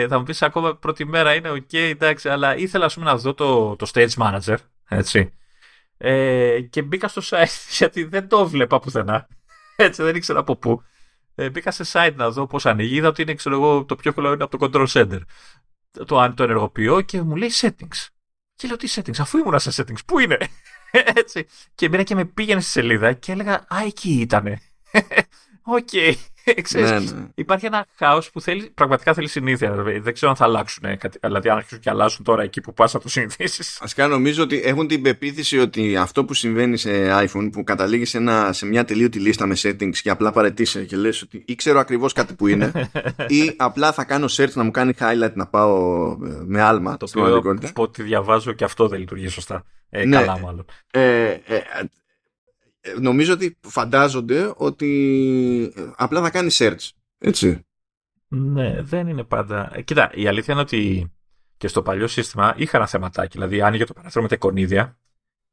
θα μου πεις ακόμα πρώτη μέρα είναι οκ, εντάξει, αλλά ήθελα ας πούμε, να δω το Stage Manager, έτσι. Και μπήκα στο site γιατί δεν το βλέπα πουθενά. Έτσι, δεν ήξερα από πού. Μπήκα σε site να δω πώς ανοίγει. Είδα ότι είναι, ξέρω εγώ, το πιο εύκολο είναι από το Control Center. Το ενεργοποιώ και μου λέει settings. Και λέω, τι settings, αφού ήμουνα σε settings, πού είναι. Έτσι. Και μήνα και με πήγαινε στη σελίδα και έλεγα, α, εκεί ήτανε. Οκ. Okay. Ναι. Υπάρχει ένα χάος που πραγματικά θέλει συνήθεια. Δεν ξέρω αν θα αλλάξουν. Δηλαδή, αν αρχίσουν και αλλάζουν τώρα εκεί που πας θα το συνηθίσεις. Βασικά, νομίζω ότι έχουν την πεποίθηση ότι αυτό που συμβαίνει σε iPhone που καταλήγει σε μια τελείωτη λίστα με settings και απλά παρετήσει και λες ότι ή ξέρω ακριβώς κάτι που είναι ή απλά θα κάνω search να μου κάνει highlight να πάω με άλμα. Το οποίο πω ότι διαβάζω και αυτό δεν λειτουργεί σωστά. Ναι. Καλά, μάλλον. Νομίζω ότι φαντάζονται ότι απλά θα κάνει search, έτσι. Ναι, δεν είναι πάντα. Κοίτα, η αλήθεια είναι ότι και στο παλιό σύστημα είχα ένα θεματάκι. Δηλαδή, άνοιγε το παράθυρο με τα εικονίδια,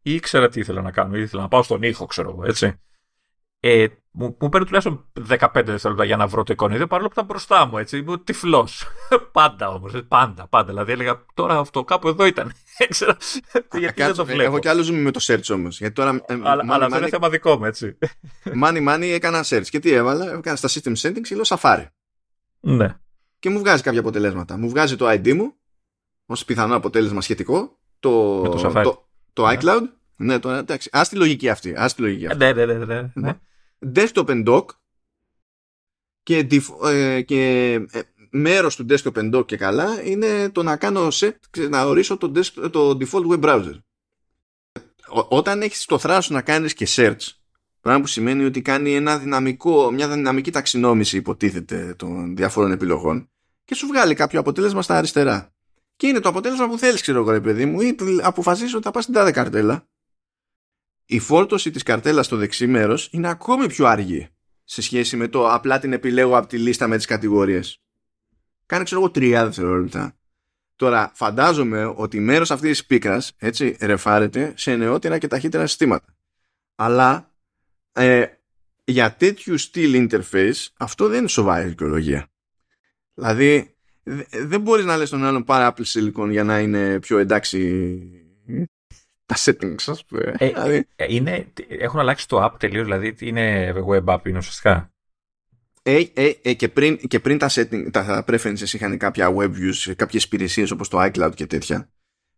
ή ήξερα τι ήθελα να κάνω, ή ήθελα να πάω στον ήχο, ξέρω εγώ, έτσι. Μου παίρνει τουλάχιστον 15 δευτερόλεπτα για να βρω το εικονίδιο, παρόλο που ήταν μπροστά μου, έτσι. Ήμουν τυφλός. Πάντα όμως. Πάντα. Δηλαδή, έλεγα τώρα αυτό κάπου εδώ ήταν. Γιατί δεν το βλέπω. Εγώ κι άλλο ζούμε με το search όμως. Γιατί τώρα. Αλλά αυτό είναι θέμα δικό μου, έτσι. Μάνι, έκανα search. Και τι έβαλα, έκανα στα system settings και λέω Safari. Ναι. Και μου βγάζει κάποια αποτελέσματα. Μου βγάζει το ID μου ως πιθανό αποτέλεσμα σχετικό. Το iCloud. Ναι, εντάξει. Ας τη λογική αυτή. Ναι. Desktop and Dock και μέρος του Desktop and Dock και καλά είναι το να κάνω set, να ορίσω το default web browser. Όταν έχεις το θράσος να κάνεις και search, πράγμα που σημαίνει ότι κάνει μια δυναμική ταξινόμηση υποτίθεται των διαφόρων επιλογών και σου βγάλει κάποιο αποτέλεσμα στα αριστερά. Και είναι το αποτέλεσμα που θέλεις, ξέρω εγώ, ρε παιδί μου, ή αποφασίζεις ότι θα πας στην τάδε καρτέλα. Η φόρτωση της καρτέλας στο δεξί μέρος είναι ακόμη πιο αργή σε σχέση με το απλά την επιλέγω από τη λίστα με τις κατηγορίες. Κάνει, ξέρω εγώ, 30 δευτερόλεπτα. Τώρα, φαντάζομαι ότι μέρος αυτής της πίκρας, έτσι, ρεφάρεται σε νεότερα και ταχύτερα συστήματα. Αλλά για τέτοιου στυλ interface αυτό δεν είναι σοβαρή δικαιολογία. Δηλαδή, δεν μπορείς να λες τον άλλον πάρε Apple Silicon για να είναι πιο εντάξει. Τα settings, ας πούμε. Έχουν αλλάξει το app τελείως, δηλαδή είναι web app, είναι ουσιαστικά. Και πριν τα settings, τα preferences είχαν κάποια web views, κάποιες υπηρεσίες όπως το iCloud και τέτοια.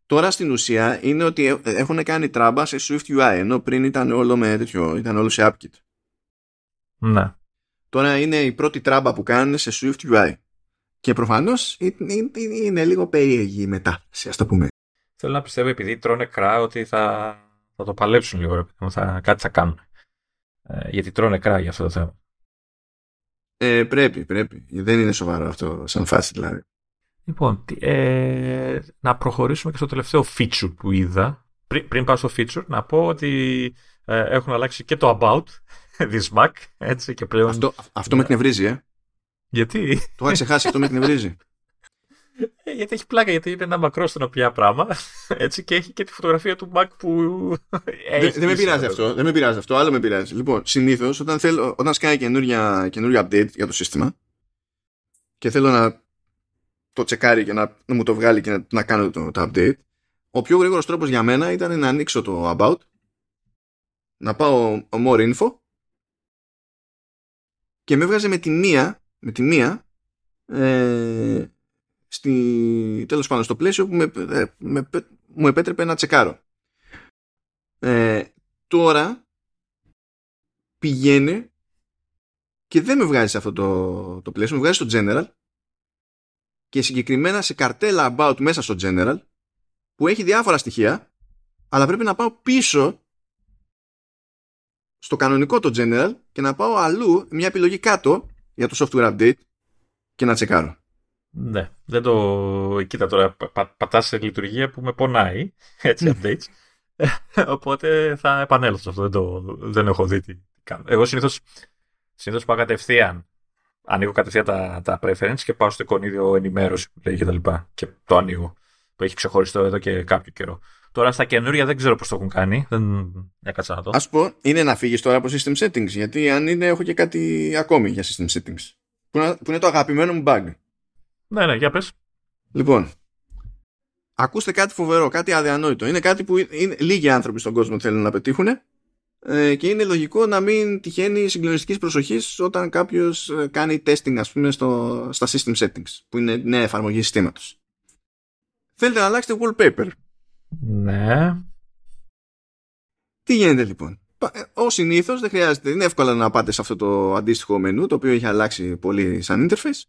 Τώρα στην ουσία είναι ότι έχουν κάνει τράμπα σε Swift UI, ενώ πριν ήταν όλο με τέτοιο, ήταν όλο σε AppKit. Ναι. Τώρα είναι η πρώτη τράμπα που κάνουν σε Swift UI. Και προφανώς είναι λίγο περίεργη η μετάφραση, ας το πούμε. Θέλω να πιστεύω επειδή τρώνε κρά ότι θα το παλέψουν λίγο, κάτι θα κάνουν. Γιατί τρώνε κρά για αυτό το θέμα. Πρέπει. Δεν είναι σοβαρό αυτό σαν φάση δηλαδή. Λοιπόν, να προχωρήσουμε και στο τελευταίο feature που είδα. Πριν πάω στο feature, να πω ότι έχουν αλλάξει και το about this Mac. Έτσι, και πλέον... Αυτό με εκνευρίζει. Γιατί? Το είχα ξεχάσει, αυτό με εκνευρίζει. Γιατί έχει πλάκα, γιατί είναι ένα μακρό στενοπιά πράγμα. Έτσι, και έχει και τη φωτογραφία του Mac που έχει. Δεν με πειράζει αυτό. Δεν με πειράζει αυτό, άλλο με πειράζει. Λοιπόν, συνήθως όταν σκάει καινούργια update για το σύστημα και θέλω να το τσεκάρει και να μου το βγάλει και να κάνω το update, ο πιο γρήγορος τρόπος για μένα ήταν να ανοίξω το About, να πάω More Info και με έβγαζε με τη μία τέλος πάντων στο πλαίσιο που μου επέτρεπε να τσεκάρω. Τώρα πηγαίνει και δεν με βγάζει σε αυτό το πλαίσιο, με βγάζει στο General και συγκεκριμένα σε καρτέλα About μέσα στο General που έχει διάφορα στοιχεία, αλλά πρέπει να πάω πίσω στο κανονικό το General και να πάω αλλού μια επιλογή κάτω για το software update και να τσεκάρω. Ναι, δεν το... Κοίτα τώρα, πατάς σε λειτουργία που με πονάει, έτσι, updates. Οπότε θα επανέλθω σε αυτό, δεν έχω δει τι κάνω. Εγώ συνήθως πάω κατευθείαν, ανοίγω κατευθείαν τα preference και πάω στο εικονίδιο ενημέρωση που λέει και τα λοιπά. Και το ανοίγω, που έχει ξεχωριστό εδώ και κάποιο καιρό. Τώρα στα καινούρια δεν ξέρω πώς το έχουν κάνει, δεν έκατσα να το. Ας πω, είναι να φύγεις τώρα από system settings, γιατί αν είναι έχω και κάτι ακόμη για system settings, που είναι το αγαπημένο μου bug. Ναι, για πες. Λοιπόν, ακούστε κάτι φοβερό, κάτι αδιανόητο. Είναι κάτι που είναι λίγοι άνθρωποι στον κόσμο θέλουν να πετύχουν και είναι λογικό να μην τυχαίνει συγκλονιστικής προσοχής όταν κάποιος κάνει testing, ας πούμε, στα system settings, που είναι νέα εφαρμογή συστήματος. Θέλετε να αλλάξετε wallpaper. Ναι. Τι γίνεται λοιπόν? Ως συνήθως δεν χρειάζεται, είναι εύκολα να πάτε σε αυτό το αντίστοιχο μενού, το οποίο έχει αλλάξει πολύ σαν interface.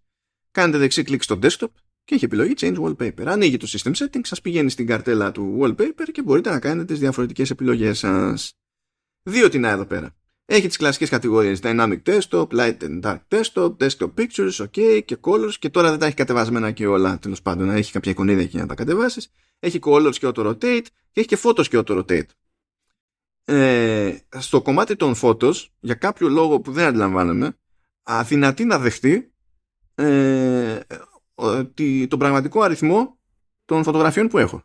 Κάνετε δεξί κλικ στο desktop και έχει επιλογή Change Wallpaper. Ανοίγει το System Settings, σας πηγαίνει στην καρτέλα του Wallpaper και μπορείτε να κάνετε τις διαφορετικές επιλογές σας. Δύο τινά εδώ πέρα. Έχει τις κλασικές κατηγορίες Dynamic Desktop, Light and Dark Desktop, Desktop Pictures, OK και Colors, και τώρα δεν τα έχει κατεβασμένα και όλα, τέλος πάντων. Έχει κάποια εικονίδια εκεί να τα κατεβάσεις. Έχει Colors και Auto Rotate και έχει και Photos και Auto Rotate. Στο κομμάτι των Photos, για κάποιο λόγο που δεν αντιλαμβάνομαι, αδυνατή να δεχτεί τον πραγματικό αριθμό των φωτογραφιών που έχω.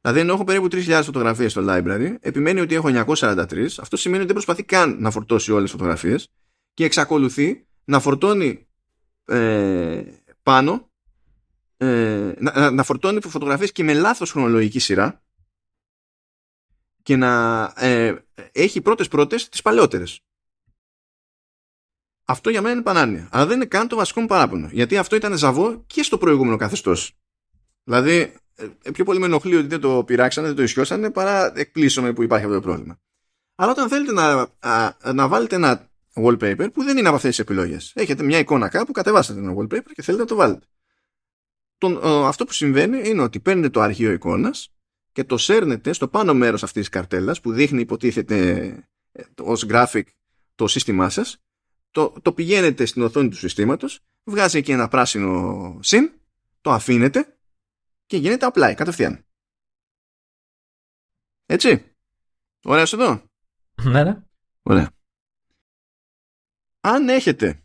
Δηλαδή ενώ έχω περίπου 3.000 φωτογραφίες στο library, επιμένει ότι έχω 943. Αυτό σημαίνει ότι δεν προσπαθεί καν να φορτώσει όλες τις φωτογραφίες και εξακολουθεί να φορτώνει πάνω να φορτώνει φωτογραφίες και με λάθος χρονολογική σειρά και να έχει πρώτες τις παλαιότερες. Αυτό για μένα είναι πανάνοια. Αλλά δεν είναι καν το βασικό μου παράπονο. Γιατί αυτό ήταν ζαβό και στο προηγούμενο καθεστώς. Δηλαδή, πιο πολύ με ενοχλεί ότι δεν το πειράξανε, δεν το ισιώσανε, παρά εκπλήσωμε που υπάρχει αυτό το πρόβλημα. Αλλά όταν θέλετε να βάλετε ένα wallpaper που δεν είναι από αυτές τις επιλογές, έχετε μια εικόνα κάπου, κατεβάσατε ένα wallpaper και θέλετε να το βάλετε. Αυτό που συμβαίνει είναι ότι παίρνετε το αρχείο εικόνας και το σέρνετε στο πάνω μέρος αυτής της καρτέλας που δείχνει, υποτίθεται, ως graphic το σύστημά σας. Το πηγαίνετε στην οθόνη του συστήματος, βγάζει εκεί ένα πράσινο συν, το αφήνετε και γίνεται απλά, κατευθείαν. Έτσι. Ωραία εδώ. Ναι. Ωραία. Αν έχετε,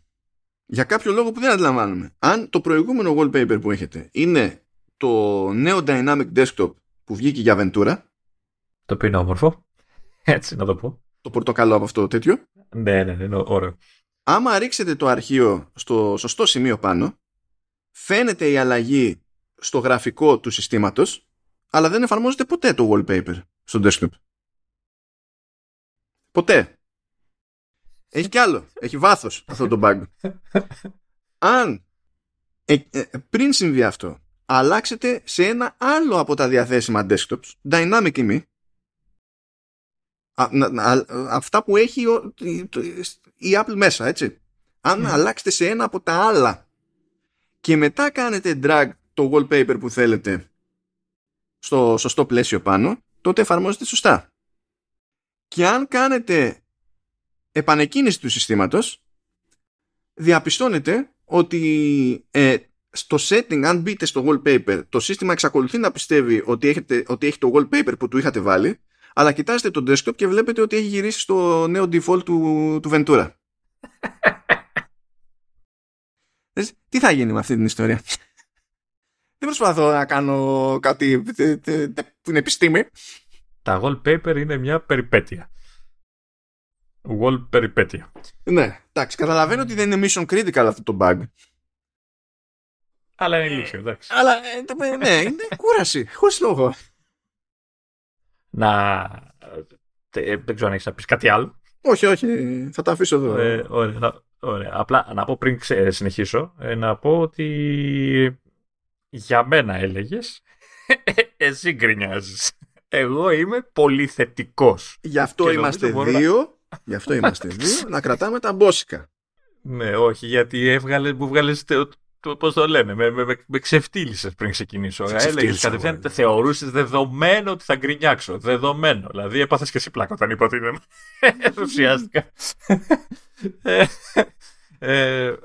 για κάποιο λόγο που δεν αντιλαμβάνομαι, αν το προηγούμενο wallpaper που έχετε είναι το νέο Dynamic Desktop που βγήκε για Ventura. Το οποίο είναι όμορφο. Έτσι να το πω. Το πορτοκαλό από αυτό τέτοιο. Ναι, είναι ωραίο. Άμα ρίξετε το αρχείο στο σωστό σημείο πάνω, φαίνεται η αλλαγή στο γραφικό του συστήματος, αλλά δεν εφαρμόζεται ποτέ το wallpaper στο desktop. Ποτέ. Έχει κι άλλο. Έχει βάθος αυτό το bug. Αν πριν συμβεί αυτό, αλλάξετε σε ένα άλλο από τα διαθέσιμα desktops, dynamic ή αυτά που έχει η Apple μέσα, έτσι. Αν αλλάξετε σε ένα από τα άλλα και μετά κάνετε drag το wallpaper που θέλετε στο σωστό πλαίσιο πάνω, τότε εφαρμόζεται σωστά. Και αν κάνετε επανεκκίνηση του συστήματος, διαπιστώνετε ότι στο setting, αν μπείτε στο wallpaper, το σύστημα εξακολουθεί να πιστεύει ότι έχει το wallpaper που του είχατε βάλει, αλλά κοιτάζετε το desktop και βλέπετε ότι έχει γυρίσει στο νέο default του Ventura. Τι θα γίνει με αυτή την ιστορία? Δεν προσπαθώ να κάνω κάτι που είναι επιστήμη. Τα wallpaper είναι μια περιπέτεια. Wall περιπέτεια. Ναι, εντάξει, καταλαβαίνω ότι δεν είναι mission critical αυτό το bug. Αλλά είναι λύση, εντάξει. Αλλά, ναι, είναι κούραση, χωρίς λόγο. Να, δεν ξέρω αν έχεις να πεις κάτι άλλο. Όχι, όχι, θα τα αφήσω εδώ. Ωραία, απλά να πω πριν συνεχίσω, να πω ότι για μένα έλεγες, εσύ γκρινιάζεις. Εγώ είμαι πολύ θετικός. Γι' αυτό είμαστε δύο. Γι' αυτό είμαστε δύο, να κρατάμε τα μπόσικα. Ναι, όχι, γιατί μου βγάλες, πώς το λένε, με ξεφτύλισες πριν ξεκινήσω. Έλεγες κατευθείαν, θεωρούσες δεδομένο ότι θα γκρινιάξω. Δεδομένο. Δηλαδή, έπαθες και εσύ πλάκα όταν είπα ότι είμαι. Ενθουσιάστηκα.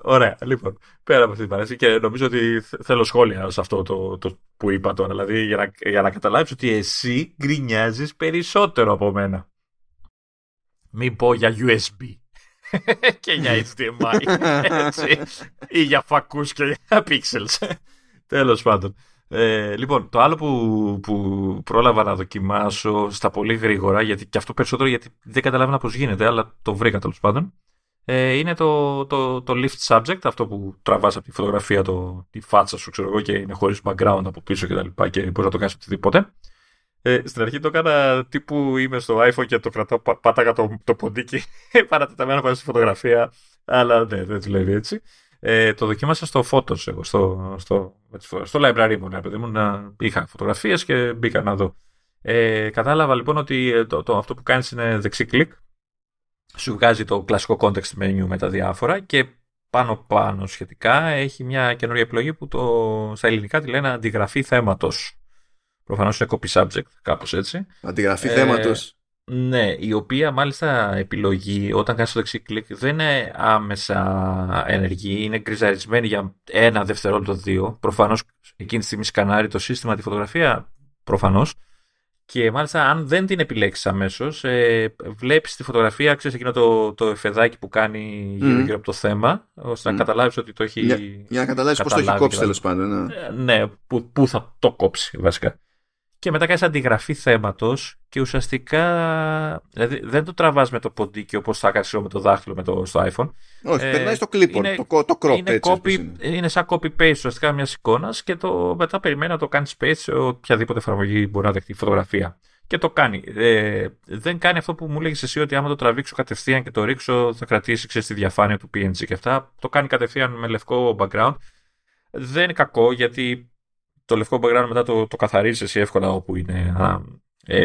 Ωραία, λοιπόν, πέρα από αυτή την παράσταση και νομίζω ότι θέλω σχόλια σε αυτό το που είπα τώρα. Δηλαδή, για να καταλάβεις ότι εσύ γκρινιάζεις περισσότερο από μένα. Μην πω για USB και για HDMI έτσι, ή για φακούς και για pixels. Τέλος πάντων. Λοιπόν, το άλλο που πρόλαβα να δοκιμάσω στα πολύ γρήγορα, γιατί και αυτό περισσότερο γιατί δεν καταλάβαινα πώς γίνεται, αλλά το βρήκα τέλος πάντων, είναι το lift subject, αυτό που τραβάς από τη φωτογραφία, τη φάτσα σου, ξέρω εγώ, και είναι χωρίς background από πίσω και τα λοιπά και μπορείς να το κάνεις οτιδήποτε. Στην αρχή το έκανα τύπου είμαι στο iPhone και το κρατάω, πάταγα το ποντίκι παρατεταμένο πάνω στη φωτογραφία, αλλά ναι, δεν δουλεύει έτσι. Το δοκίμασα στο Photos εγώ, στο library μου, παιδί μου, είχα φωτογραφίες και μπήκα να δω. Κατάλαβα λοιπόν ότι αυτό που κάνεις είναι δεξί κλικ, σου βγάζει το κλασικό context menu με τα διάφορα και πάνω σχετικά έχει μια καινούργια επιλογή που στα ελληνικά τη λένε αντιγραφή θέματος. Προφανώς είναι copy subject, κάπως έτσι. Αντιγραφή θέματος. Ναι, η οποία μάλιστα επιλογή όταν κάνεις το δεξί κλικ δεν είναι άμεσα ενεργή, είναι γκριζαρισμένη για 1 δευτερόλεπτο, 2. Προφανώς εκείνη τη στιγμή σκανάρει το σύστημα τη φωτογραφία, προφανώς. Και μάλιστα αν δεν την επιλέξεις αμέσως, βλέπεις τη φωτογραφία, ξέρεις εκείνο το εφεδάκι που κάνει γύρω από το θέμα, ώστε να καταλάβεις ότι το έχει. Για να καταλάβεις πώς το έχει κόψει τέλος πάντων. Ναι, πού θα το κόψει βασικά. Και μετά κάνεις αντιγραφή θέματος και ουσιαστικά δηλαδή δεν το τραβάς με το ποντίκι όπως θα κάνεις με το δάχτυλο στο iPhone. Όχι, περνάει στο clipboard, το crop έτσι. Είναι σαν copy-paste ουσιαστικά μιας εικόνας και μετά περιμένει να το κάνει paste οποιαδήποτε εφαρμογή μπορεί να δεχτεί φωτογραφία. Και το κάνει. Δεν κάνει αυτό που μου λέγεις εσύ ότι άμα το τραβήξω κατευθείαν και το ρίξω θα κρατήσει τη διαφάνεια του PNG και αυτά. Το κάνει κατευθείαν με λευκό background. Δεν είναι κακό γιατί το λευκό background μετά το καθαρίζεις εσύ εύκολα όπου είναι.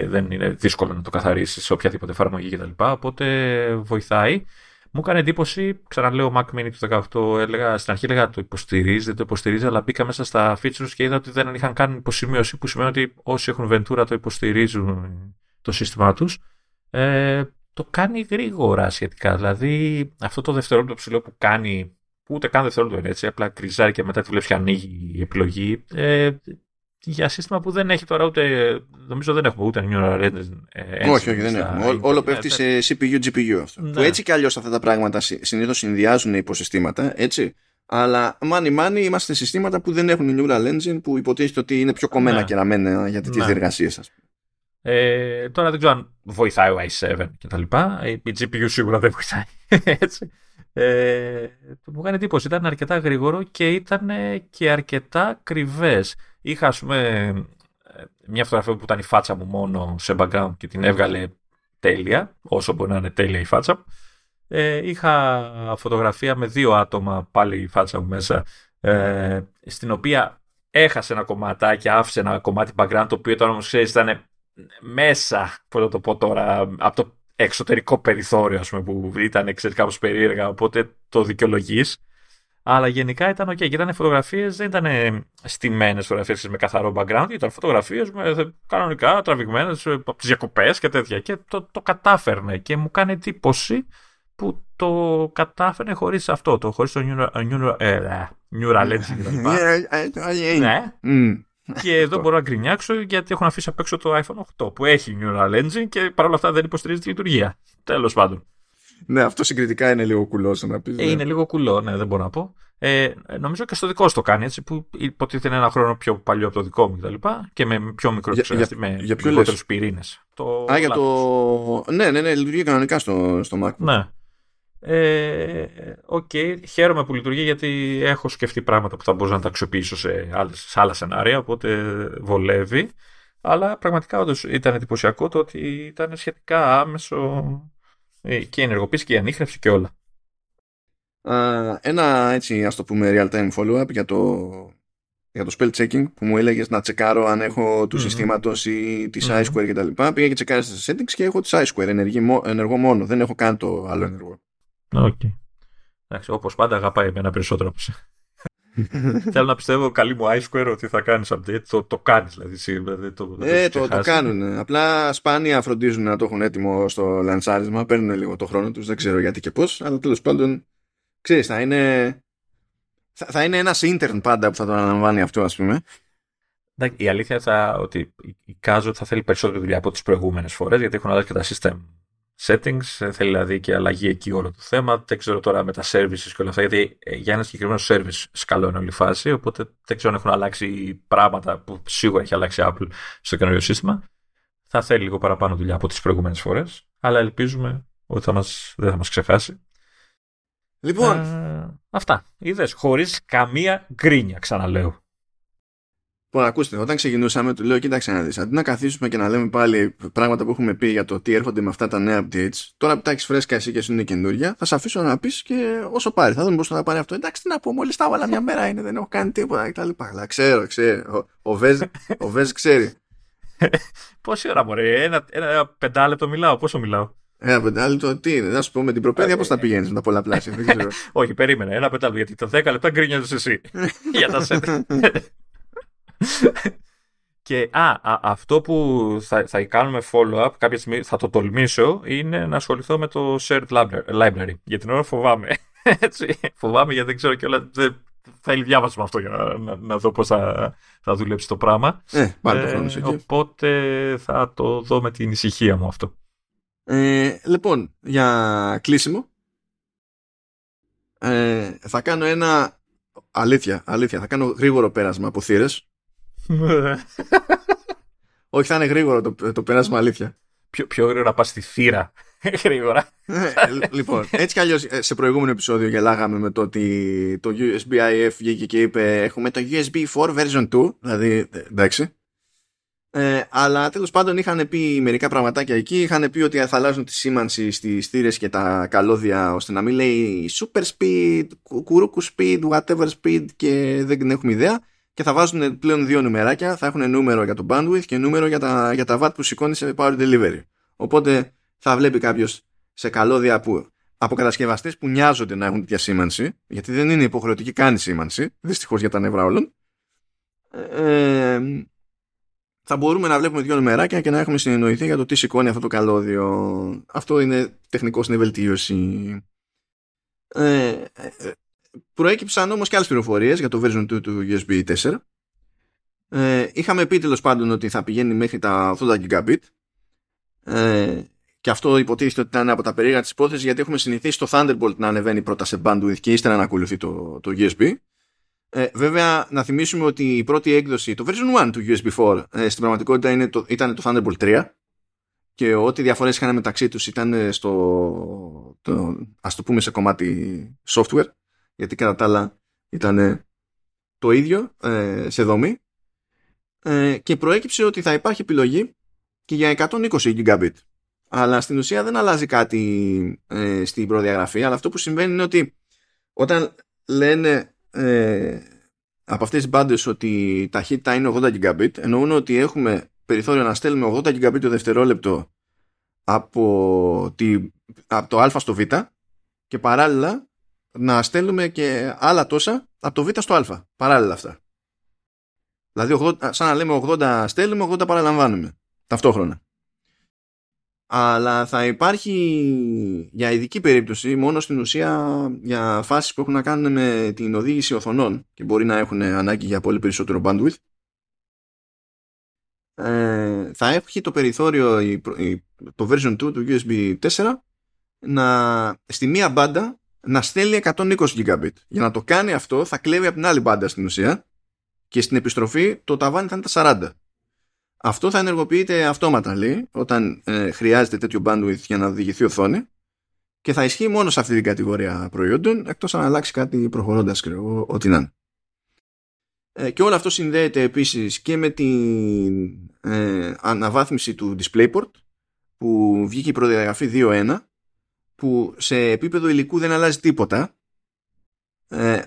Δεν είναι δύσκολο να το καθαρίσεις σε οποιαδήποτε εφαρμογή κτλ. Οπότε βοηθάει. Μου έκανε εντύπωση, ξαναλέω Mac Mini του 18, στην αρχή έλεγα το υποστηρίζει, δεν το υποστηρίζει, αλλά μπήκα μέσα στα features και είδα ότι δεν είχαν κάνει υποσημείωση, που σημαίνει ότι όσοι έχουν Ventura το υποστηρίζουν το σύστημά τους. Το κάνει γρήγορα σχετικά. Δηλαδή αυτό το δευτερόλεπτο ψηλό που κάνει. Ούτε καν δευτερόλεπτο είναι έτσι, απλά κρυζάρει και μετά τη βλέπει και ανοίγει η επιλογή. Για σύστημα που δεν έχει τώρα ούτε. Νομίζω δεν έχουμε ούτε neural engine. Όχι, δεν έχουμε. Όλο πέφτει σε CPU-GPU αυτό. Ναι. Που έτσι κι αλλιώς αυτά τα πράγματα συνήθως συνδυάζουν υποσυστήματα, έτσι. Αλλά μάνι-μάνι είμαστε συστήματα που δεν έχουν neural engine, που υποτίθεται ότι είναι πιο κομμένα και ραμμένα για τις διεργασίες σας. Τώρα δεν ξέρω αν βοηθάει ο i7 κτλ. Η GPU σίγουρα δεν βοηθάει. Έτσι. Μου κάνει εντύπωση, ήταν αρκετά γρήγορο και ήταν και αρκετά κρυβές. Είχα ας πούμε μια φωτογραφία που ήταν η φάτσα μου μόνο σε background και την έβγαλε τέλεια, όσο μπορεί να είναι τέλεια η φάτσα μου. Είχα φωτογραφία με 2 άτομα, πάλι η φάτσα μου μέσα, στην οποία έχασε ένα κομματάκι, άφησε ένα κομμάτι background, το οποίο ήταν όμως ξέρεις ήταν μέσα, πώς θα το πω τώρα, από το εξωτερικό περιθώριο, ας πούμε, που ήταν κάπως περίεργα, οπότε το δικαιολογείς. Αλλά γενικά ήταν ok. Και ήταν φωτογραφίες, δεν ήταν στημένες φωτογραφίες με καθαρό background, ήταν φωτογραφίες κανονικά τραβηγμένες από τις διακοπές και τέτοια. Και το κατάφερνε. Και μου κάνει εντύπωση που το κατάφερνε χωρίς αυτό, χωρίς το neural engine κτλ. Ναι. Και εδώ μπορώ να γκρινιάξω γιατί έχουν αφήσει απ' έξω το iPhone 8 που έχει neural engine και παρόλα αυτά δεν υποστηρίζει τη λειτουργία. Τέλος πάντων. Ναι, αυτό συγκριτικά είναι λίγο κουλό. Είναι λίγο κουλό, ναι, δεν μπορώ να πω. Νομίζω και στο δικό σου το κάνει έτσι, που υποτίθεται είναι ένα χρόνο πιο παλιό από το δικό μου κτλ. Και με πιο μικρό λιγότερους πυρήνες. Α, για το. Ναι, λειτουργεί κανονικά στο Mac. Ναι. Okay. Χαίρομαι που λειτουργεί, γιατί έχω σκεφτεί πράγματα που θα μπορούσα να τα αξιοποιήσω σε άλλα σενάρια, οπότε βολεύει. Αλλά πραγματικά όντως ήταν εντυπωσιακό το ότι ήταν σχετικά άμεσο και η ενεργοποίηση και η ανίχνευση και όλα. Ένα έτσι, ας το πούμε, real time follow up για το spell checking που μου έλεγες να τσεκάρω αν έχω του συστήματος ή τη iSquare και τα λοιπά. Πήγα και τσεκάρισα στα settings και έχω τη iSquare ενεργό μόνο, δεν έχω καν το άλλο ενεργό. Okay. Εντάξει, όπως πάντα αγαπάει εμένα περισσότερο. Θέλω να πιστεύω, καλή μου iSquare, ότι θα κάνεις update. Το κάνεις δηλαδή. Το κάνουν. Απλά σπάνια φροντίζουν να το έχουν έτοιμο στο λανσάρισμα. Παίρνουν λίγο το χρόνο τους. Δεν ξέρω γιατί και πώς. Αλλά τέλος πάντων, ξέρεις, θα είναι ένας intern πάντα που θα το αναλαμβάνει αυτό, ας πούμε. Η αλήθεια ότι η Κάζο θα θέλει περισσότερη δουλειά από τις προηγούμενες φορές, γιατί έχουν αλλάξει και τα system settings. Θέλει δηλαδή και αλλαγή εκεί όλο το θέμα. Δεν ξέρω τώρα με τα services και όλα αυτά, γιατί για ένα συγκεκριμένο service σκαλώνει όλη η φάση. Οπότε δεν ξέρω αν έχουν αλλάξει πράγματα που σίγουρα έχει αλλάξει Apple στο καινούριο σύστημα. Θα θέλει λίγο παραπάνω δουλειά από τις προηγούμενες φορές. Αλλά ελπίζουμε ότι δεν θα μας ξεχάσει. Λοιπόν, αυτά. Είδες, χωρίς καμία γκρίνια, ξαναλέω. Λοιπόν, ακούστε, όταν ξεκινούσαμε, του λέω: κοίταξε να δεις. Αντί να καθίσουμε και να λέμε πάλι πράγματα που έχουμε πει για το τι έρχονται με αυτά τα νέα updates, τώρα που τα έχεις φρέσκα εσύ και σου είναι καινούργια, θα σε αφήσω να πεις και όσο πάρει. Θα δούμε πώς θα πάρει αυτό. Εντάξει, τι να πω, μόλις τα έβαλα μια μέρα είναι, δεν έχω κάνει τίποτα κτλ. Αλλά ξέρω. Ο Βέζ ξέρει. Πόση ώρα, μωρέ, ένα πεντάλεπτο μιλάω, πόσο μιλάω. Ένα πεντάλεπτο, τι είναι, να σου πω με την προπαίδεια πώς θα πηγαίνεις με τα πολλαπλάσια. Όχι, περίμενε, ένα πεντάλεπτο, γιατί τα 10 λεπτά γκρίνιαζες εσύ. Για τα σέντε. Και αυτό που θα κάνουμε follow-up κάποια στιγμή, θα το τολμήσω, είναι να ασχοληθώ με το shared library. Για την ώρα φοβάμαι. Έτσι, φοβάμαι, γιατί δεν ξέρω κιόλα. Θέλει διάβασμα αυτό για να δω πώς θα δουλέψει το πράγμα. Πάλι το χρόνο εκεί. Οπότε θα το δω με την ησυχία μου αυτό. Λοιπόν, για κλείσιμο θα κάνω ένα αλήθεια, θα κάνω γρήγορο πέρασμα από θύρες. Όχι, θα είναι γρήγορο το πέρασμα, αλήθεια. Πιο γρήγορα να πας στη θύρα. Γρήγορα. Λοιπόν, έτσι κι αλλιώς σε προηγούμενο επεισόδιο γελάγαμε με το ότι το USB-IF βγήκε και είπε έχουμε το USB4 version 2. Δηλαδή, εντάξει. Αλλά τέλος πάντων είχαν πει μερικά πραγματάκια εκεί. Είχαν πει ότι θα αλλάζουν τη σήμανση στις θύρες και τα καλώδια, ώστε να μην λέει super speed, κουρούκου speed, whatever speed και δεν έχουμε ιδέα. Και θα βάζουν πλέον δύο νουμεράκια. Θα έχουν νούμερο για το bandwidth και νούμερο για τα watt που σηκώνει σε power delivery. Οπότε θα βλέπει κάποιος σε καλώδια από κατασκευαστές που νοιάζονται να έχουν τέτοια σήμανση, γιατί δεν είναι υποχρεωτική καν σήμανση, δυστυχώς για τα νευρά όλων. Θα μπορούμε να βλέπουμε δύο νομεράκια και να έχουμε συνεννοηθεί για το τι σηκώνει αυτό το καλώδιο. Αυτό είναι τεχνικό, είναι βελτίωση. Προέκυψαν όμως και άλλες πληροφορίες για το version 2 του USB 4. Είχαμε πει τέλος πάντων ότι θα πηγαίνει μέχρι τα 80 Gigabit. Και αυτό υποτίθεται ότι ήταν από τα περίεργα της υπόθεσης, γιατί έχουμε συνηθίσει το Thunderbolt να ανεβαίνει πρώτα σε bandwidth και ύστερα να ακολουθεί το USB. Βέβαια, να θυμίσουμε ότι η πρώτη έκδοση, το version 1 του USB4, στην πραγματικότητα ήταν το Thunderbolt 3, και ό,τι διαφορές είχαν μεταξύ τους ήταν ας το πούμε, σε κομμάτι software, γιατί κατά τα άλλα ήταν το ίδιο σε δομή, και προέκυψε ότι θα υπάρχει επιλογή και για 120 Gigabit. Αλλά στην ουσία δεν αλλάζει κάτι στην προδιαγραφή, αλλά αυτό που συμβαίνει είναι ότι όταν λένε από αυτές τις μπάντες ότι η ταχύτητα είναι 80 Gigabit, εννοούν ότι έχουμε περιθώριο να στέλνουμε 80 Gigabit το δευτερόλεπτο από το α στο β, και παράλληλα να στέλνουμε και άλλα τόσα από το β στο α, παράλληλα αυτά. Δηλαδή 80, σαν να λέμε 80 στέλνουμε, 80 παραλαμβάνουμε ταυτόχρονα. Αλλά θα υπάρχει για ειδική περίπτωση μόνο στην ουσία για φάσεις που έχουν να κάνουν με την οδήγηση οθονών και μπορεί να έχουν ανάγκη για πολύ περισσότερο bandwidth. Θα έχει το περιθώριο το version 2 του USB 4 στη μία μπάντα να στέλνει 120 Gigabit. Για να το κάνει αυτό θα κλέβει από την άλλη μπάντα στην ουσία και στην επιστροφή το ταβάνι θα είναι τα 40. Αυτό θα ενεργοποιείται αυτόματα, λέει, όταν χρειάζεται τέτοιο bandwidth για να οδηγηθεί οθόνη, και θα ισχύει μόνο σε αυτή την κατηγορία προϊόντων, εκτός αν αλλάξει κάτι προχωρώντας, ξέρω, ό,τι να είναι. Και όλο αυτό συνδέεται επίσης και με την αναβάθμιση του DisplayPort, που βγήκε η προδιαγραφή 2.1, που σε επίπεδο υλικού δεν αλλάζει τίποτα.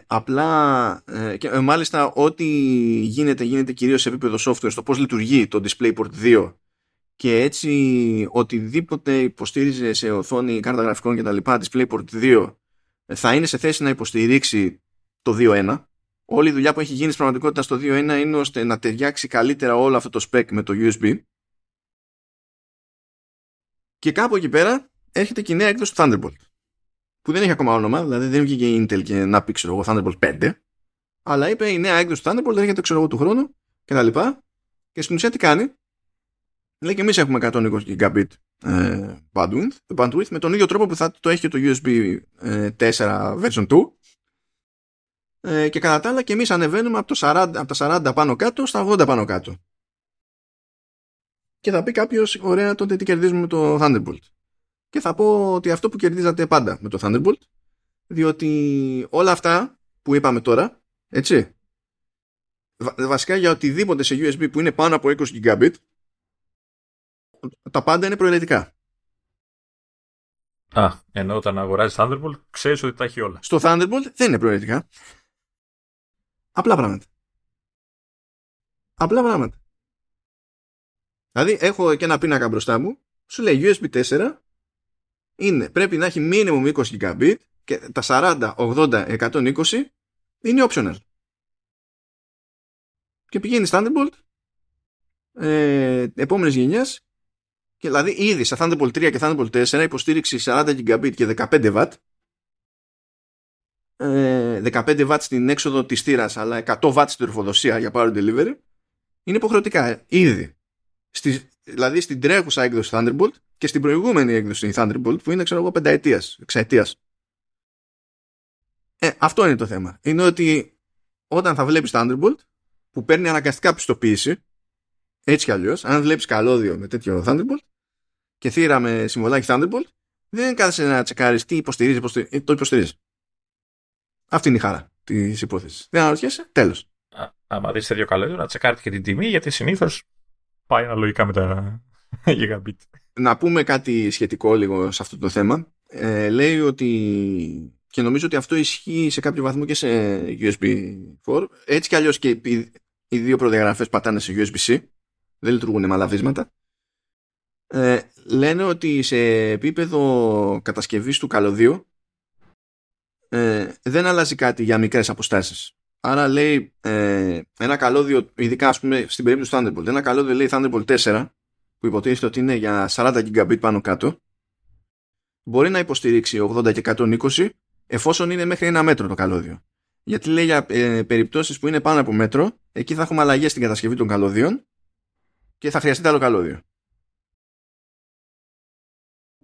Απλά και μάλιστα ό,τι γίνεται κυρίως σε επίπεδο software, στο πώς λειτουργεί το DisplayPort 2, και έτσι οτιδήποτε υποστήριζε σε οθόνη, κάρτα γραφικών κτλ. DisplayPort 2 θα είναι σε θέση να υποστηρίξει το 2.1. Όλη η δουλειά που έχει γίνει στην πραγματικότητα στο 2.1 είναι ώστε να ταιριάξει καλύτερα όλο αυτό το spec με το USB. Και κάπου εκεί πέρα έρχεται και η νέα έκδοση του Thunderbolt, που δεν έχει ακόμα όνομα, δηλαδή δεν βγήκε η Intel και να πει, ξέρω εγώ, Thunderbolt 5, αλλά είπε η νέα έκδοση του Thunderbolt έρχεται, ξέρω εγώ, του χρόνου κτλ. Και στην ουσία τι κάνει? Λέει και εμείς έχουμε 120 Gigabit bandwidth με τον ίδιο τρόπο που θα το έχει και το USB 4 version 2, και κατά τα άλλα και εμείς ανεβαίνουμε από τα 40 πάνω κάτω στα 80 πάνω κάτω. Και θα πει κάποιος, ωραία, τότε τι κερδίζουμε με το Thunderbolt? Και θα πω ότι αυτό που κερδίζατε πάντα με το Thunderbolt, διότι όλα αυτά που είπαμε τώρα, έτσι, βασικά για οτιδήποτε σε USB που είναι πάνω από 20 Gigabit, τα πάντα είναι προαιρετικά. Α, ενώ όταν αγοράζεις Thunderbolt ξέρεις ότι τα έχει όλα. Στο Thunderbolt δεν είναι προαιρετικά. Απλά πράγματα. Δηλαδή έχω και ένα πίνακα μπροστά μου, σου λέει USB 4 είναι, πρέπει να έχει minimum 20 Gigabit και τα 40, 80, 120 είναι optional. Και πηγαίνει Thunderbolt επόμενης γενιάς. Και δηλαδή ήδη σε Thunderbolt 3 και Thunderbolt 4 υποστήριξη 40 Gigabit και 15W. 15W στην έξοδο της θύρας, αλλά 100W στην τροφοδοσία για power delivery είναι υποχρεωτικά ήδη. Δηλαδή στην τρέχουσα έκδοση Thunderbolt και στην προηγούμενη έκδοση Thunderbolt που είναι, ξέρω εγώ, πενταετίας, εξαετίας. Αυτό είναι το θέμα. Είναι ότι όταν θα βλέπεις Thunderbolt που παίρνει αναγκαστικά πιστοποίηση, έτσι κι αλλιώς, αν βλέπεις καλώδιο με τέτοιο Thunderbolt και θύρα με συμβολάκι Thunderbolt, δεν κάθεσαι να τσεκάρεις τι υποστηρίζει. Το υποστηρίζει. Αυτή είναι η χαρά της υπόθεσης. Δεν αναρωτιέσαι, τέλος. Άμα δεις τέτοιο καλώδιο, να τσεκάρεις και την τιμή, γιατί συνήθως πάει αναλογικά με τα Gigabit. Να πούμε κάτι σχετικό λίγο σε αυτό το θέμα. Λέει ότι, και νομίζω ότι αυτό ισχύει σε κάποιο βαθμό και σε USB4, έτσι κι αλλιώς και οι δύο προδιαγραφές πατάνε σε USB-C, δεν λειτουργούν μαλαβδίσματα. Λένε ότι σε επίπεδο κατασκευής του καλωδίου δεν αλλάζει κάτι για μικρές αποστάσεις. Άρα λέει ένα καλώδιο, ειδικά ας πούμε στην περίπτωση του Thunderbolt, ένα καλώδιο λέει Thunderbolt 4 που υποτίθεται ότι είναι για 40 Gigabit πάνω κάτω, μπορεί να υποστηρίξει 80 και 120 εφόσον είναι μέχρι ένα μέτρο το καλώδιο. Γιατί λέει για περιπτώσεις που είναι πάνω από μέτρο, εκεί θα έχουμε αλλαγές στην κατασκευή των καλώδιων και θα χρειαστεί άλλο καλώδιο.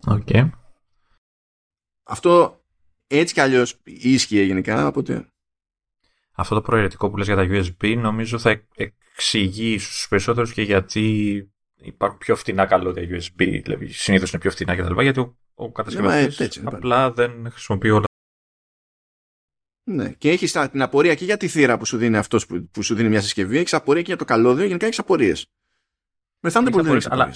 Okay. Αυτό έτσι κι αλλιώς ίσχυε γενικά. Οπότε αυτό το προαιρετικό που λες για τα USB νομίζω θα εξηγεί στους περισσότερους και γιατί υπάρχουν πιο φτηνά καλώδια USB, δηλαδή συνήθως είναι πιο φτηνά κτλ. Γιατί ο κατασκευαστής απλά δεν χρησιμοποιεί όλα. Ναι, και έχεις την απορία και για τη θύρα που σου δίνει αυτός που σου δίνει μια συσκευή, έχεις απορία και για το καλώδιο, γενικά έχεις απορίες. Αλλά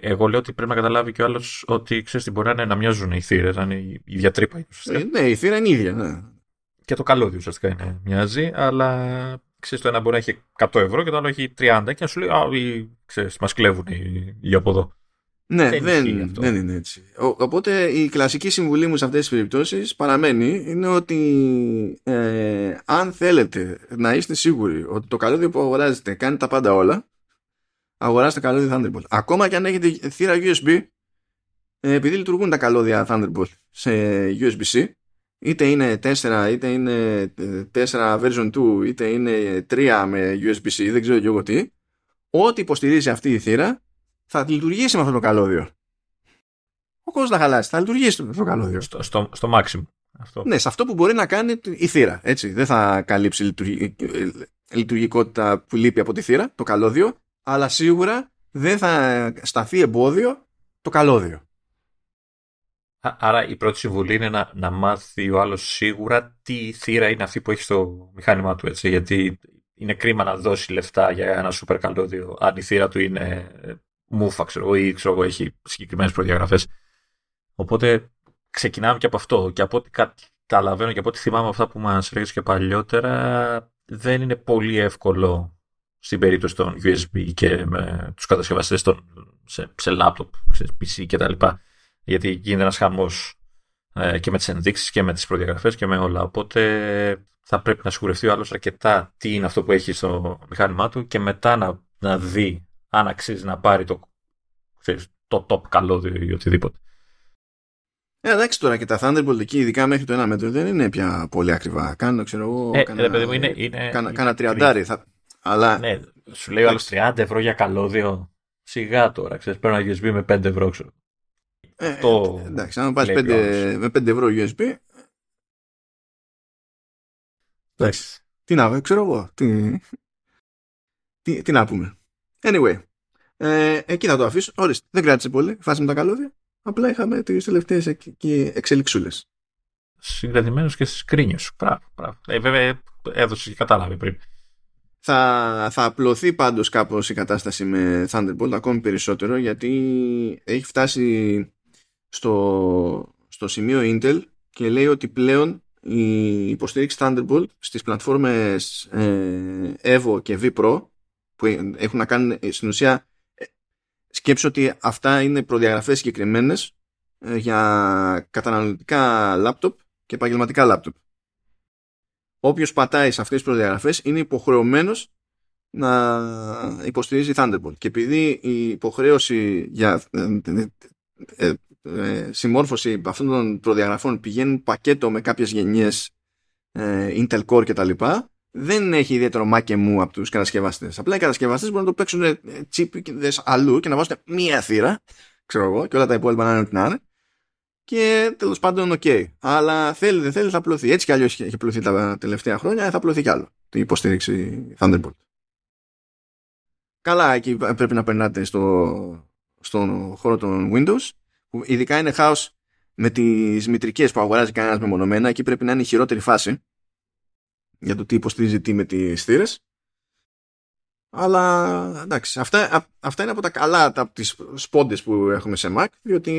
εγώ λέω ότι πρέπει να καταλάβει και ο άλλος ότι ξέρεις τι μπορεί να είναι, να μοιάζουν οι θύρες, να είναι η ίδια τρύπα. Ναι, η θύρα είναι ίδια. Ναι. Και το καλώδιο ουσιαστικά είναι, μοιάζει, αλλά ξέρεις το ένα μπορεί να έχει 100 ευρώ και το άλλο έχει 30 και να σου λέει, ξέρεις, μας κλέβουν οι από εδώ. Ναι, δεν είναι έτσι. Οπότε η κλασική συμβουλή μου σε αυτές τις περιπτώσεις παραμένει, είναι ότι αν θέλετε να είστε σίγουροι ότι το καλώδιο που αγοράζετε κάνει τα πάντα όλα, αγοράστε καλώδιο Thunderbolt. Ακόμα και αν έχετε θύρα USB, επειδή λειτουργούν τα καλώδια Thunderbolt σε USB-C, είτε είναι 4, είτε είναι 4 version 2, είτε είναι 3 με USB-C, δεν ξέρω και εγώ τι, ό,τι υποστηρίζει αυτή η θύρα θα λειτουργήσει με αυτό το καλώδιο. Ο κόσμος θα χαλάσει, θα λειτουργήσει με αυτό το καλώδιο. Στο maximum. Αυτό. Ναι, σε αυτό που μπορεί να κάνει η θύρα. Έτσι. Δεν θα καλύψει λειτουργικότητα που λείπει από τη θύρα, το καλώδιο, αλλά σίγουρα δεν θα σταθεί εμπόδιο το καλώδιο. Άρα η πρώτη συμβουλή είναι να μάθει ο άλλος σίγουρα τι θύρα είναι αυτή που έχει στο μηχάνημά του. Έτσι, γιατί είναι κρίμα να δώσει λεφτά για ένα σούπερ καλώδιο αν η θύρα του είναι μούφα ή έχει συγκεκριμένες προδιαγραφές. Οπότε ξεκινάμε και από αυτό. Και από ό,τι καταλαβαίνω και από ό,τι θυμάμαι αυτά που μας λέγεις και παλιότερα, δεν είναι πολύ εύκολο στην περίπτωση των USB και με τους κατασκευαστές σε laptop, σε PC κτλ. Γιατί γίνεται ένας χαμός και με τις ενδείξεις και με τις προδιαγραφές και με όλα. Οπότε θα πρέπει να σιγουρευτεί ο άλλος αρκετά τι είναι αυτό που έχει στο μηχάνημά του και μετά να δει αν αξίζει να πάρει το top καλώδιο ή οτιδήποτε. Εντάξει τώρα και τα Thunderbolt εκεί, ειδικά μέχρι το 1 μέτρο, δεν είναι πια πολύ ακριβά. Κάνω, ξέρω εγώ, κάνα τριαντάρι. Αλλά... Ναι, σου λέει άλλος 30 ευρώ για καλώδιο. Σιγά τώρα, ξέρεις, παίρνω ένα USB με 5 ευρώ, ξέρω. Εντάξει, αν πάρεις 5 ευρώ USB... Εντάξει, τι να ξέρω εγώ, τι να πούμε. Anyway, εκεί θα το αφήσω. Ορίστε, δεν κράτησε πολύ, φάση με τα καλώδια. Απλά είχαμε τις τελευταίες εξελιξούλες. Συγκρατημένος και στις κρίνιες. Μπράβο. Βέβαια έδωσε και κατάλαβε πριν. Θα απλωθεί πάντως κάπως η κατάσταση με Thunderbolt ακόμη περισσότερο, γιατί έχει φτάσει στο σημείο Intel και λέει ότι πλέον η υποστήριξη Thunderbolt στις πλατφόρμες Evo και V Pro που έχουν να κάνουν στην ουσία... Σκέψω ότι αυτά είναι προδιαγραφές συγκεκριμένες για καταναλωτικά λάπτοπ και επαγγελματικά λάπτοπ. Όποιος πατάει σε αυτές τις προδιαγραφές είναι υποχρεωμένος να υποστηρίζει Thunderbolt. Και επειδή η υποχρέωση για συμμόρφωση αυτών των προδιαγραφών πηγαίνουν πακέτο με κάποιες γενιές Intel Core κτλ., δεν έχει ιδιαίτερο μάκεμου από τους κατασκευαστές. Απλά οι κατασκευαστές μπορούν να το παίξουν τσίπικες αλλού και να βάζουν μία θύρα, ξέρω εγώ, και όλα τα υπόλοιπα να είναι ό,τι να είναι. Και τέλος πάντων, οκ. Αλλά θέλει, δεν θέλει, θα απλωθεί. Έτσι κι αλλιώς έχει απλωθεί τα τελευταία χρόνια, θα απλωθεί κι άλλο την υποστήριξη Thunderbolt. Καλά, εκεί πρέπει να περνάτε στον χώρο των Windows, που ειδικά είναι χάος με τις μητρικές που αγοράζει κανένας μεμονωμένα. Εκεί πρέπει να είναι η χειρότερη φάση για το τι υποστηρίζει τι με τις θύρες. Αλλά εντάξει, αυτά είναι από τα καλά, από τις σπόντες που έχουμε σε Mac, διότι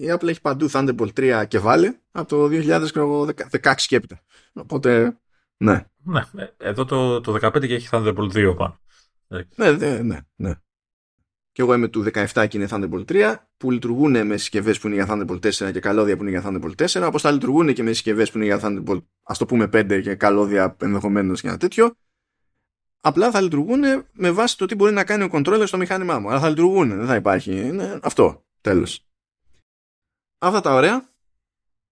η Apple έχει παντού Thunderbolt 3 και βάλει από το 2016 και έπειτα. Οπότε, ναι. Ναι, εδώ το 15 και έχει Thunderbolt 2 πάνω. Ναι. Και εγώ είμαι του 17 και είναι Thunderbolt 3, που λειτουργούν με συσκευές που είναι για Thunderbolt 4 και καλώδια που είναι για Thunderbolt 4, όπως θα λειτουργούν και με συσκευές που είναι για Thunderbolt, ας το πούμε 5 και καλώδια ενδεχομένως και ένα τέτοιο. Απλά θα λειτουργούν με βάση το τι μπορεί να κάνει ο controller στο μηχάνημά μου. Αλλά θα λειτουργούν, δεν θα υπάρχει. Είναι αυτό, τέλος. Αυτά τα ωραία.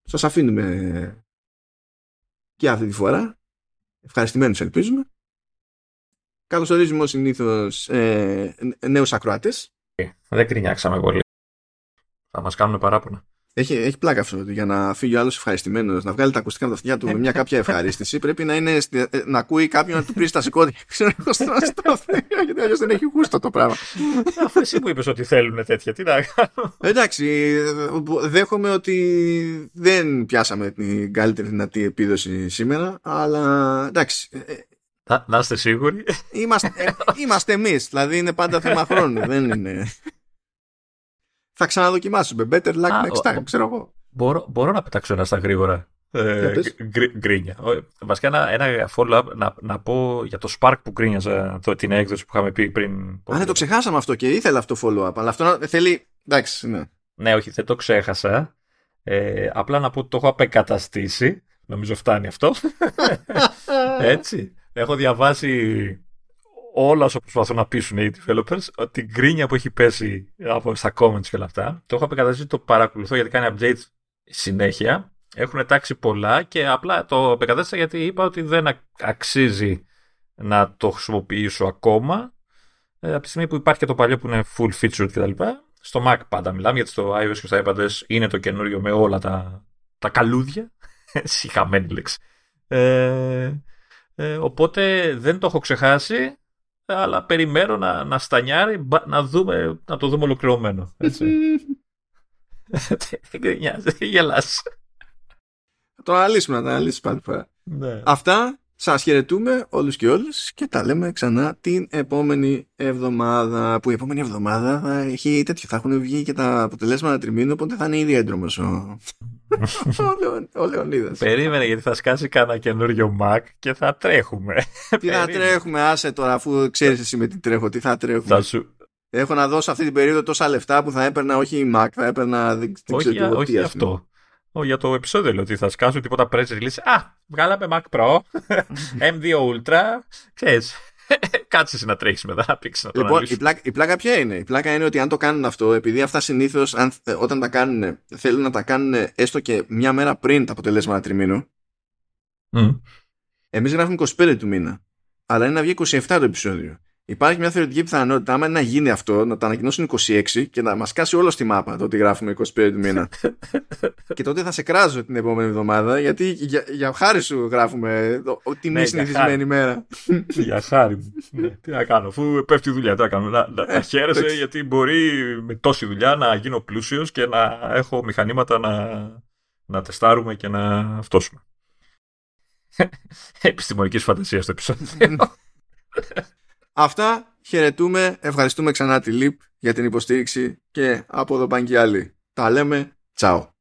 Σας αφήνουμε και αυτή τη φορά. Ευχαριστημένους ελπίζουμε. Καλωσορίζουμε ως συνήθως νέους ακροατές. Δεν κρινιάξαμε πολύ. Θα μας κάνουν παράπονα. Έχει πλάκα αυτό. Για να φύγει ο άλλος ευχαριστημένος, να βγάλει τα ακουστικά από τα αυτιά του με μια κάποια ευχαρίστηση, πρέπει να, είναι, να ακούει κάποιον να του πει στα σηκώδια. Ξέρω εγώ στο θείο, γιατί αλλιώς δεν έχει γούστο το πράγμα. Αφού εσύ μου είπες ότι θέλουν τέτοια, τι να κάνω. Εντάξει, δέχομαι ότι δεν πιάσαμε την καλύτερη δυνατή επίδοση σήμερα, αλλά εντάξει. Να είστε σίγουροι. Είμαστε εμείς, δηλαδή είναι πάντα θέμα χρόνου. Δεν είναι. Θα ξαναδοκιμάσουμε. Better luck next time, ξέρω εγώ. Μπορώ να πετάξω ένα στα γρήγορα. Γκρίνια. Βασικά ένα follow-up να πω για το Spark που γκρίνιαζα, την έκδοση που είχαμε πει πριν. Α, ναι, το ξεχάσαμε αυτό και ήθελα αυτό follow-up. Αλλά αυτό θέλει. Εντάξει, ναι. Ναι, όχι, δεν το ξέχασα. Απλά να πω ότι το έχω απεκαταστήσει. Νομίζω φτάνει αυτό. Έτσι. Έχω διαβάσει όλα όσα προσπαθούν να πείσουν οι developers, την γκρίνια που έχει πέσει από στα comments και όλα αυτά. Το έχω επεκαταστήσει, το παρακολουθώ γιατί κάνει updates συνέχεια. Έχουν τάξει πολλά και απλά το επεκατέστησα γιατί είπα ότι δεν αξίζει να το χρησιμοποιήσω ακόμα. Από τη στιγμή που υπάρχει και το παλιό που είναι full featured κτλ. Στο Mac πάντα μιλάμε, γιατί στο iOS και στο iPadOS είναι το καινούριο με όλα τα καλούδια. Σιχαμένη λέξη. Οπότε δεν το έχω ξεχάσει, αλλά περιμένω να στανιάρει, να το δούμε ολοκληρωμένο. Έτσι. Δεν νοιάζει, γελάς. Το αναλύσουμε, να το αναλύσουμε πάλι φορά. Ναι. Αυτά, σας χαιρετούμε όλους και όλους και τα λέμε ξανά την επόμενη εβδομάδα, που η επόμενη εβδομάδα θα έχει τέτοιο, θα έχουν βγει και τα αποτελέσματα τριμήνου, οπότε θα είναι ήδη έντρομος ο Λεωνίδας. Περίμενε, γιατί θα σκάσει κάνα καινούριο Mac και θα τρέχουμε. Τι θα τρέχουμε, άσε τώρα, αφού ξέρεις εσύ με τι τρέχω, τι θα τρέχουμε. Έχω να δώσω αυτή την περίοδο τόσα λεφτά που θα έπαιρνα, όχι η Mac, θα έπαιρνα, δεν ξέρω τι. Όχι αυτό. Για το επεισόδιο λέω ότι θα σκάσω τίποτα press release. Α, βγάλαμε Mac Pro, M2 Ultra, ξέρεις, κάτσε να τρέχεις μετά να πήξεις να το λοιπόν, αναλύσεις. Η πλάκα ποια είναι? Η πλάκα είναι ότι αν το κάνουν αυτό, επειδή αυτά συνήθως όταν τα κάνουν, θέλουν να τα κάνουν έστω και μια μέρα πριν τα αποτελέσματα τριμήνου. Εμείς γράφουμε 25 του μήνα, αλλά είναι να βγει 27 το επεισόδιο. Υπάρχει μια θεωρητική πιθανότητα, άμα είναι να γίνει αυτό, να τα ανακοινώσουν 26 και να μας κάσει όλο στη μάπα το ότι γράφουμε 25 του μήνα. Και τότε θα σε κράζω την επόμενη εβδομάδα, γιατί για χάρη σου γράφουμε τη μη συνηθισμένη μέρα. Για χάρη μου. Τι να κάνω, αφού πέφτει η δουλειά, τι να κάνω. Να χαίρεσαι, γιατί μπορεί με τόση δουλειά να γίνω πλούσιος και να έχω μηχανήματα να τεστάρουμε και να φτώσουμε. Επιστημονικής φαντασίας το επεισόδιο. Αυτά, χαιρετούμε, ευχαριστούμε ξανά τη LEAP για την υποστήριξη και από εδώ πάνε και άλλοι. Τα λέμε, τσάω.